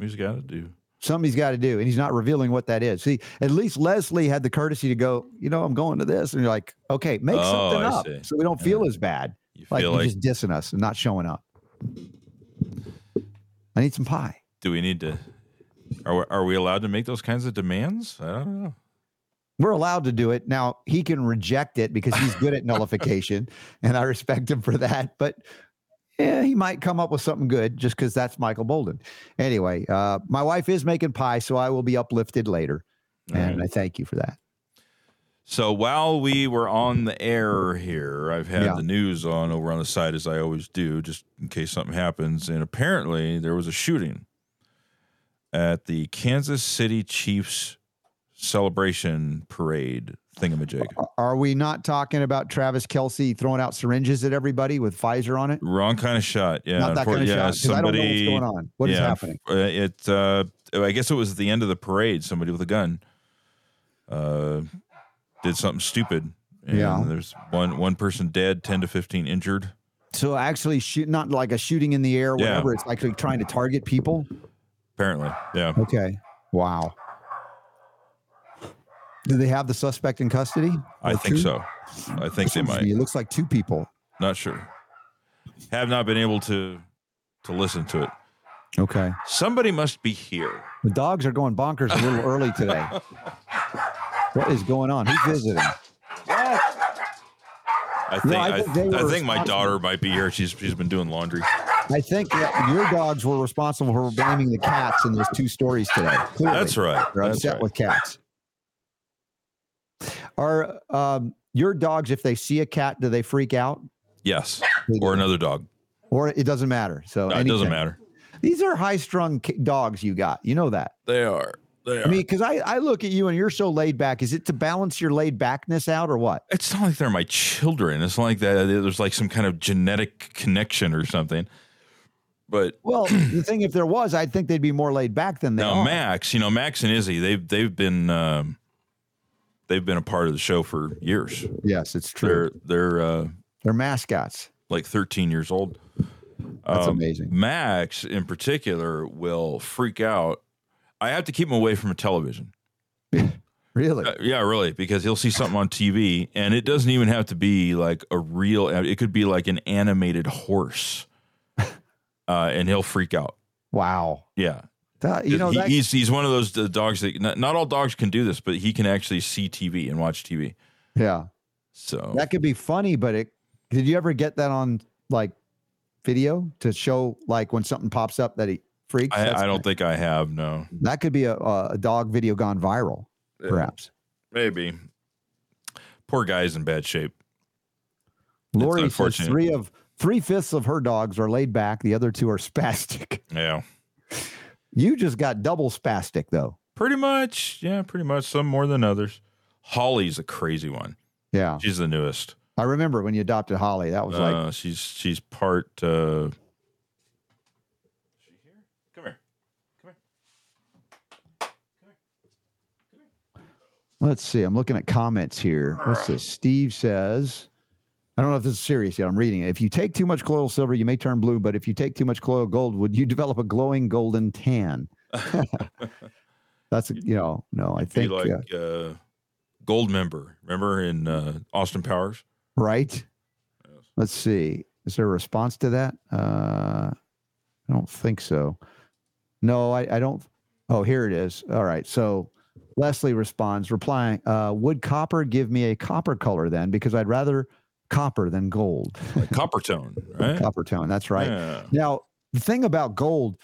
he's got to do. Something he's got to do, and he's not revealing what that is. See, at least Leslie had the courtesy to go, you know, I'm going to this. And you're like, okay, make something up so we don't feel as bad. You feel like you're just dissing us and not showing up. I need some pie. Do we need to? Are we allowed to make those kinds of demands? I don't know. We're allowed to do it. Now, he can reject it because he's good at nullification, and I respect him for that. But yeah, he might come up with something good just because that's Michael Bolden. Anyway, my wife is making pie, so I will be uplifted later. All right. I thank you for that. So while we were on the air here, I've had the news on over on the side, as I always do, just in case something happens. And apparently there was a shooting at the Kansas City Chiefs celebration parade thingamajig. Are we not talking about Travis Kelce throwing out syringes at everybody with Pfizer on it? Wrong kind of shot. Yeah, not that kind of shot. Somebody, I don't know what's going on. What is happening? I guess it was at the end of the parade. Somebody with a gun did something stupid. And there's one person dead, 10 to 15 injured. So actually, not like a shooting in the air, whatever. It's actually trying to target people. Apparently, yeah. Okay. Wow. Do they have the suspect in custody? I think so. I think they might. It looks like two people. Not sure. Have not been able to listen to it. Okay. Somebody must be here. The dogs are going bonkers a little early today. What is going on? Who's visiting? Yes. I think my daughter might be here. She's been doing laundry. I think your dogs were responsible for blaming the cats in those two stories today. Clearly, that's right. They're upset with cats. Are your dogs, if they see a cat, do they freak out? Yes, or another dog. Or it doesn't matter. So no, it doesn't matter. These are high-strung dogs you got. You know that. They are. They are. I mean, because I look at you and you're so laid back. Is it to balance your laid backness out or what? It's not like they're my children. It's not like that. There's like some kind of genetic connection or something. But well, the thing, if there was, I'd think they'd be more laid back than they are. No, Max, Max and Izzy, they've been a part of the show for years. Yes, it's true. They're mascots. Like 13 years old. That's amazing. Max, in particular, will freak out. I have to keep him away from a television. Really? Yeah, really, because he'll see something on TV, and it doesn't even have to be like a real. It could be like an animated horse. And he'll freak out. Wow. Yeah. He's one of those dogs that not all dogs can do this, but he can actually see TV and watch TV. Yeah. So that could be funny, but did you ever get that on like video to show like when something pops up that he freaks? I don't think I have. No. That could be a dog video gone viral, perhaps. Maybe. Poor guy's in bad shape. Lori says three-fifths of her dogs are laid back. The other two are spastic. Yeah. You just got double spastic, though. Pretty much. Yeah, pretty much. Some more than others. Holly's a crazy one. Yeah. She's the newest. I remember when you adopted Holly. That was like... She's part... Is she here? Come here. Let's see. I'm looking at comments here. What's this? Steve says... I don't know if this is serious yet. I'm reading it. If you take too much colloidal silver, you may turn blue. But if you take too much colloidal gold, would you develop a glowing golden tan? That's, no, I think. Be like Gold Member. Remember in Austin Powers? Right. Yes. Let's see. Is there a response to that? I don't think so. No, I don't. Oh, here it is. All right. So Leslie responds, replying, would copper give me a copper color then? Because I'd rather... copper than gold. Like copper tone, right? Copper tone, that's right. Yeah. Now, the thing about gold,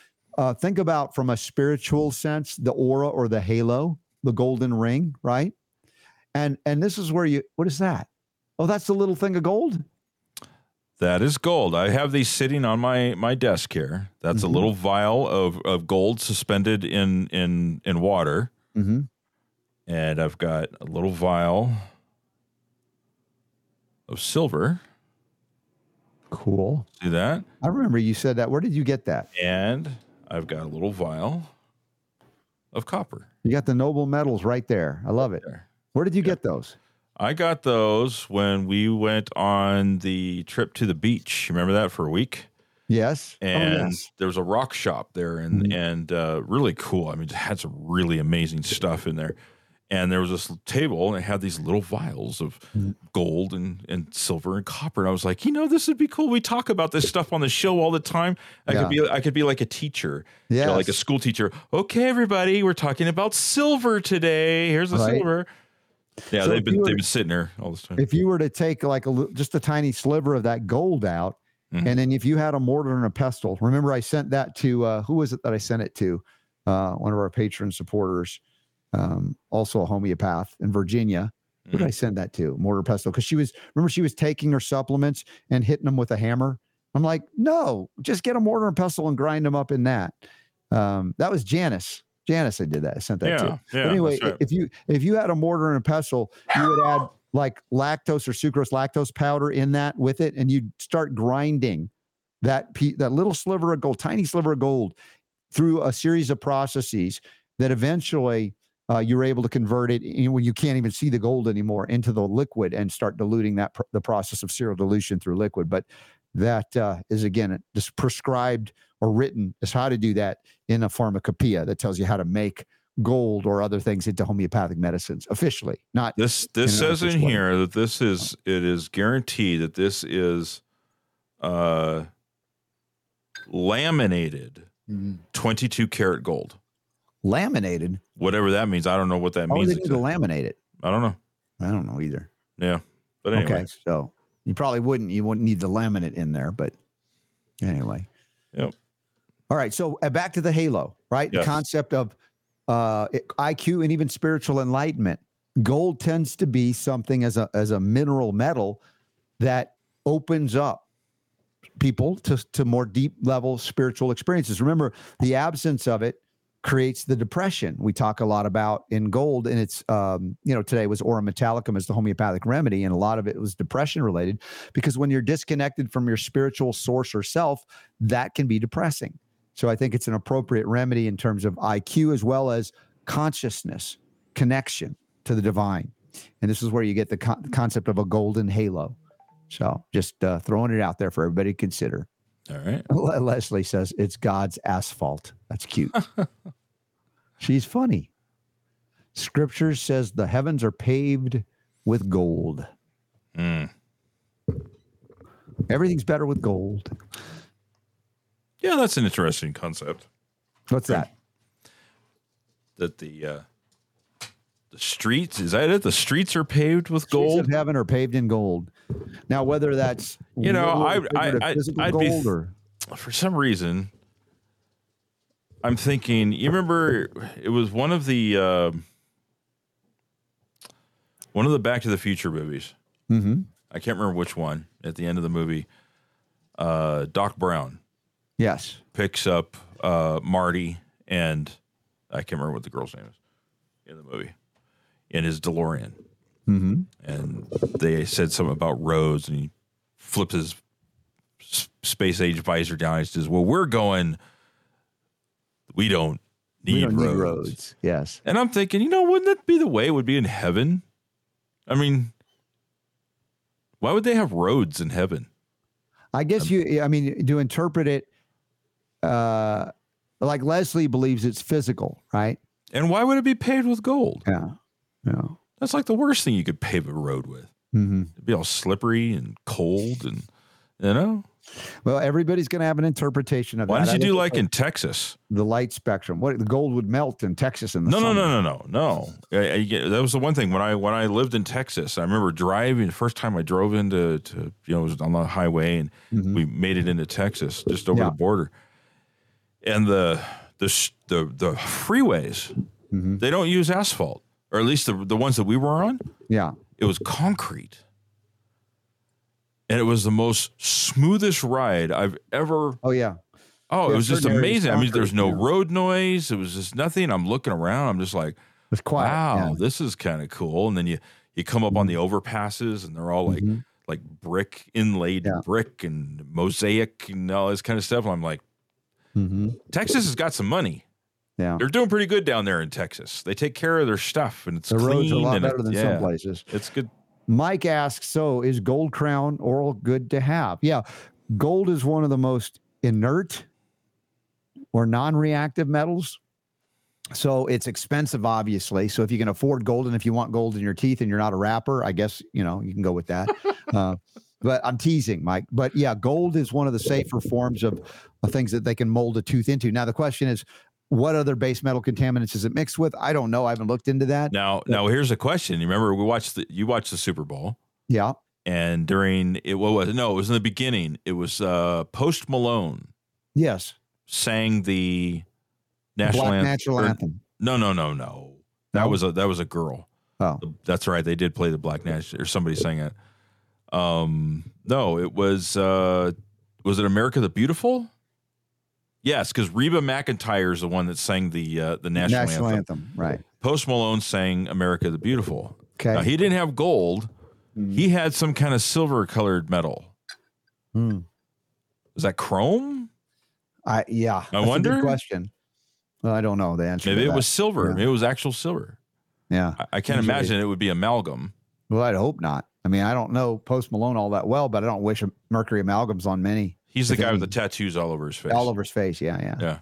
think about from a spiritual sense, the aura or the halo, the golden ring, right? And this is where what is that? Oh, that's the little thing of gold? That is gold. I have these sitting on my desk here. That's a little vial of gold suspended in water. Mm-hmm. And I've got a little vial of silver. Cool. See that? I remember you said that. Where did you get that? And I've got a little vial of copper. You got the noble metals right there. I love it. Where did you get those? I got those when we went on the trip to the beach. Remember that for a week? Yes. And there was a rock shop there and really cool. I mean, it had some really amazing stuff in there. And there was this table, and it had these little vials of gold and silver and copper. And I was like, this would be cool. We talk about this stuff on the show all the time. I could be like a teacher, like a school teacher. Okay, everybody, we're talking about silver today. Here's the silver. Yeah, so they've been sitting there all this time. If you were to take like just a tiny sliver of that gold out, and then if you had a mortar and a pestle, remember I sent that to who was it that I sent it to? One of our Patreon supporters. Also a homeopath in Virginia. Who did I send that to? Mortar Pestle. Because she was taking her supplements and hitting them with a hammer. I'm like, no, just get a mortar and pestle and grind them up in that. That was Janice. Janice, I did that. I sent that to. But anyway, right. if you had a mortar and a pestle, you would add like lactose or sucrose lactose powder in that with it, and you'd start grinding that little sliver of gold, tiny sliver of gold, through a series of processes that eventually you're able to convert it, when you can't even see the gold anymore, into the liquid and start diluting that the process of serial dilution through liquid. But that is, again, just prescribed or written as how to do that in a pharmacopoeia that tells you how to make gold or other things into homeopathic medicines officially. Not this. This says in here that it is guaranteed that this is laminated 22 karat gold. Laminated, whatever that means. I don't know what that means. How do they do to laminate it? I don't know. I don't know either. Yeah, but anyway, okay, so. You probably wouldn't. You wouldn't need the laminate in there, but anyway. Yep. All right. So back to the halo, right? Yes. The concept of IQ and even spiritual enlightenment. Gold tends to be something as a mineral metal that opens up people to more deep level spiritual experiences. Remember, the absence of it creates the depression we talk a lot about in gold, and it's today was aurum metallicum as the homeopathic remedy, and a lot of it was depression related, because when you're disconnected from your spiritual source or self, that can be depressing. So I think it's an appropriate remedy in terms of IQ as well as consciousness, connection to the divine, and this is where you get the concept of a golden halo. So just throwing it out there for everybody to consider. All right. Leslie says it's God's asphalt. That's cute. She's funny. Scripture says the heavens are paved with gold. Mm. Everything's better with gold. Yeah, that's an interesting concept. What's that? That the streets, is that it? The streets are paved with gold? Streets of heaven are paved in gold. Now, whether that's... You know, for some reason, I'm thinking, you remember, it was one of the Back to the Future movies. Mm-hmm. I can't remember which one. At the end of the movie, Doc Brown. Yes. Picks up Marty and I can't remember what the girl's name is in the movie, in his DeLorean. Mm-hmm. And they said something about roads, and he flips his space age visor down. He says, well, we're going, we don't need roads. Yes. And I'm thinking, wouldn't that be the way it would be in heaven? I mean, why would they have roads in heaven? I guess to interpret it, like Leslie believes it's physical, right? And why would it be paved with gold? Yeah. Yeah. That's like the worst thing you could pave a road with. Mm-hmm. It'd be all slippery and cold and, Well, everybody's going to have an interpretation of that. Why don't you do like in Texas? The light spectrum. What, the gold would melt in Texas in the summer. No. That was the one thing. When I lived in Texas, I remember driving, the first time I drove into it was on the highway, and mm-hmm. we made it into Texas, just over the border. And the freeways, mm-hmm. they don't use asphalt. Or at least the ones that we were on, it was concrete. And it was the most smoothest ride I've ever... Oh, yeah. Oh, it was just amazing. I mean, there's no road noise. It was just nothing. I'm looking around. I'm just like, it's quiet. Wow, this is kind of cool. And then you come up on the overpasses, and they're all like mm-hmm. like brick, inlaid brick and mosaic and all this kind of stuff. And I'm like, mm-hmm. Texas has got some money. Yeah. They're doing pretty good down there in Texas. They take care of their stuff, and it's clean. The roads are a lot better than some places. It's good. Mike asks, so is gold crown oral good to have? Yeah. Gold is one of the most inert or non-reactive metals. So it's expensive, obviously. So if you can afford gold, and if you want gold in your teeth and you're not a rapper, I guess, you can go with that. But I'm teasing, Mike. But yeah, gold is one of the safer forms of things that they can mold a tooth into. Now, the question is, what other base metal contaminants is it mixed with? I don't know. I haven't looked into that. Now here's a question. You remember you watched the Super Bowl. Yeah. And it was in the beginning. It was Post Malone. Yes. Sang the national anthem. No. That was a girl. Oh, that's right. They did play the Black National, or somebody sang it. No, it was it America the Beautiful? Yes, because Reba McEntire is the one that sang the national anthem. Right. Post Malone sang America the Beautiful. Okay. Now, he didn't have gold. Mm. He had some kind of silver colored metal. Mm. Was that chrome? Yeah. I wonder. That's a good question. Well, I don't know the answer. Maybe it was silver. Yeah. Maybe it was actual silver. Yeah. I can't imagine it would be amalgam. Well, I'd hope not. I mean, I don't know Post Malone all that well, but I don't wish mercury amalgams on many. He's the guy with the tattoos all over his face. All over his face, yeah.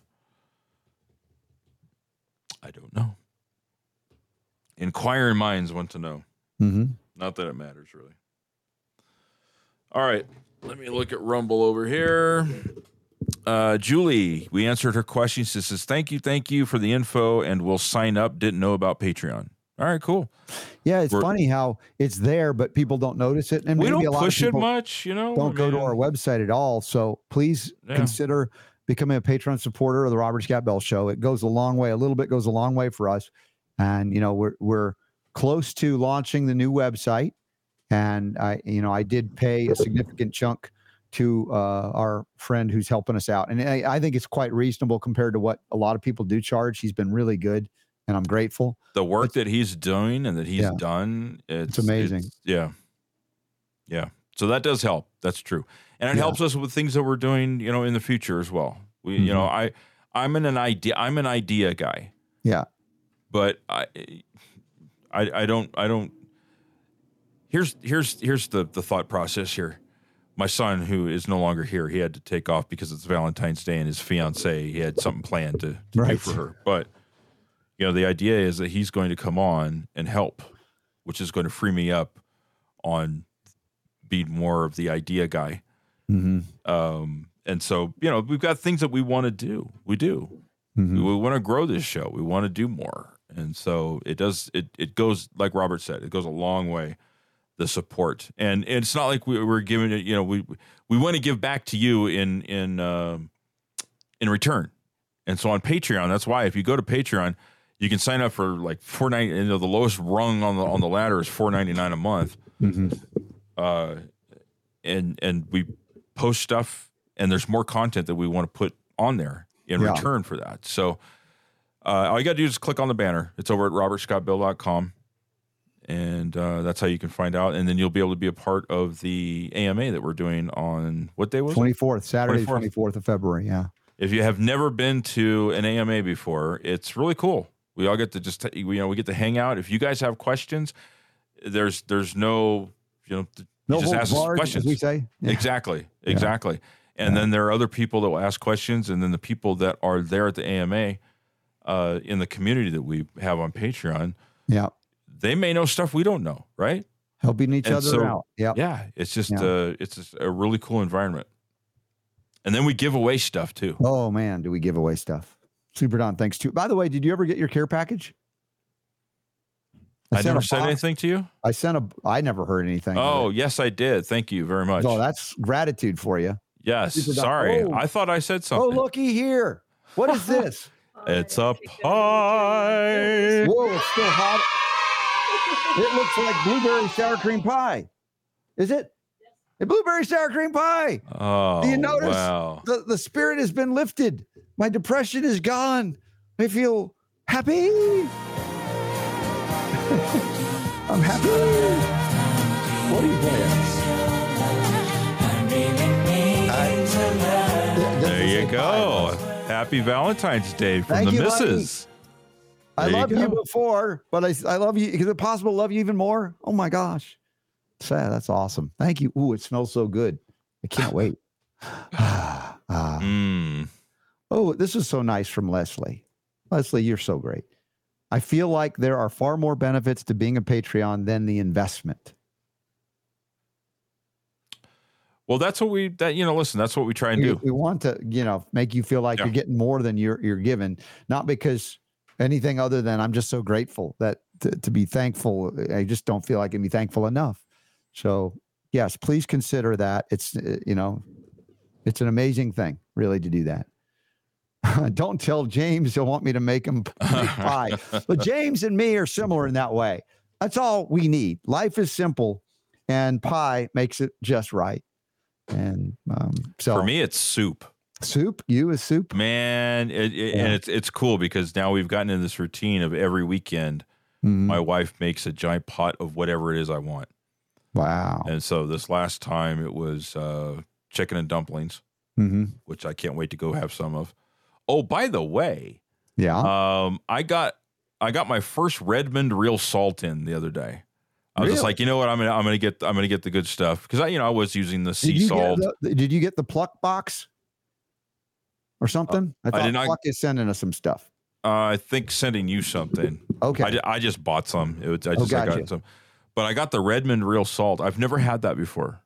I don't know. Inquiring minds want to know. Mm-hmm. Not that it matters, really. All right. Let me look at Rumble over here. Julie, we answered her question. She says, thank you for the info, and we'll sign up. Didn't know about Patreon. All right, cool. Yeah, it's funny how it's there, but people don't notice it. And we maybe don't push it much, you know. Don't go to our website at all. So please consider becoming a Patreon supporter of the Robert Scott Bell Show. It goes a long way. A little bit goes a long way for us. And, you know, we're close to launching the new website. And, I did pay a significant chunk to our friend who's helping us out. And I think it's quite reasonable compared to what a lot of people do charge. He's been really good, and I'm grateful. The work that he's doing and that he's done. It's amazing. Yeah. So that does help. That's true. And it helps us with things that we're doing, you know, in the future as well. We, mm-hmm. you know, I'm an idea guy. Yeah. But I don't. Here's the thought process here. My son, who is no longer here, he had to take off because it's Valentine's Day, and his fiancée, he had something planned to do for her. But, you know, the idea is that he's going to come on and help, which is going to free me up on being more of the idea guy. Mm-hmm. And so, you know, we've got things that we want to do. We do. Mm-hmm. We want to grow this show. We want to do more. And so it does. It goes, like Robert said, it goes a long way. The support, and it's not like we're giving it. You know, we want to give back to you in return. And so on Patreon, that's why if you go to Patreon, you can sign up for like $4.99. You know, the lowest rung on the ladder is $4.99 a month. Mm-hmm. And we post stuff, and there's more content that we want to put on there in return for that. So all you got to do is click on the banner. It's over at robertscottbill.com. And that's how you can find out. And then you'll be able to be a part of the AMA that we're doing on what day was 24th, it? Saturday, 24th of February. Yeah. If you have never been to an AMA before, it's really cool. We all get to just, you know, we get to hang out. If you guys have questions, there's no, you know, no, you just ask us questions. As we say. Yeah. Exactly. And then there are other people that will ask questions. And then the people that are there at the AMA in the community that we have on Patreon. Yeah. They may know stuff we don't know, right? Helping each other out. Yep. Yeah. It's just a really cool environment. And then we give away stuff too. Oh man, do we give away stuff? Super Don, thanks too. By the way, did you ever get your care package? I never sent anything to you? I never heard anything. Oh, yes, I did. Thank you very much. Oh, that's gratitude for you. Yes. Super sorry. Don, I thought I said something. Oh, looky here. What is this? It's a pie. Whoa, it's still hot. It looks like blueberry sour cream pie. Is it? A blueberry sour cream pie. Oh, do you notice the spirit has been lifted? My depression is gone. I feel happy. I'm happy. What are you playing? There you go. Happy Valentine's Day from Thank the you, missus. Buddy. I loved you before, but I love you. Is it possible to love you even more? Oh my gosh. That's awesome. Thank you. Ooh, it smells so good. I can't wait. Oh, this is so nice from Leslie. Leslie, you're so great. I feel like there are far more benefits to being a Patreon than the investment. Well, that's what that's what we try and do. We want to, you know, make you feel like you're getting more than you're given, not because anything other than I'm just so grateful that to be thankful. I just don't feel I can be thankful enough. So yes, please consider that. It's, you know, it's an amazing thing really to do that. Don't tell James he'll want me to make pie. But James and me are similar in that way. That's all we need. Life is simple, and pie makes it just right. And so for me, it's soup. Soup? You is soup? Man, and it's cool because now we've gotten in this routine of every weekend, my wife makes a giant pot of whatever it is I want. Wow. And so this last time it was chicken and dumplings, which I can't wait to go have some of. Oh, by the way, I got my first Redmond Real Salt in the other day. I was just like, you know what? I'm gonna get the good stuff because I was using the sea salt. Did you get the pluck box or something? I thought Pluck is sending us some stuff. I think sending you something. Okay. I just bought some. I got some, but I got the Redmond Real Salt. I've never had that before,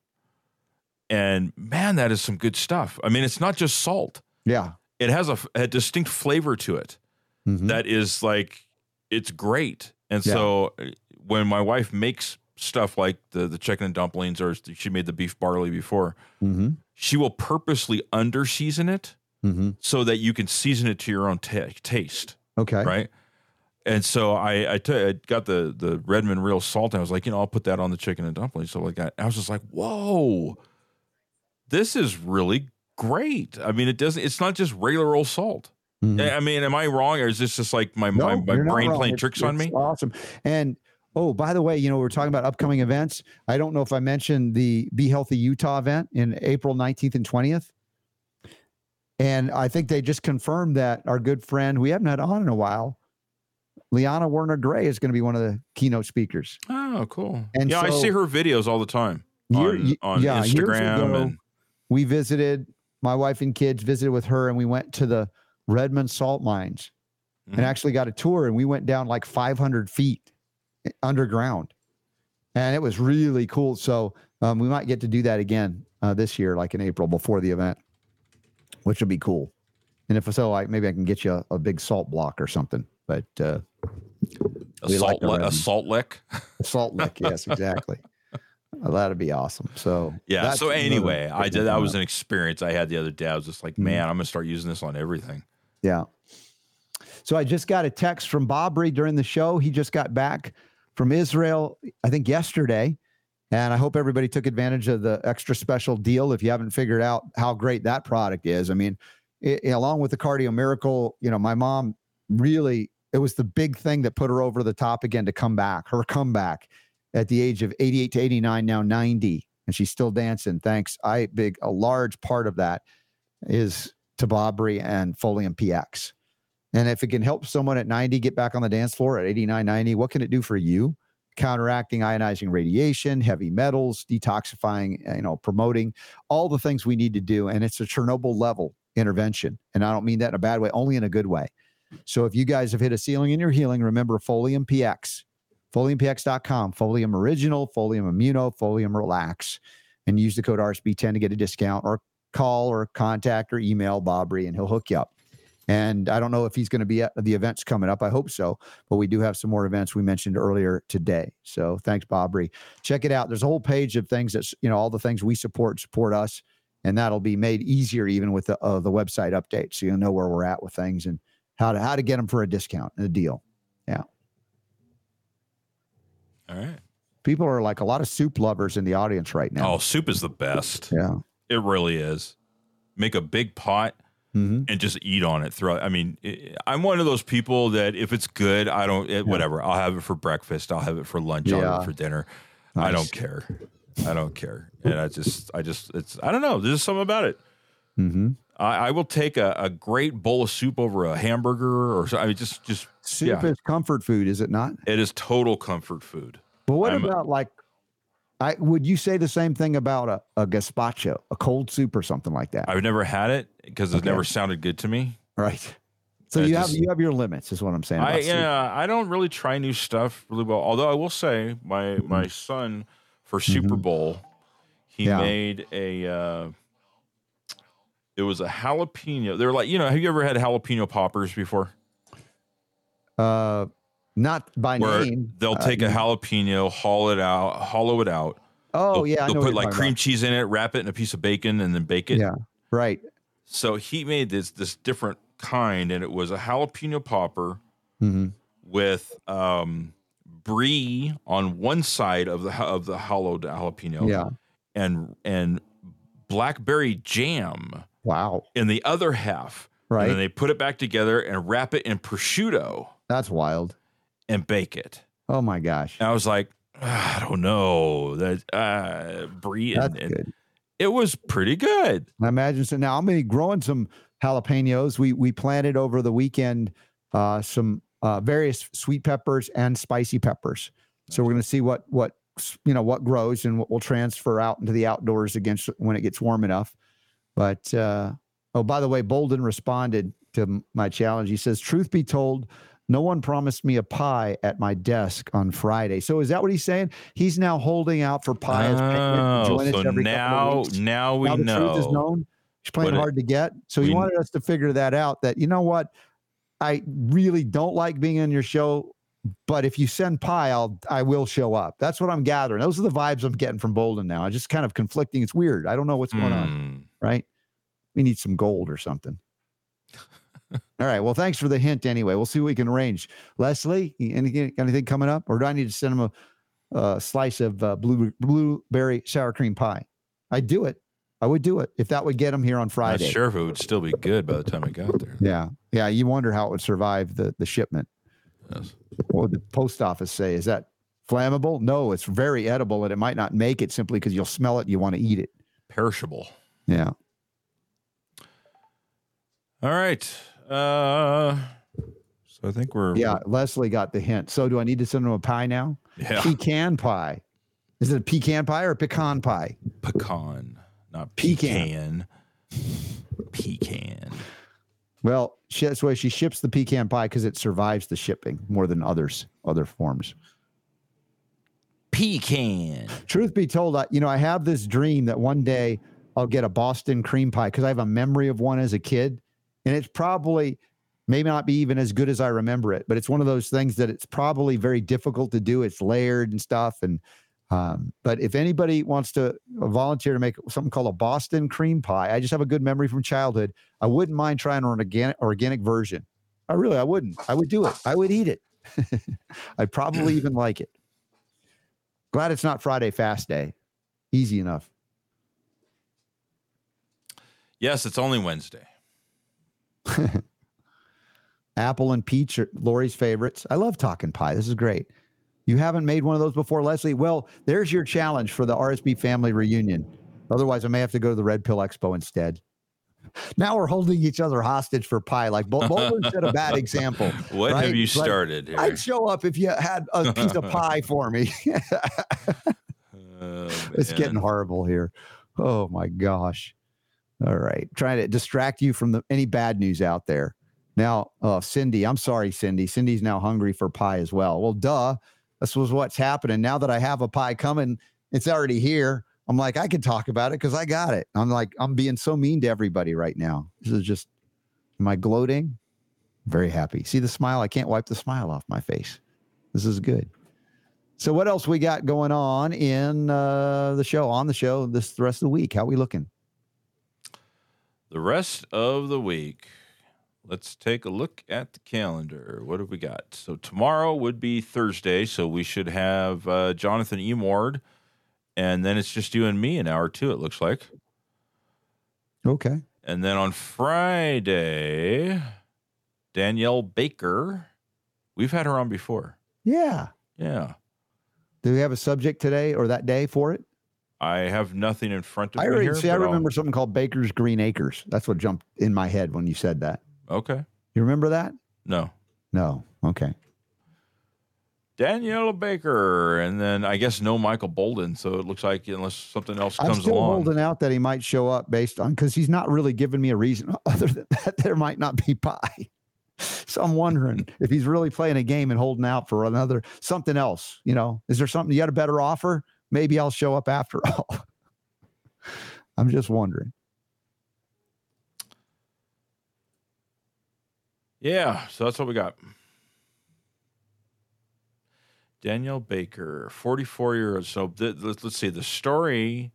and man, that is some good stuff. I mean, it's not just salt. Yeah. It has a distinct flavor to it that is like, it's great. And so when my wife makes stuff like the chicken and dumplings, or she made the beef barley before, she will purposely under-season it so that you can season it to your own taste. Okay. Right? And so I got the Redmond Real Salt, and I was like, I'll put that on the chicken and dumplings. So like I was just like, whoa, this is really good. Great. I mean, it's not just regular old salt. I mean, am I wrong? Or is this just like my brain playing tricks on me? Awesome. And by the way, we're talking about upcoming events. I don't know if I mentioned the Be Healthy Utah event in April 19th and 20th. And I think they just confirmed that our good friend, we haven't had on in a while, Liana Werner-Gray is going to be one of the keynote speakers. Oh, cool. And I see her videos all the time on Instagram. We visited. My wife and kids visited with her, and we went to the Redmond salt mines and actually got a tour, and we went down like 500 feet underground, and it was really cool. So we might get to do that again this year, like in April before the event, which would be cool. And if so, maybe I can get you a big salt block or something, but a salt lick? A salt lick, yes, exactly. That'd be awesome. So yeah. So anyway, that was an experience I had the other day. I was just like, man, I'm gonna start using this on everything. Yeah. So I just got a text from Bobri during the show. He just got back from Israel, I think yesterday. And I hope everybody took advantage of the extra special deal. If you haven't figured out how great that product is, I mean, along with the Cardio Miracle, my mom really, it was the big thing that put her over the top again to come back. Her comeback. At the age of 88 to 89, now 90, and she's still dancing. Thanks. A large part of that is to Bobri and Folium PX. And if it can help someone at 90 get back on the dance floor at 89, 90, what can it do for you? Counteracting ionizing radiation, heavy metals, detoxifying, promoting all the things we need to do. And it's a Chernobyl level intervention. And I don't mean that in a bad way, only in a good way. So if you guys have hit a ceiling in your healing, remember Folium PX. FoliumPX.com, Folium Original, Folium Immuno, Folium Relax, and use the code RSB10 to get a discount, or call or contact or email Bobri, and he'll hook you up. And I don't know if he's going to be at the events coming up. I hope so, but we do have some more events we mentioned earlier today. So thanks, Bobri. Check it out. There's a whole page of things that's, all the things we support us, and that'll be made easier even with the website update. So you'll know where we're at with things and how to get them for a discount and a deal. Yeah. All right. People are like a lot of soup lovers in the audience right now. Oh, soup is the best. Yeah. It really is. Make a big pot and just eat on it. I'm one of those people that if it's good, whatever. I'll have it for breakfast. I'll have it for lunch. I'll have it for dinner. Nice. I don't care. And I don't know. There's something about it. Mm-hmm. I will take a great bowl of soup over a hamburger or something. Soup is comfort food, is it not? It is total comfort food. But what would you say the same thing about a gazpacho, a cold soup or something like that? I've never had it because it never sounded good to me. Right. So you have your limits is what I'm saying. I don't really try new stuff really well. Although I will say my son for Super Bowl, he made it was a jalapeno. They're like, have you ever had jalapeno poppers before? Not by where name. They'll take a jalapeno, hollow it out. Oh, yeah. They'll put like cream cheese in it, wrap it in a piece of bacon, and then bake it. Yeah, right. So he made this different kind, and it was a jalapeno popper with brie on one side of the hollowed jalapeno, yeah, and blackberry jam, wow, in the other half. Right. And then they put it back together and wrap it in prosciutto. That's wild. And bake it. Oh my gosh. And I was like, I don't know. That brie and good. It was pretty good. I imagine so. Now I'm gonna be growing some jalapenos. We planted over the weekend some various sweet peppers and spicy peppers. So we're gonna see what you know what grows and what will transfer out into the outdoors against when it gets warm enough. But oh, by the way, Bolden responded to my challenge. He says, "Truth be told, no one promised me a pie at my desk on Friday." So is that what he's saying? He's now holding out for pie. Oh, so now we know. Truth is known. He's playing hard to get. So he wanted us to figure that out, that, you know what? I really don't like being on your show, but if you send pie, I will show up. That's what I'm gathering. Those are the vibes I'm getting from Bolden now. I'm just kind of conflicting. It's weird. I don't know what's going on, right? We need some gold or something. All right. Well, thanks for the hint anyway. We'll see what we can arrange. Leslie, anything coming up? Or do I need to send him a slice of blueberry sour cream pie? I'd do it. I would do it if that would get him here on Friday. Not sure if it would still be good by the time it got there. Yeah. Yeah. You wonder how it would survive the shipment. Yes. What would the post office say? Is that flammable? No, it's very edible, and it might not make it simply because you'll smell it and you want to eat it. Perishable. Yeah. All right. So I think we're... Yeah, Leslie got the hint. So do I need to send him a pie now? Yeah. Pecan pie. Is it a pecan pie or a pecan pie? Pecan, not pecan. Pecan. Well, that's why she ships the pecan pie, because it survives the shipping more than other forms. Pecan. Truth be told, I have this dream that one day I'll get a Boston cream pie, because I have a memory of one as a kid. And it's probably maybe not be even as good as I remember it, but it's one of those things that it's probably very difficult to do. It's layered and stuff. And but if anybody wants to volunteer to make something called a Boston cream pie, I just have a good memory from childhood. I wouldn't mind trying an organic version. I wouldn't. I would do it. I would eat it. I'd probably even like it. Glad it's not Friday fast day. Easy enough. Yes, it's only Wednesday. Apple and peach are Lori's favorites. I love talking pie. This is great. You haven't made one of those before, Leslie? Well, there's your challenge for the RSB family reunion. Otherwise, I may have to go to the Red Pill Expo instead. Now we're holding each other hostage for pie. Like Bowler set a bad example. What right? have you started here? I'd show up if you had a piece of pie for me. It's getting horrible here. Oh, my gosh. All right. Trying to distract you from any bad news out there. Now, Cindy, I'm sorry, Cindy. Cindy's now hungry for pie as well. Well, duh. This was what's happening. Now that I have a pie coming, it's already here. I'm like, I can talk about it because I got it. I'm being so mean to everybody right now. This is just, am I gloating? Very happy. See the smile? I can't wipe the smile off my face. This is good. So what else we got going on in the show this the rest of the week? How are we looking? The rest of the week, let's take a look at the calendar. What have we got? So tomorrow would be Thursday, so we should have Jonathan Emord, and then it's just you and me in hour two, it looks like. Okay. And then on Friday, Danielle Baker. We've had her on before. Yeah. Yeah. Do we have a subject today or that day for it? I have nothing in front of me here. See, I remember something called Baker's Green Acres. That's what jumped in my head when you said that. Okay. You remember that? No. Okay. Danielle Baker, and then I guess no Michael Bolden, so it looks like unless something else comes along. I'm still holding out that he might show up based on, because he's not really giving me a reason other than that there might not be pie. So I'm wondering if he's really playing a game and holding out for something else. You know, is there something you got a better offer? Maybe I'll show up after all. I'm just wondering. Yeah, so that's what we got. Danielle Baker, 44 years old. So let's see. The story,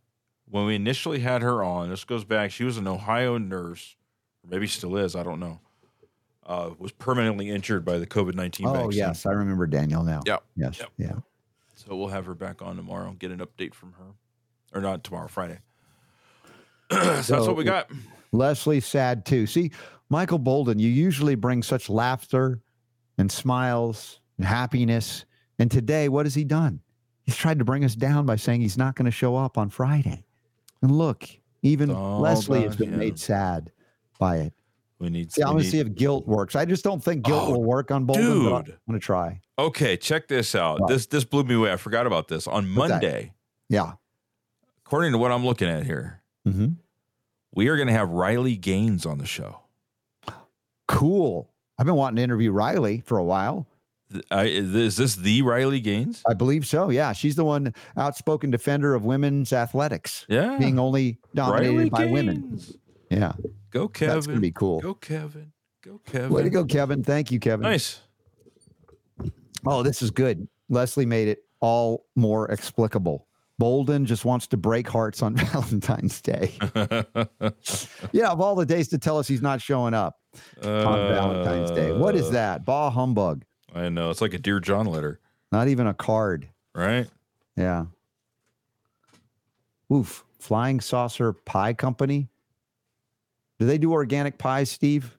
when we initially had her on, this goes back. She was an Ohio nurse, or maybe still is. I don't know. was permanently injured by the COVID-19 vaccine. Oh, yes. I remember Daniel now. Yeah. Yes. Yep. Yeah. So we'll have her back on tomorrow and get an update from her. Or not tomorrow, Friday. So that's what we got. Leslie's sad, too. See, Michael Bolden, you usually bring such laughter and smiles and happiness. And today, what has he done? He's tried to bring us down by saying he's not going to show up on Friday. And look, even Leslie has been made sad by it. We need to see if guilt works. I just don't think guilt will work on Bolden, dude. But I'm going to try. Okay, check this out. Right. This blew me away. I forgot about this. On Monday. Yeah. According to what I'm looking at here, we are going to have Riley Gaines on the show. Cool. I've been wanting to interview Riley for a while. Is this the Riley Gaines? I believe so. Yeah. She's the one outspoken defender of women's athletics. Yeah. Being only dominated Riley by Gaines. Women. Yeah. Go, Kevin. That's going to be cool. Go, Kevin. Go, Kevin. Way to go, Kevin. Thank you, Kevin. Nice. Oh, this is good. Leslie made it all more explicable. Bolden just wants to break hearts on Valentine's Day. Yeah, of all the days to tell us he's not showing up on Valentine's Day. What is that? Bah humbug. I know. It's like a Dear John letter. Not even a card. Right? Yeah. Oof. Flying Saucer Pie Company. Do they do organic pies, Steve?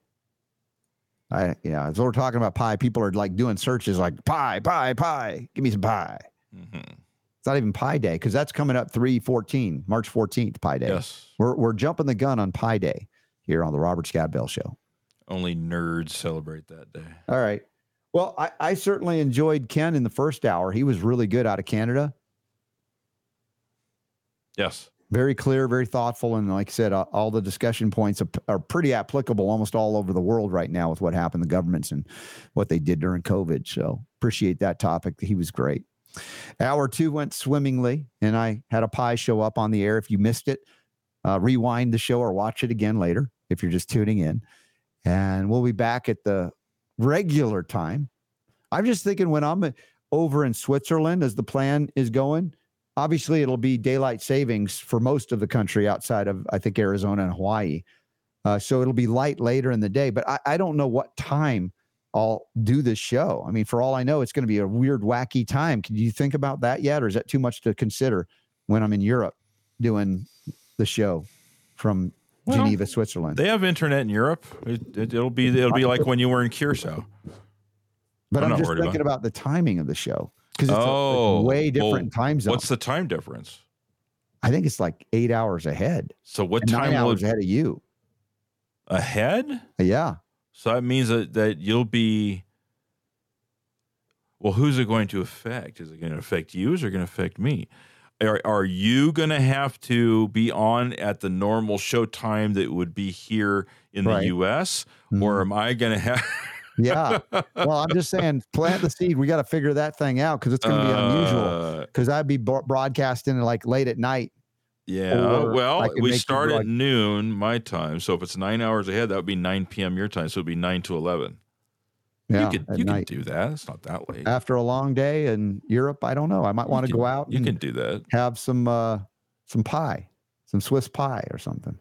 Yeah. As we're talking about pie, people are like doing searches like pie. Give me some pie. Mm-hmm. It's not even Pie Day because that's coming up March 14th, Pie Day. Yes. We're jumping the gun on Pie Day here on the Robert Scadbell Show. Only nerds celebrate that day. All right. Well, I certainly enjoyed Ken in the first hour. He was really good out of Canada. Yes. Very clear, very thoughtful. And like I said, all the discussion points are pretty applicable almost all over the world right now with what happened to governments and what they did during COVID. So appreciate that topic. He was great. Hour two went swimmingly, and I had a pie show up on the air. If you missed it, rewind the show or watch it again later if you're just tuning in. And we'll be back at the regular time. I'm just thinking when I'm over in Switzerland as the plan is going, obviously it'll be daylight savings for most of the country outside of, I think, Arizona and Hawaii. So it'll be light later in the day, but I don't know what time I'll do this show. I mean, for all I know, it's going to be a weird, wacky time. Can you think about that yet? Or is that too much to consider when I'm in Europe doing the show from Geneva, Switzerland? They have internet in Europe. It'll be like when you were in Curacao. But I'm just thinking about the timing of the show because it's a way different time zone. What's the time difference? I think it's like 8 hours ahead. So what time? 9 hours ahead of you. Ahead? Yeah. So that means that you'll be. Well, who's it going to affect? Is it going to affect you? Is it going to affect me? Are you going to have to be on at the normal show time that would be here in the U.S.? Mm-hmm. Or am I going to have? Yeah. Well, I'm just saying, plant the seed. We got to figure that thing out because it's going to be unusual. Because I'd be broadcasting like late at night. Yeah. Well, we start at noon my time. So if it's 9 hours ahead, that would be 9 p.m. your time. So it'd be 9 to 11. Yeah, you can do that. It's not that late. After a long day in Europe, I don't know. I might want to go out. You can do that. Have some pie, some Swiss pie or something.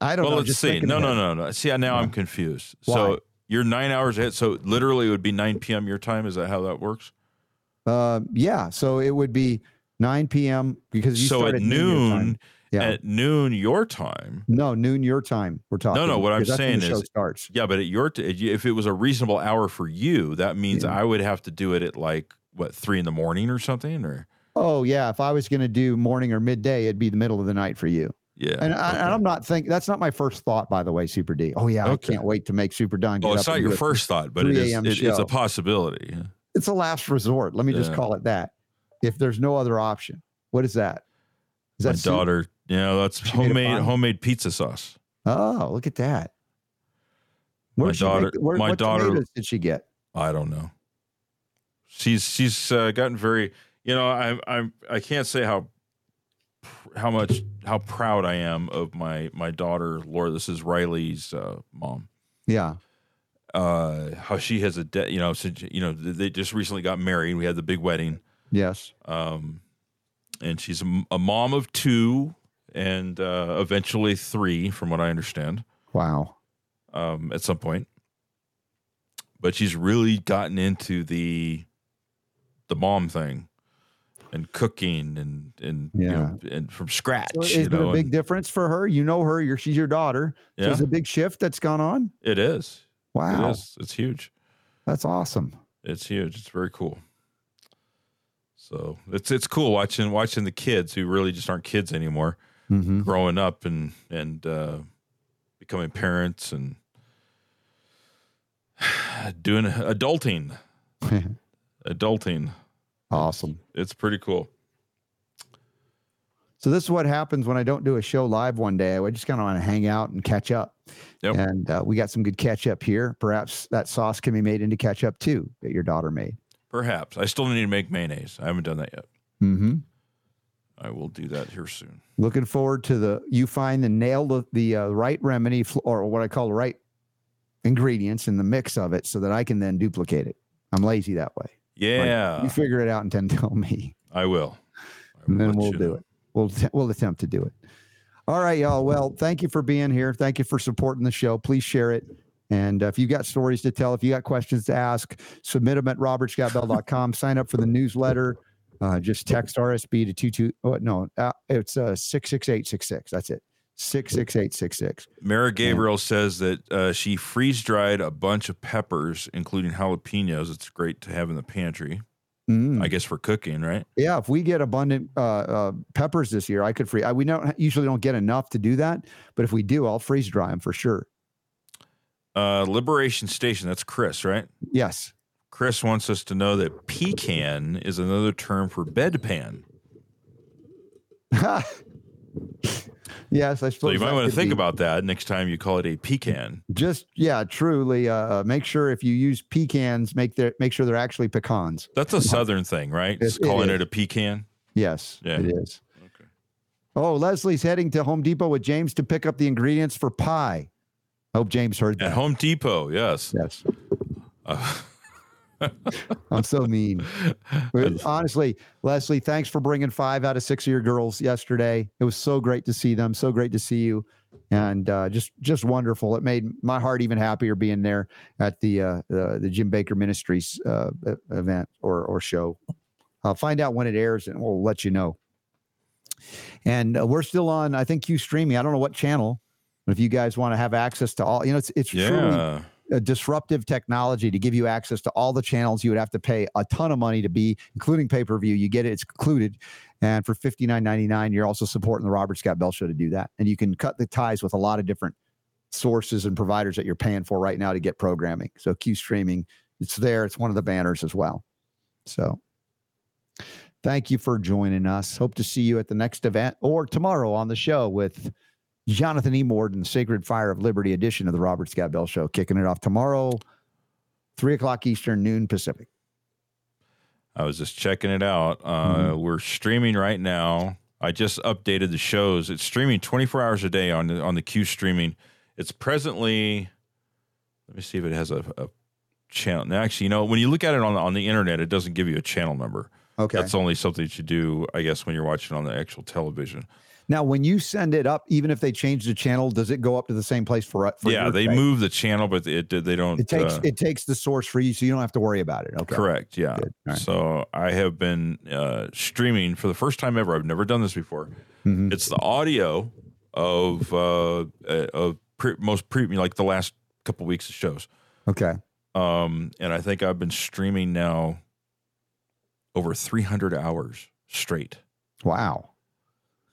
I don't know. Well, let's see. No. See, now I'm confused. Why? So you're 9 hours ahead. So literally it would be 9 p.m. your time. Is that how that works? Yeah. So it would be 9 p.m. because you start at noon. Yeah. At noon your time. No, noon your time. We're talking. No. What I'm saying is, starts. Yeah, but at if it was a reasonable hour for you, that means I would have to do it at like 3 in the morning or something. Or if I was going to do morning or midday, it'd be the middle of the night for you. Yeah, and I'm not thinking. That's not my first thought, by the way, Super D. Oh yeah, okay. I can't wait to make Super Don. Well, it's not your first thought, but it's a possibility. Yeah. It's a last resort. Let me just call it that. If there's no other option, what is that? Is that my daughter? Yeah, that's homemade pizza sauce. Oh, look at that! What tomatoes did she get? I don't know. She's gotten very. You know, I can't say how proud I am of my daughter Lori. This is Riley's mom. Yeah. How she has they just recently got married. We had the big wedding. Yes. And she's a mom of two. And eventually 3, from what I understand. Wow. at some point. But she's really gotten into the mom thing and cooking and yeah. You know, and from scratch. So is it a big difference for her? You know her. She's your daughter. Yeah. So it's a big shift that's gone on. It is. Wow. It is. It's huge. That's awesome. It's huge. It's very cool. So it's cool watching the kids who really just aren't kids anymore, mm-hmm. growing up and becoming parents and doing adulting. Adulting. Awesome. It's pretty cool. So this is what happens when I don't do a show live one day. I just kind of want to hang out and catch up. Yep. And we got some good ketchup here. Perhaps that sauce can be made into ketchup too that your daughter made. Perhaps. I still need to make mayonnaise. I haven't done that yet. Mm-hmm. I will do that here soon. Looking forward to you find the right remedy or what I call the right ingredients in the mix of it so that I can then duplicate it. I'm lazy that way. Yeah. Like, you figure it out and then tell me. I will. And then we'll do it. We'll attempt to do it. All right, y'all. Well, thank you for being here. Thank you for supporting the show. Please share it. And if you've got stories to tell, if you got questions to ask, submit them at robertscottbell.com. Sign up for the newsletter. Just text RSB to 22. Oh, no, it's 66866. That's it. 66866. Mara Gabriel says that she freeze dried a bunch of peppers, including jalapenos. It's great to have in the pantry. Mm. I guess for cooking, right? Yeah, if we get abundant peppers this year, I could freeze. We usually don't get enough to do that, but if we do, I'll freeze dry them for sure. Liberation Station, that's Chris, right? Yes. Chris wants us to know that pecan is another term for bedpan. Yes, I suppose. So you might want to think about that next time you call it a pecan. Just, yeah, truly. Make sure if you use pecans, make sure they're actually pecans. That's a Southern thing, right? Just calling it a pecan? Yes, yeah. It is. Okay. Oh, Leslie's heading to Home Depot with James to pick up the ingredients for pie. Hope James heard that. At Home Depot, yes. Yes. I'm so mean. Honestly, Leslie, thanks for bringing 5 out of 6 of your girls yesterday. It was so great to see them. So great to see you. And just wonderful. It made my heart even happier being there at the Jim Baker Ministries event or show. I'll find out when it airs and we'll let you know. And we're still on, I think, Ustreamy. I don't know what channel. If you guys want to have access to all, it's truly a disruptive technology to give you access to all the channels. You would have to pay a ton of money to be, including pay-per-view. You get it. It's included. And for $59.99, you're also supporting the Robert Scott Bell Show to do that. And you can cut the ties with a lot of different sources and providers that you're paying for right now to get programming. So Q-Streaming, it's there. It's one of the banners as well. So thank you for joining us. Hope to see you at the next event or tomorrow on the show with Jonathan Emord and Sacred Fire of Liberty edition of the Robert Scott Bell Show, kicking it off tomorrow, 3:00 Eastern, noon Pacific. I was just checking it out. We're streaming right now. I just updated the shows. It's streaming 24 hours a day on the Q Streaming. It's presently, let me see if it has a channel. Now, actually, when you look at it on the internet, it doesn't give you a channel number. Okay. That's only something that you do, I guess, when you're watching on the actual television. Now, when you send it up, even if they change the channel, does it go up to the same place for yeah, they move the channel, but they don't. It takes the source for you, so you don't have to worry about it. Okay. Correct, yeah. Right. So I have been streaming for the first time ever. I've never done this before. Mm-hmm. It's the audio of the last couple weeks of shows. Okay. And I think I've been streaming now over 300 hours straight. Wow.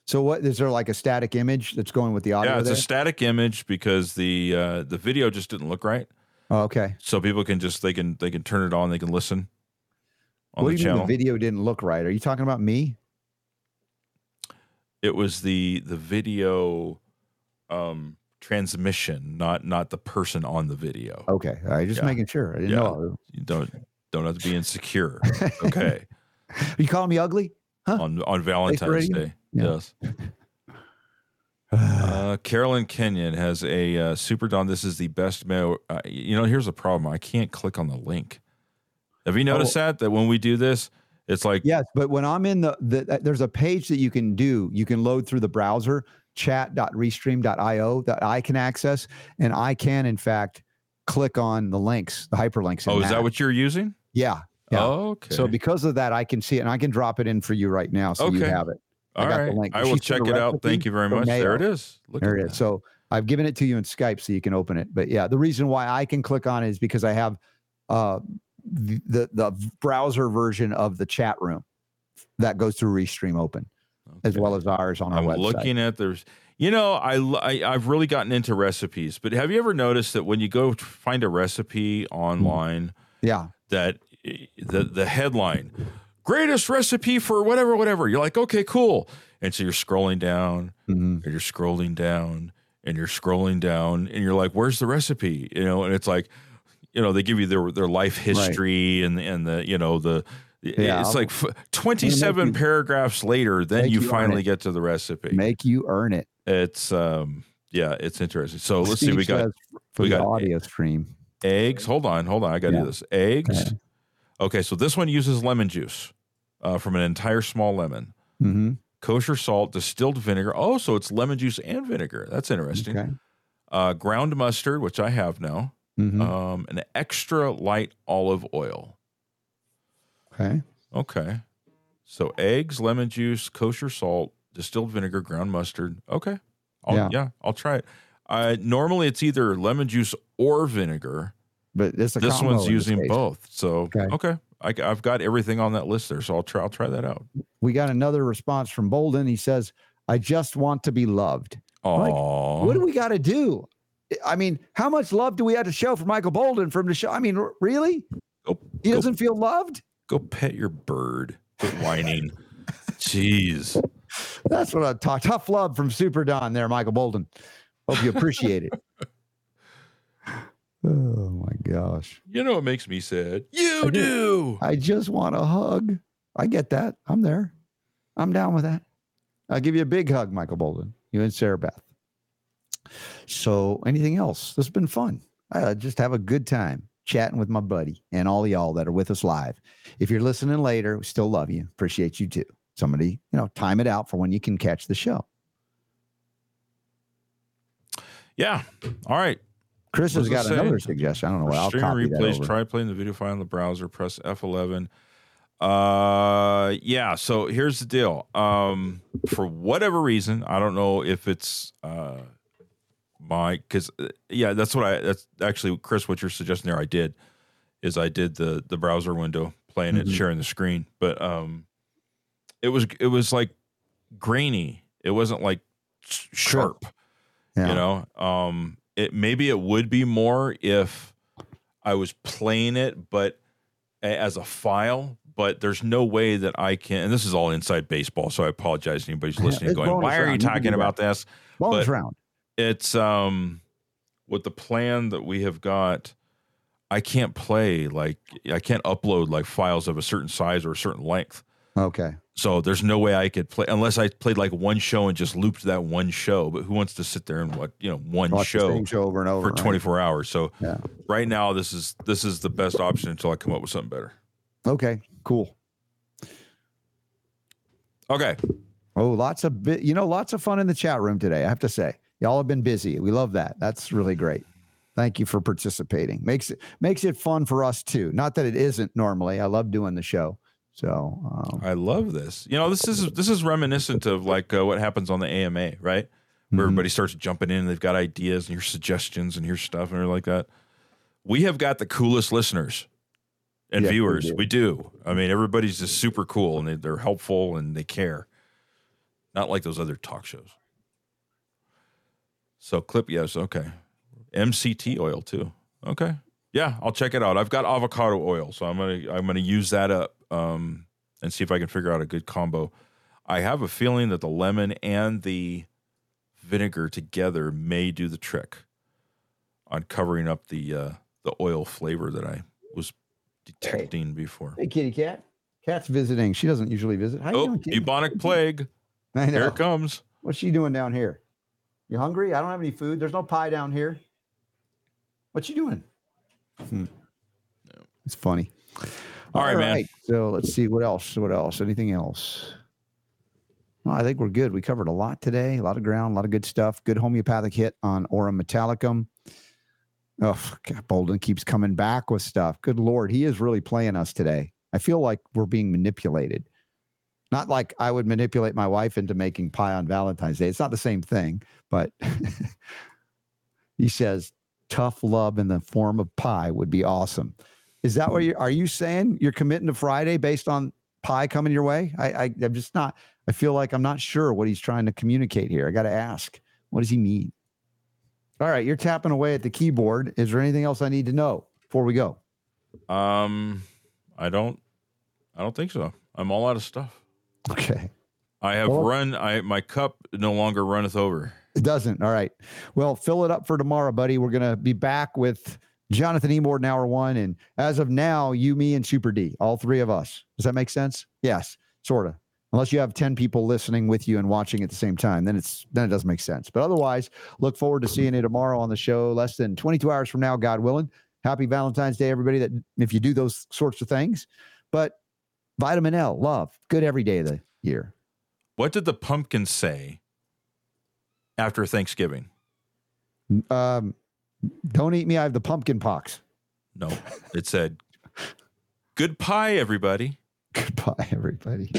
So what is there, like a static image that's going with the audio? Yeah, it's a static image because the video just didn't look right. Oh, okay. So people can just they can turn it on, they can listen on the channel. What do you mean the video didn't look right? Are you talking about me? It was the video transmission, not the person on the video. Okay, I just making sure. I didn't know. You don't have to be insecure. Okay. Are you calling me ugly? Huh? On Valentine's Day. No. Yes. Carolyn Kenyon has a Super Don. This is the best mail. Here's the problem. I can't click on the link. Have you noticed that when we do this, it's like. Yes, but when I'm in there's a page that you can do. You can load through the browser. chat.restream.io that I can access, and I can, in fact, click on the links, the hyperlinks. Oh, is that what you're using? Yeah. Oh, okay. So because of that, I can see it, and I can drop it in for you right now, so you have it. All right. I will check it out. Thank you very much. There it is. Look at it. So I've given it to you in Skype so you can open it. But yeah, the reason why I can click on it is because I have the browser version of the chat room that goes through Restream Open, as well as ours on our website. I'm looking at there's, you know, I've really gotten into recipes, but have you ever noticed that when you go find a recipe online, that the headline, greatest recipe for whatever, whatever. You're like, okay, cool. And so you're scrolling down and you're scrolling down and you're scrolling down and you're like, where's the recipe? You know? And it's like, you know, they give you their life history and the, you know, the, it's like 27 paragraphs later, then you finally get to the recipe. Make you earn it. It's, yeah, it's interesting. So let's see, we got the audio stream. Eggs. Hold on. I got to do this. Eggs. Okay. So this one uses lemon juice from an entire small lemon, kosher salt, distilled vinegar. Oh, so it's lemon juice and vinegar. That's interesting. Okay. Ground mustard, which I have now, an extra light olive oil. Okay. So eggs, lemon juice, kosher salt, distilled vinegar, ground mustard. Okay. I'll try it. Normally it's either lemon juice or vinegar, but this one's using both. So, okay. I've got everything on that list there. So I'll try that out. We got another response from Bolden. He says, I just want to be loved. Oh, like, what do we got to do? I mean, how much love do we have to show for Michael Bolden from the show? I mean, really? He doesn't feel loved. Go pet your bird. Quit whining. Jeez. That's what I'm talking. Tough love from Super Don there, Michael Bolden. Hope you appreciate it. Oh, my gosh. You know what makes me sad? You do. I just want a hug. I get that. I'm there. I'm down with that. I'll give you a big hug, Michael Bolden. You and Sarah Beth. So anything else? This has been fun. I just have a good time chatting with my buddy and all y'all that are with us live. If you're listening later, we still love you. Appreciate you too. Somebody, you know, time it out for when you can catch the show. Yeah. All right. Chris has got another suggestion. I don't know what I'll copy that over. Try playing the video file in the browser. Press F11. Yeah. So here's the deal. For whatever reason, I don't know if it's that's actually, Chris, what you're suggesting there. I did the browser window, playing it, sharing the screen, but it was like grainy. It wasn't like sharp. Yeah. You know, it would be more if I was playing it, but as a file, but there's no way that I can, and this is all inside baseball, so I apologize to anybody's listening going, why are you talking about this? Bonus round. It's with the plan that we have got, I can't play, like I can't upload like files of a certain size or a certain length. Okay. So there's no way I could play unless I played like one show and just looped that one show. But who wants to sit there and watch the same show over and over for 24 hours? So right now this is the best option until I come up with something better. Okay, cool. Okay. Oh, lots of fun in the chat room today, I have to say. Y'all have been busy. We love that. That's really great. Thank you for participating. Makes it fun for us too. Not that it isn't normally. I love doing the show. So I love this. You know, this is reminiscent of like what happens on the AMA, right? Where everybody starts jumping in. And they've got ideas and your suggestions and your stuff and everything like that. We have got the coolest listeners and viewers. We do. I mean, everybody's just super cool and they're helpful and they care. Not like those other talk shows. So clip, yes, okay. MCT oil too. Okay, yeah, I'll check it out. I've got avocado oil, so I'm gonna use that up and see if I can figure out a good combo. I have a feeling that the lemon and the vinegar together may do the trick on covering up the oil flavor that I was detecting before. Hey, kitty cat. Cat's visiting. She doesn't usually visit. How you doing, kitty? Bubonic plague. I know. Here it comes. What's she doing down here? You hungry? I don't have any food. There's no pie down here. What you doing? No. It's funny. All right, man. So let's see what else. Anything else? Well, I think we're good. We covered a lot today, a lot of ground, a lot of good stuff. Good homeopathic hit on Aurum Metallicum. Oh, God, Bolden keeps coming back with stuff. Good Lord, he is really playing us today. I feel like we're being manipulated. Not like I would manipulate my wife into making pie on Valentine's Day. It's not the same thing, but he says tough love in the form of pie would be awesome. Is that what you are you saying? You're committing to Friday based on pie coming your way? I'm just not. I feel like I'm not sure what he's trying to communicate here. I got to ask, what does he mean? All right, you're tapping away at the keyboard. Is there anything else I need to know before we go? I don't think so. I'm all out of stuff. Okay. I have my cup no longer runneth over. It doesn't. All right. Well, fill it up for tomorrow, buddy. We're going to be back with Jonathan Emord in hour one. And as of now, you, me, and Super D, all three of us. Does that make sense? Yes, sort of. Unless you have 10 people listening with you and watching at the same time, then it doesn't make sense. But otherwise, look forward to seeing you tomorrow on the show, less than 22 hours from now, God willing. Happy Valentine's Day, everybody, that if you do those sorts of things. But vitamin L, love, good every day of the year. What did the pumpkin say after Thanksgiving? Don't eat me, I have the pumpkin pox. No, it said, goodbye, everybody. Goodbye, everybody.